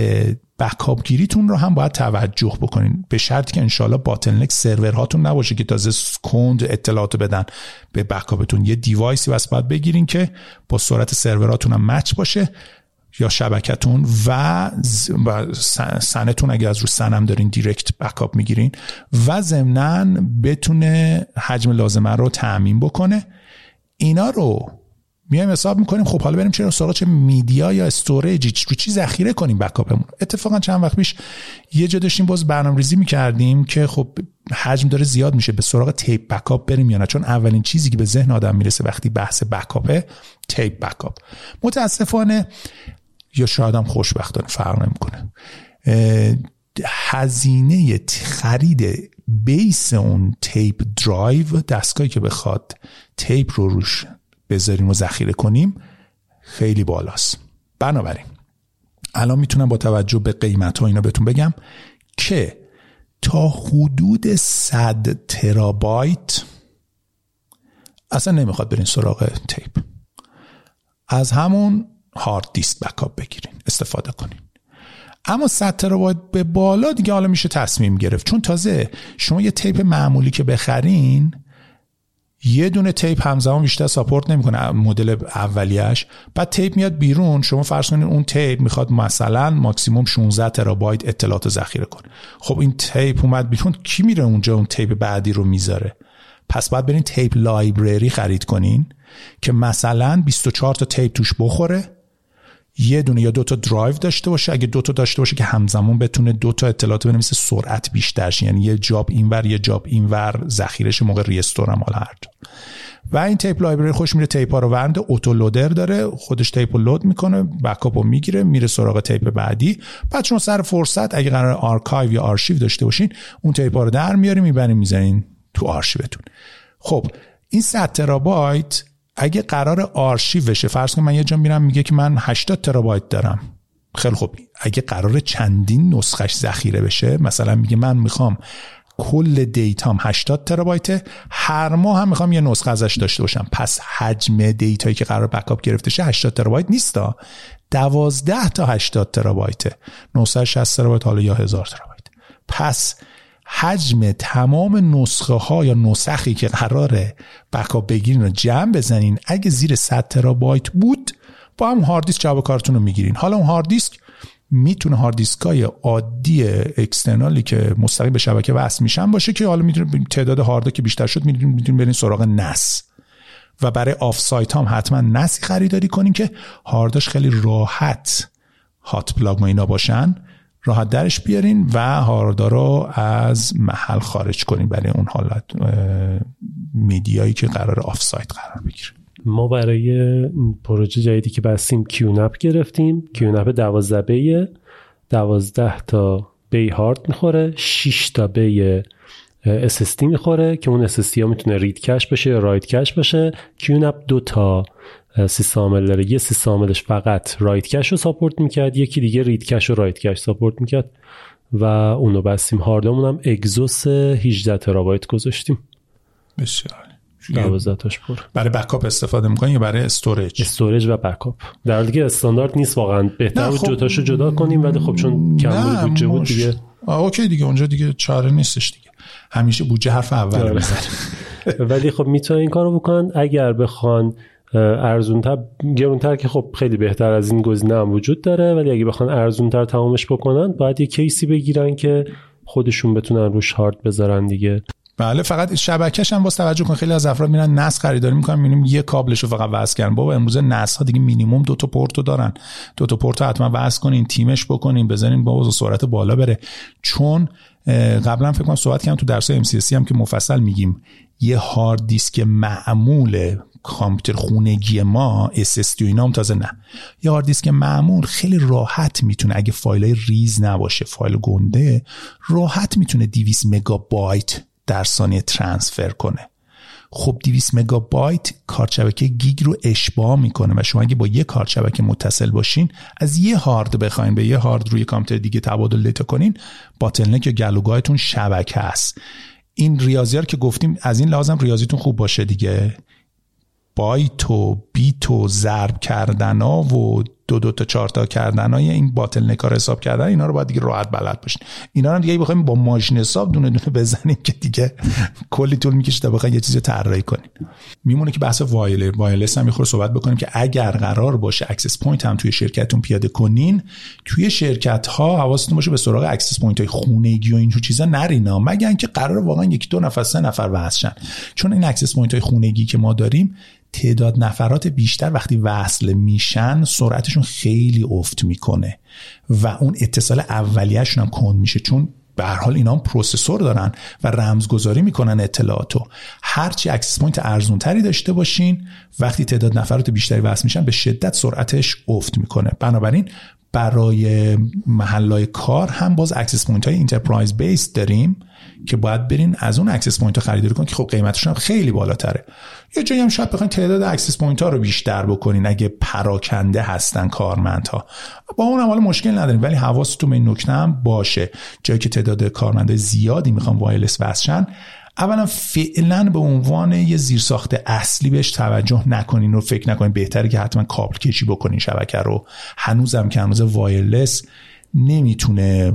بکاپ گیریتون رو هم باید توجه بکنین، به شرطی که انشالله باتلنک سرورهاتون نباشه که تازه کند اطلاعاتو بدن به بکاپتون. یه دیوایسی واسه باید بگیرین که با سرعت سرورهاتون هم مچ باشه، یا شبکتون و سنتون، اگه از رو سنم دارین دیرکت بکاپ میگیرین، و ضمناً بتونه حجم لازمه رو تامین بکنه. اینا رو میایم حساب میکنیم خب حالا بریم چرا سراغ چه میدیا یا استوریج رو چی ذخیره کنیم بکاپمون. اتفاقا چند وقت پیش یه جا داشتیم باز برنامه‌ریزی میکردیم که خب حجم داره زیاد میشه، به سراغ تیپ بکاپ بریم یا نه، چون اولین چیزی که به ذهن آدم میرسه وقتی بحث بکاپه تیپ بکاپ. متاسفانه یا شاید هم خوشبختانه فرق نمیکنه، هزینه خرید بیس اون تیپ درایو، دستگاهی که بخواد تیپ رو روش بذاریم و ذخیره کنیم، خیلی بالاست. بنابراین الان میتونم با توجه به قیمت ها اینا بهتون بگم که تا حدود 100 ترابایت اصلا نمیخواد برین سراغ تیپ، از همون هارد دیسک بکاپ بگیرین استفاده کنین. اما 100 ترابایت به بالا دیگه حالا میشه تصمیم گرفت، چون تازه شما یه تیپ معمولی که بخرین یه دونه تیپ همزمان بیشتر ساپورت نمیکنه مدل اولیش، بعد تیپ میاد بیرون، شما فرض کنین اون تیپ میخواد مثلا ماکسیموم 16 ترابایت اطلاعات ذخیره کنه. خب این تیپ اومد بیرون، کی میره اونجا اون تیپ بعدی رو میذاره؟ پس باید برین تیپ لایبرری خرید کنین که مثلا 24 تا تیپ توش بخوره، یه دونه یا دو تا درایو داشته باشه، اگه دو تا داشته باشه که همزمان بتونه دو تا اطلاعات بنویسه، سرعت بیشتر شه، یعنی یه جاب اینور یه جاب اینور ذخیرهش موقع ریستور هم حالا هر جا. و این تیپ لایبرری خوش میره تیپا رو ورند، اوتو لودر داره، خودش تیپو لود میکنه، بکاپو میگیره، میره سراغ تیپ بعدی. بعد چون سر فرصت اگه قرار آرکایو یا آرشیو داشته باشین، اون تیپا رو در میاری میبرین میذارین تو آرشیوتون. خب این 100 ترابایت اگه قرار آرشیو بشه، فرض کن من یه جا میرم میگه که من 80 ترابایت دارم، خیلی خوب، اگه قرار چندین نسخش ذخیره بشه، مثلا میگه من میخوام کل دیتام 80 ترابایت، هر ماه هم میخوام یه نسخه ازش داشته باشم، پس حجم دیتایی که قرار بکاپ گرفته شه 80 ترابایت نیستا، 12 تا 80 ترابایت، 960 ترابایت حالا یا 1000 ترابایت. پس حجم تمام نسخه ها یا نسخی که قراره بکاپ بگیرین رو جمع بزنین، اگه زیر 100 ترابایت بود با هم هارد دیسک جواب کارتون رو میگیرین. حالا اون هارد دیسک میتونه هارد دیسکای عادی اکسترنالی که مستقیم به شبکه وصل میشن باشه، که حالا میتونه تعداد هاردا که بیشتر شد میتونین برین سراغ نس، و برای آف سایت هم حتما نسی خریداری کنین که هارداش خیلی راحت هات پلاگ ما اینا باشن، راحت درش بیارین و هاردا رو از محل خارج کنین برای اون حالت میدیایی که قرار آف سایت قرار بگیره. ما برای پروژه جدیدی که بستیم کیونپ گرفتیم، کیونپ 12 بیه، 12 تا بی هارد میخوره، 6 تا بی SSD میخوره که اون SSD ها میتونه رید کش بشه یا رایت کش بشه. کیونپ 2 تا سیستامل داره، یه سیستاملش فقط رایت کش رو ساپورت میکرد، یکی دیگه رید کش و رایت کش ساپورت میکرد و اونو بستیم. هاردمون هم اگزوس 18 ترابایت گذاشتیم. بسیار دوازده‌تاش پر. برای بکاپ استفاده میکنی یا برای استوریج؟ استوریج و بکاپ. در دیگه استاندارد نیست واقعا، بهتره خب جداشو جدا کنیم، ولی خب چون کمبود بودجه بود دیگه اوکی دیگه، اونجا دیگه چاره نیستش دیگه، همیشه بودجه حرف اول میزنه. ولی خب میتونن این کارو بکنن، اگر بخوان ارزون‌تر گرون‌تر که خب خیلی بهتر از این گزینه هم وجود داره، ولی اگه بخوان ارزون‌تر تمامش بکنن باید یه کیسی بگیرن که خودشون بتونن روش هارد بذارن دیگه. بله، فقط شبکه‌ش هم باز توجه کن، خیلی از افراد میرن نس خریداری میکنن، میبینیم یه کابلشو فقط وصل کردن. بابا امروز نس ها دیگه مینیمم 2 تا پورتو دارن، 2 تا پورتو حتما وصل کنین، تیمش بکنین، بزنین بابا سرعت بالا بره. چون قبلا فکر کنم صحبت کردم تو درس ام سی اس هم که مفصل میگیم، یه هارد دیسک معمول کامپیوتر خونگی ما SSD و اینا هم تازه نه، یه هارد دیسک معمول خیلی راحت میتونه اگه فایلای ریز نباشه، فایل گنده، راحت میتونه 200 مگابایت در ثانیه ترانسفر کنه. خب 200 مگابایت کارت شبکه گیگ رو اشباع میکنه و شما اگه با یه کارت شبکه متصل باشین، از یه هارد بخواین به یه هارد روی کامپیوتر دیگه تبادل دیتا کنین، باتلنک یا گلوگاهتون شبکه است. این ریاضیار که گفتیم، از این لازم ریاضیتون خوب باشه دیگه، بایت و بیت و ضرب کردن ها و دو تا چهار تا کردن های این باتلنک ها رو حساب کردن، اینا رو باید دیگه راحت بلد باشین. اینا رو دیگه بخوایم با ماشین حساب دونه دونه بزنیم که دیگه کلی طول میکشه تا بخوایم یه چیزی طراحی کنیم. میمونه که بحث وایرلس هم میخوره صحبت بکنیم که اگر قرار باشه اکسس پوینت هم توی شرکتتون پیاده کنین، توی شرکت ها حواستون باشه به سراغ اکسس پوینت های خونگی و این چیزا نرینا، مگر اینکه قرار واقعا یکی دو نفر سه نفر واسشن، چون این اکسس پوینت های خونگی که ما داریم تعداد نفرات بیشتر وقتی وصل میشن سرعتشون خیلی افت میکنه و اون اتصال اولیه‌شون هم کند میشه، چون به هر حال اینا هم پروسسور دارن و رمزگذاری میکنن اطلاعاتو. هرچی اکسس پوینت ارزونتری داشته باشین وقتی تعداد نفرات بیشتری وصل میشن به شدت سرعتش افت میکنه. بنابراین برای محلای کار هم باز اکسس پوینت های انترپرایز بیس داریم که باید برین از اون اکسس پوینت ها خریداری کنین که خب قیمتشون هم خیلی بالاتره. یه جایی هم شاید بخواین تعداد اکسس پوینت ها رو بیشتر بکنین اگه پراکنده هستن کارمندها، با اون هم حالا مشکل نداریم، ولی حواستون به این نکته هم باشه. جایی که تعداد کارمنده زیادی میخوان وایرلس وصلشن، اولا فعلا به عنوان یه زیرساخت اصلی بهش توجه نکنین و فکر نکنین، بهتره که حتما کابل کشی بکنین شبکه رو. هنوزم که هنوز وایرلس نمیتونه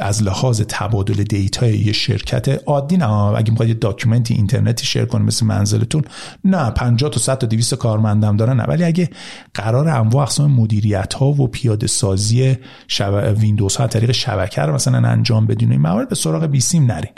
از لحاظ تبادل دیتای یه شرکت عادی، نه اگه میخواید یه داکیومنتی اینترنتی شیر کنید مثل منزلتون، نه 50 تا 100 تا 200 کارمندم داره، نه، ولی اگه قرار انواع اقسام مدیریت ها و پیاده سازی ویندوز ها طریق شبکه رو مثلا انجام بدین، این موارد به سراغ بی سیم نرین.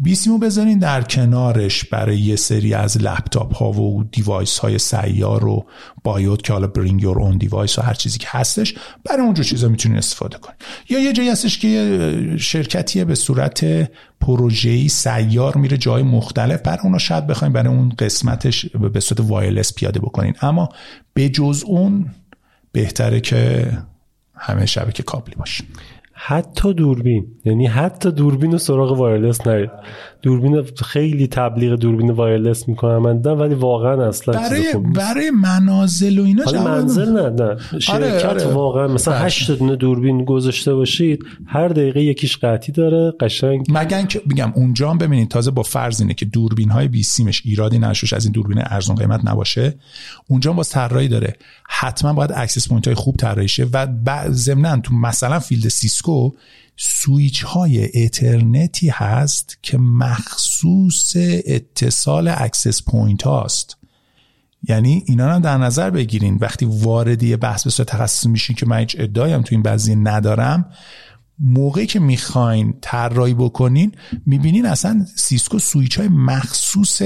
بیسیمو بذارین در کنارش برای یه سری از لپتاپ ها و دیوایس های سیار و بایوت که حالا برینگ یور اون دیوایس و هر چیزی که هستش، برای اونجور چیزا میتونین استفاده کنین. یا یه جایی هستش که یه شرکتیه به صورت پروژه‌ای سیار میره جای مختلف، برای اونا شاید بخواین برای اون قسمتش به صورت وایرلس پیاده بکنین، اما به جز اون بهتره که همه شبکه کابلی باشه. حتی دوربین، یعنی حتی دوربین و سراغ وایرلس نرید. دوربین خیلی تبلیغ دوربین وایرلس میکنن من دیدم، ولی واقعا اصلا برای منازل و اینا جواب منزل نه شرکت واقعا مثلا 8 تا دوربین گذاشته باشید، هر دقیقه یکیش قطعی داره قشنگ. مگن که میگم اونجا هم ببینید، تازه با فرض اینه که دوربین های بی سیمش ایرادی نشوش از این دوربین ارزون قیمت نباشه، اونجا هم با طراحی داره، حتما باید اکسس پوینت های خوب طراحی شه و ضمناً تو مثلا فیلد سیسکو سویچ های اترنتی هست که مخصوص اتصال اکسس پوینت هاست. یعنی اینا هم در نظر بگیرین وقتی وارد یه بحث به صورت تخصصی میشین، که من هیچ ادعایی هم تو این قضیه ندارم. موقعی که میخواین طراحی بکنین میبینین اصلا سیسکو سویچ های مخصوص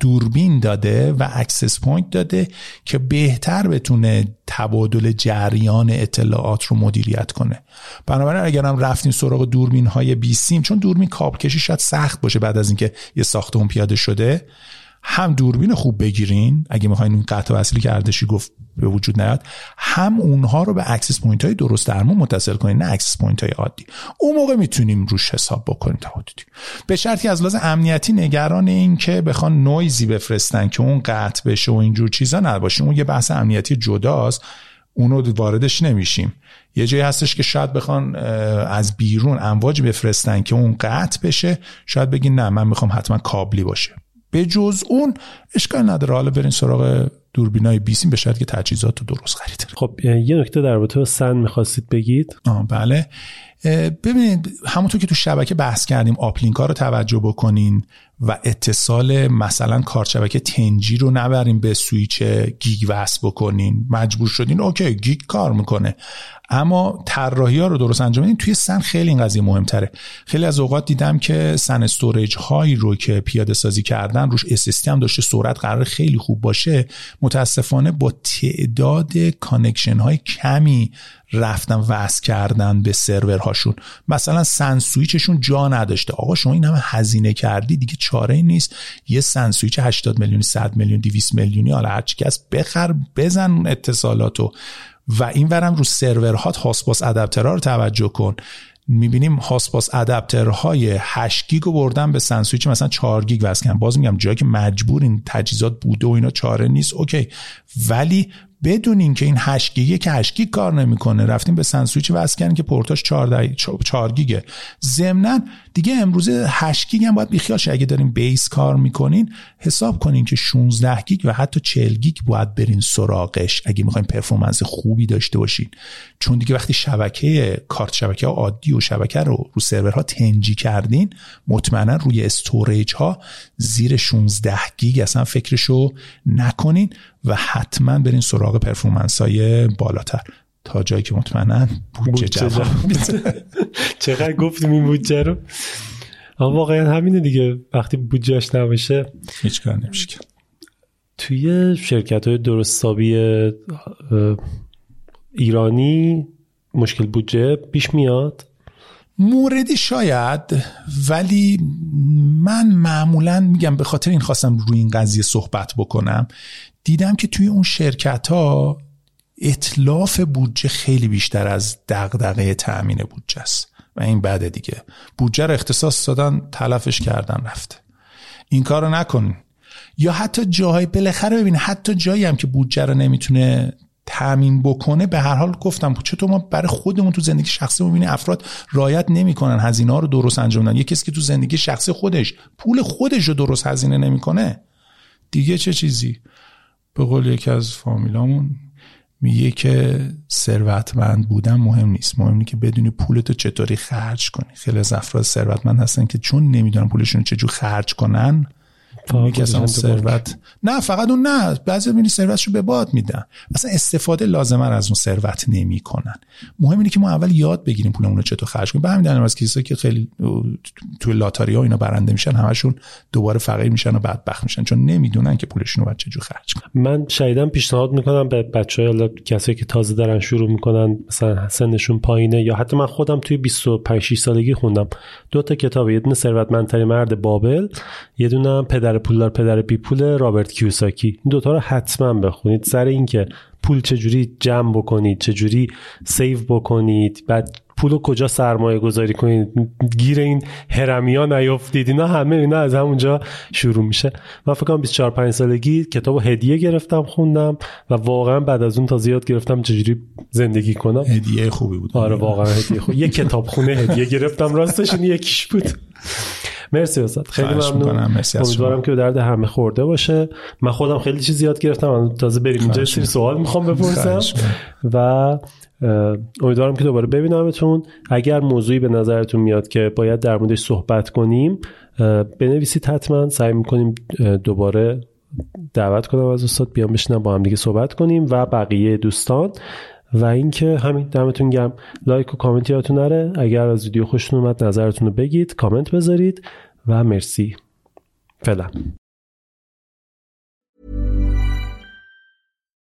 دوربین داده و اکسس پوینت داده که بهتر بتونه تبادل جریان اطلاعات رو مدیریت کنه. بنابراین اگر هم رفتین سراغ دوربین های بی سیم، چون دوربین کابل کشی شاید سخت باشه بعد از اینکه یه ساختمون پیاده شده، هم دوربین خوب بگیرین اگه میخواین اون قطع وصلی که اردشی گفت به وجود نیاد، هم اونها رو به اکسس پوینت های درست درمون متصل کنین، نه اکسس پوینت های عادی. اون موقع میتونیم روش حساب بکنیم تا حدودی، به شرطی از لحاظ امنیتی نگران این که بخوان نویزی بفرستن که اون قطع بشه و اینجور چیزا نباشه. اون یه بحث امنیتی جداست، اونو واردش نمیشیم. یه جایی هستش که شاید بخوان از بیرون امواج بفرستن که اون قطع بشه، شاید بگین نه من میخوام حتما کابلی باشه. به جز اون اشکال نداره، حالا برین سراغ دوربینای بیسیم به شرط که تجهیزات رو درست خرید. خب یه نکته در رابطه با سن می‌خواستید بگید؟ بله. ببینید همونطور که تو شبکه بحث کردیم، آپلینک‌ها رو توجه بکنین و اتصال مثلا کارت شبکه 10G رو نبرین به سویچ گیگ وصل بکنین. مجبور شدین اوکی گیگ کار میکنه، اما طراحی‌ها رو درست انجام بدین. توی سن خیلی این قضیه مهم‌تره. خیلی از اوقات دیدم که سن استوریج هایی رو که پیاده سازی کردن روش SSD هم داشته، سرعت قرار خیلی خوب باشه، متاسفانه با تعداد کانکشن های کمی رفتن وصل کردن به سرورهاشون. مثلا سن سویچشون جا نداشته. آقا شما این همه هزینه کردی دیگه چاره‌ای نیست، یه سن سویچ 80 میلیونی 100 میلیون 200 میلیونی حالا هر چی کس بخر بزن اتصالاتو، و اینورم رو سرورهات هاسپاس ادپترها رو توجه کن. میبینیم هاسپاس ادپترهای 8 گیگ رو بردن به سن سویچ مثلا 4 گیگ وصل کردن. باز میگم جایی که مجبور این تجهیزات بوده و اینا چاره نیست اوکی، ولی بدونین که این 8 گیگه که 8 گیگ کار نمیکنه، رفتیم به سن سویچ وصل کردن که پورتاش 4 گیگه. ضمناً دیگه امروزه 8 گیگ هم باید بیخیال شید. اگه دارین بیس کار میکنین حساب کنین که 16 گیگ و حتی 40 گیگ باید برین سراغش اگه میخواین پرفورمنس خوبی داشته باشین، چون دیگه وقتی شبکه کارت شبکه عادی و شبکه رو سرورها 10 جی کردین، مطمئنا روی استوریج ها زیر 16 گیگ اصلا فکرشو نکنین و حتما برین سراغ پرفورمنس های بالاتر تا جایی که مطمئنن بودجه جواب میده. چقدر گفتیم این بودجه رو، واقعا همینه دیگه، وقتی بودجهش نمیشه هیچ کار نمیشه. توی شرکت‌های درست حسابی ایرانی مشکل بودجه پیش میاد؟ موردی شاید، ولی من معمولاً میگم، به خاطر این خواستم روی این قضیه صحبت بکنم، دیدم که توی اون شرکت‌ها اتلاف بودجه خیلی بیشتر از دغدغه تأمین بودجه است و این بده دیگه. بودجه رو اختصاص دادن، تلفش کردن، رفته. این کار رو نکنین. یا حتی جاهای بالاخره ببین، حتی جایی هم که بودجه رو نمیتونه تامین بکنه، به هر حال گفتم چطور ما برای خودمون تو زندگی شخصی می‌بینیم افراد رعایت نمی‌کنن، هزینه‌ها رو درست انجام ندن. یه کسی که تو زندگی شخصی خودش پول خودش رو درست هزینه نمی‌کنه دیگه چه چیزی. به قول یکی از فامیلامون میگه که ثروتمند بودن مهم نیست، مهم اینه که بدونی پولتو چطوری خرج کنی. خیلی از افراد ثروتمند هستن که چون نمی‌دونن پولشون رو چجوری خرج کنن، میگه ثروت نه فقط اون، نه بعضی میبینی ثروتشو به باد میدن، اصلا استفاده لازمه از اون ثروت نمیکنن. مهم اینه که ما اول یاد بگیریم پولمون رو چطور خرج کنیم. به همین دلیل از کسایی که خیلی تو لاتاری ها اینا برنده میشن، همشون دوباره فقیر میشن و بدبخت میشن، چون نمیدونن که پولشون رو چجوری خرج کنن. من شایدن پیشنهاد میکنم به بچه‌ها، کسایی که تازه دارن شروع میکنن، مثلا سنشون پایینه، یا حتی من خودم توی 25 سالگی خوندم دو تا کتاب، یه دونه ثروتمندترین مرد بابل، یه دونه پدر پولدار پدر بی پول رابرت کیوساکی. این دوتا رو حتما بخونید سر این که پول چجوری جمع بکنید، چجوری سیو بکنید، بعد پولو کجا سرمایه گذاری کنید، گیر این هرمیا نیافتید. اینا همه اینا از همونجا شروع میشه. من فکر کنم 24-5 سالگی کتابو هدیه گرفتم خوندم و واقعا بعد از اون تا زیاد گرفتم چجوری زندگی کنم. هدیه خوبی بود. آره واقعا هدیه خوب. یه کتابخونه هدیه گرفتم، راستش این یکیش بود. مرسی استاد، خیلی ممنون. امیدوارم که به درد همه خورده باشه. من خودم خیلی چیز یاد گرفتم. تازه بریم اینجا سری سوال میخوام بپرسم و امیدوارم که دوباره ببینمتون. اگر موضوعی به نظرتون میاد که باید در موردش صحبت کنیم بنویسید، حتما سعی میکنیم دوباره دعوت کنم از استاد بیام بشینم با هم دیگه صحبت کنیم و بقیه دوستان. و اینکه همین، دمتون گرم. لایک و کامنت یادتون نره. اگر از ویدیو خوشتون اومد نظرتون رو بگید، کامنت بذارید و مرسی. فعلا.